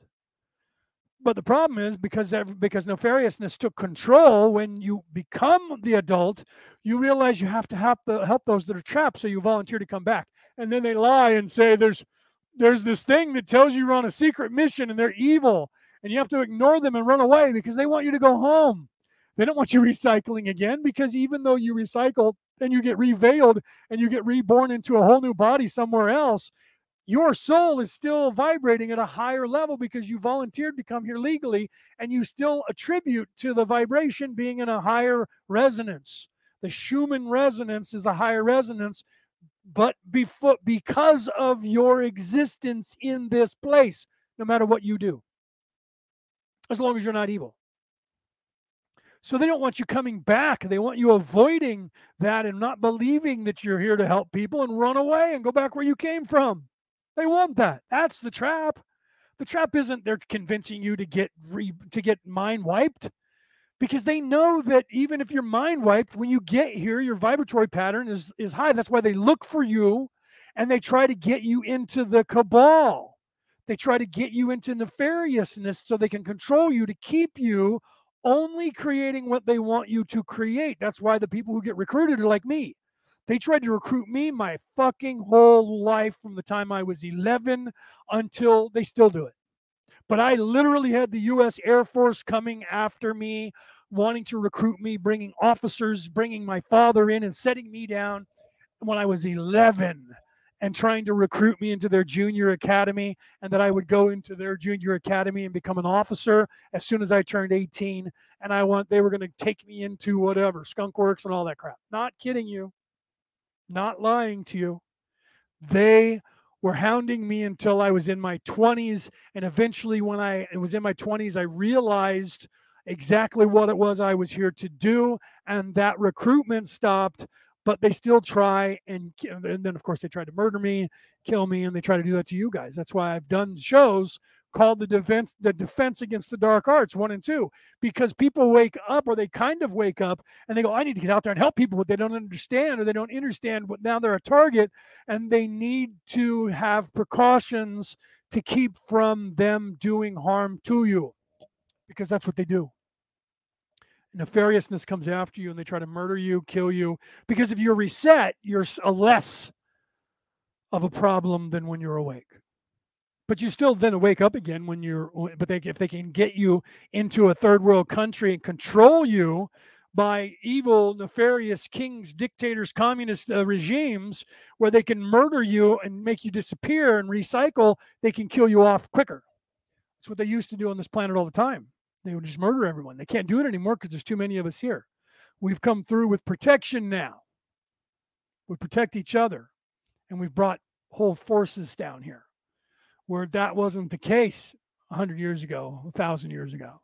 But the problem is because nefariousness took control, when you become the adult, you realize you have to help those that are trapped. So you volunteer to come back. And then they lie and say there's this thing that tells you you're on a secret mission and they're evil, and you have to ignore them and run away because they want you to go home. They don't want you recycling again, because even though you recycle and you get revealed and you get reborn into a whole new body somewhere else, your soul is still vibrating at a higher level because you volunteered to come here legally, and you still attribute to the vibration being in a higher resonance. The Schumann resonance is a higher resonance. But because of your existence in this place, no matter what you do, as long as you're not evil. So they don't want you coming back. They want you avoiding that and not believing that you're here to help people, and run away and go back where you came from. They want that. That's the trap. The trap isn't they're convincing you to get mind wiped, because they know that even if you're mind wiped, when you get here, your vibratory pattern is high. That's why they look for you, and they try to get you into the cabal. They try to get you into nefariousness so they can control you to keep you only creating what they want you to create. That's why the people who get recruited are like me. They tried to recruit me my fucking whole life from the time I was 11 until they still do it. But I literally had the U.S. Air Force coming after me, wanting to recruit me, bringing officers, bringing my father in and setting me down when I was 11 and trying to recruit me into their junior academy, and that I would go into their junior academy and become an officer as soon as I turned 18. And they were going to take me into whatever, skunk works and all that crap. Not kidding you. Not lying to you. They were hounding me until I was in my 20s. And eventually when I was in my 20s, I realized exactly what it was I was here to do. And that recruitment stopped, but they still try. And then, of course, they tried to murder me, kill me, and they try to do that to you guys. That's why I've done shows called The Defense Against the Dark Arts 1 and 2, because people wake up, or they kind of wake up, and they go, I need to get out there and help people, but they don't understand, or they don't understand, but now they're a target, and they need to have precautions to keep from them doing harm to you, because that's what they do. Nefariousness comes after you, and they try to murder you, kill you, because if you're reset, you're less of a problem than when you're awake. But you still then wake up again when if they can get you into a third world country and control you by evil, nefarious kings, dictators, communist regimes, where they can murder you and make you disappear and recycle, they can kill you off quicker. That's what they used to do on this planet all the time. They would just murder everyone. They can't do it anymore because there's too many of us here. We've come through with protection now. We protect each other, and we've brought whole forces down here, where that wasn't the case 100 years ago, 1,000 years ago.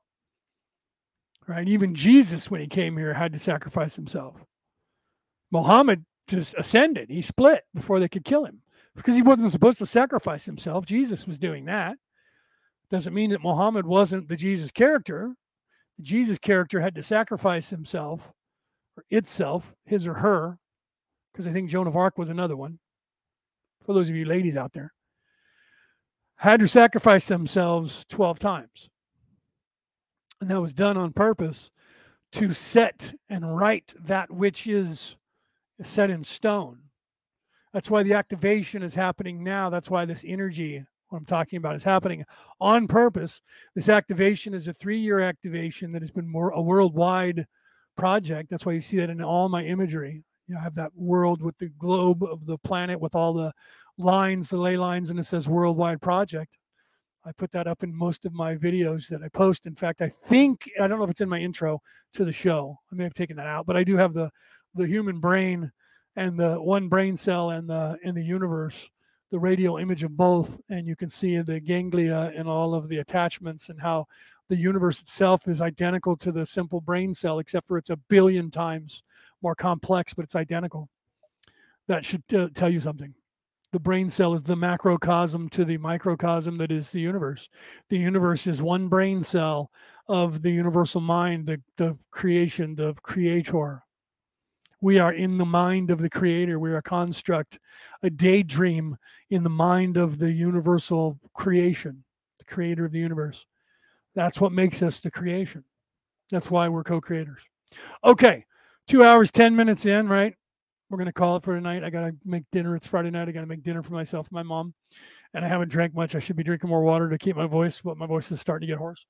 Right? Even Jesus, when he came here, had to sacrifice himself. Muhammad just ascended. He split before they could kill him because he wasn't supposed to sacrifice himself. Jesus was doing that. Doesn't mean that Muhammad wasn't the Jesus character. The Jesus character had to sacrifice himself, or itself, his or her, because I think Joan of Arc was another one. For those of you ladies out there. Had to sacrifice themselves 12 times. And that was done on purpose to set and right that which is set in stone. That's why the activation is happening now. That's why this energy, what I'm talking about, is happening on purpose. This activation is a 3-year activation that has been more a worldwide project. That's why you see that in all my imagery. You know, I have that world with the globe of the planet with all the lines, the ley lines, and it says worldwide project. I put that up in most of my videos that I post. In fact, I don't know if it's in my intro to the show. I may have taken that out, but I do have the human brain and the one brain cell and in the universe, the radial image of both. And you can see the ganglia and all of the attachments and how the universe itself is identical to the simple brain cell, except for it's 1 billion times more complex, but it's identical. That should tell you something. The brain cell is the macrocosm to the microcosm that is the universe. The universe is one brain cell of the universal mind, the creation, the creator. We are in the mind of the creator. We are a construct, a daydream in the mind of the universal creation, the creator of the universe. That's what makes us the creation. That's why we're co-creators. Okay, 2 hours, 10 minutes in, right? We're going to call it for tonight. I got to make dinner. It's Friday night. I got to make dinner for myself and my mom. And I haven't drank much. I should be drinking more water to keep my voice, but my voice is starting to get hoarse.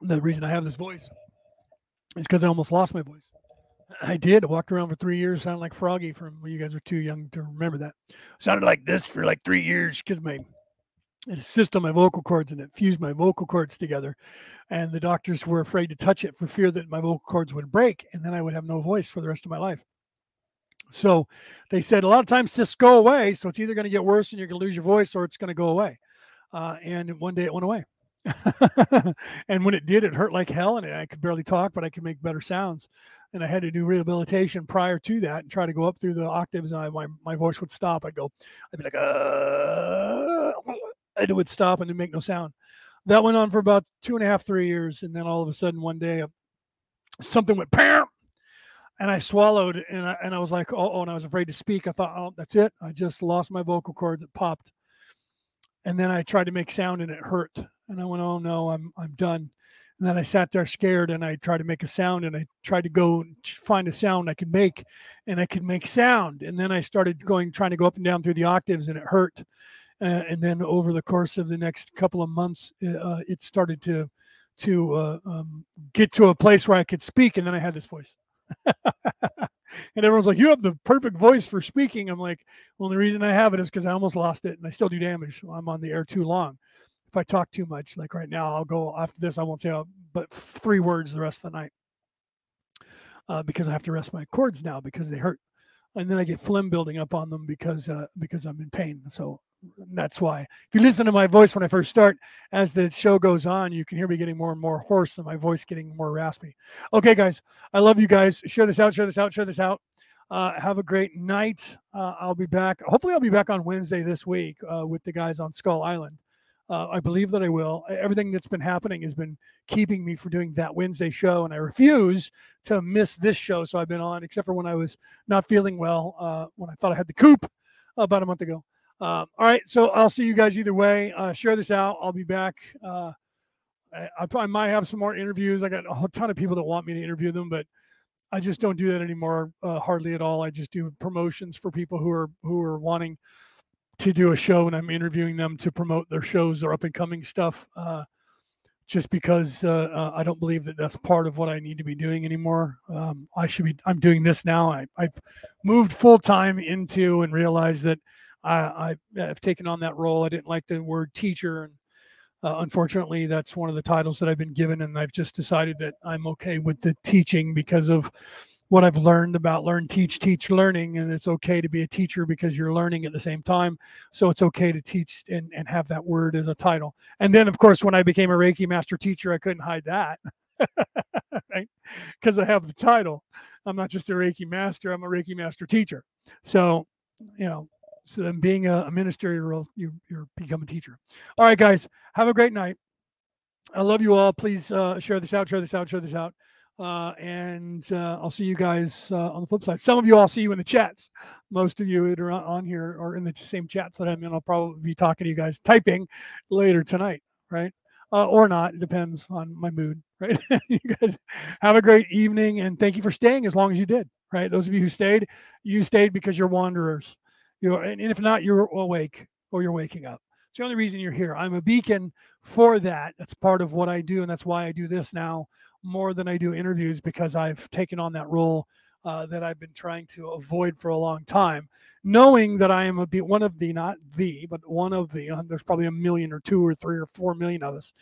The reason I have this voice is because I almost lost my voice. I did. I walked around for 3 years, sounded like Froggy from when you guys were too young to remember that. Sounded like this for like 3 years because my cyst on my vocal cords, and it fused my vocal cords together, and the doctors were afraid to touch it for fear that my vocal cords would break, and then I would have no voice for the rest of my life. So they said a lot of times cysts go away, so it's either going to get worse and you're going to lose your voice, or it's going to go away. And one day it went away. And when it did, it hurt like hell, and I could barely talk, but I could make better sounds. and I had to do rehabilitation prior to that and try to go up through the octaves, and my voice would stop. I'd be like, and it would stop and it'd make no sound. That went on for about 2.5, 3 years, and then all of a sudden one day something went bam, and I swallowed, and I was like, oh, and I was afraid to speak. I thought, oh, that's it. I just lost my vocal cords. It popped. And then I tried to make sound and it hurt. And I went, oh no, I'm done. And then I sat there scared and I tried to make a sound, and I tried to go find a sound I could make, and I could make sound. And then I started trying to go up and down through the octaves, and it hurt. And then over the course of the next couple of months, it started to get to a place where I could speak. And then I had this voice. And everyone's like, you have the perfect voice for speaking. I'm like, well, the reason I have it is because I almost lost it, and I still do damage. I'm on the air too long. If I talk too much, like right now, I'll go after this. I won't say but 3 words the rest of the night because I have to rest my cords now because they hurt. And then I get phlegm building up on them because I'm in pain. So that's why. If you listen to my voice when I first start, as the show goes on, you can hear me getting more and more hoarse and my voice getting more raspy. Okay, guys, I love you guys. Share this out. Have a great night. I'll be back. Hopefully I'll be back on Wednesday this week with the guys on Skull Island. I believe that I will. Everything that's been happening has been keeping me from doing that Wednesday show, and I refuse to miss this show. So I've been on, except for when I was not feeling well, when I thought I had the coop about a month ago. All right, so I'll see you guys either way. Share this out. I'll be back. I might have some more interviews. I got a ton of people that want me to interview them, but I just don't do that anymore, hardly at all. I just do promotions for people who are wanting to do a show, and I'm interviewing them to promote their shows or up and coming stuff, just because I don't believe that that's part of what I need to be doing anymore. I'm doing this now. I've moved full time into and realized that I have taken on that role. I didn't like the word teacher, and unfortunately, that's one of the titles that I've been given. And I've just decided that I'm okay with the teaching because of what I've learned about learn, teach, learning. And it's okay to be a teacher because you're learning at the same time. So it's okay to teach and have that word as a title. And then, of course, when I became a Reiki master teacher, I couldn't hide that, right? Because I have the title. I'm not just a Reiki master. I'm a Reiki master teacher. So, so then being a ministerial role, you become a teacher. All right, guys, have a great night. I love you all. Please share this out. And I'll see you guys on the flip side. Some of you, I'll see you in the chats. Most of you that are on here are in the same chats that I'm in. I'll probably be talking to you guys, typing later tonight, right? Or not. It depends on my mood, right? You guys have a great evening, and thank you for staying as long as you did, right? Those of you who stayed, you stayed because you're wanderers. And if not, you're awake or you're waking up. It's the only reason you're here. I'm a beacon for that. That's part of what I do, and that's why I do this now more than I do interviews, because I've taken on that role that I've been trying to avoid for a long time, knowing that I am one of the, there's probably 1 million or 2 or 3 or 4 million of us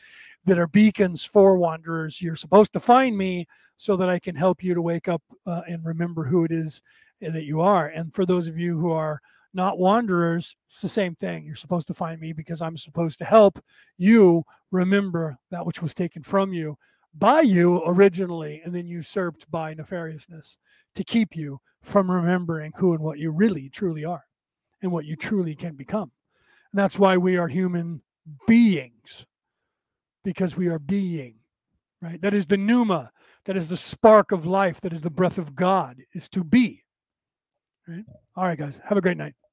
that are beacons for wanderers. You're supposed to find me so that I can help you to wake up and remember who it is that you are. And for those of you who are not wanderers, it's the same thing. You're supposed to find me because I'm supposed to help you remember that which was taken from you by you originally, and then usurped by nefariousness to keep you from remembering who and what you really truly are and what you truly can become. And that's why we are human beings, because we are being, right? That is the pneuma. That is the spark of life. That is the breath of God, is to be. Right? All right, guys, have a great night.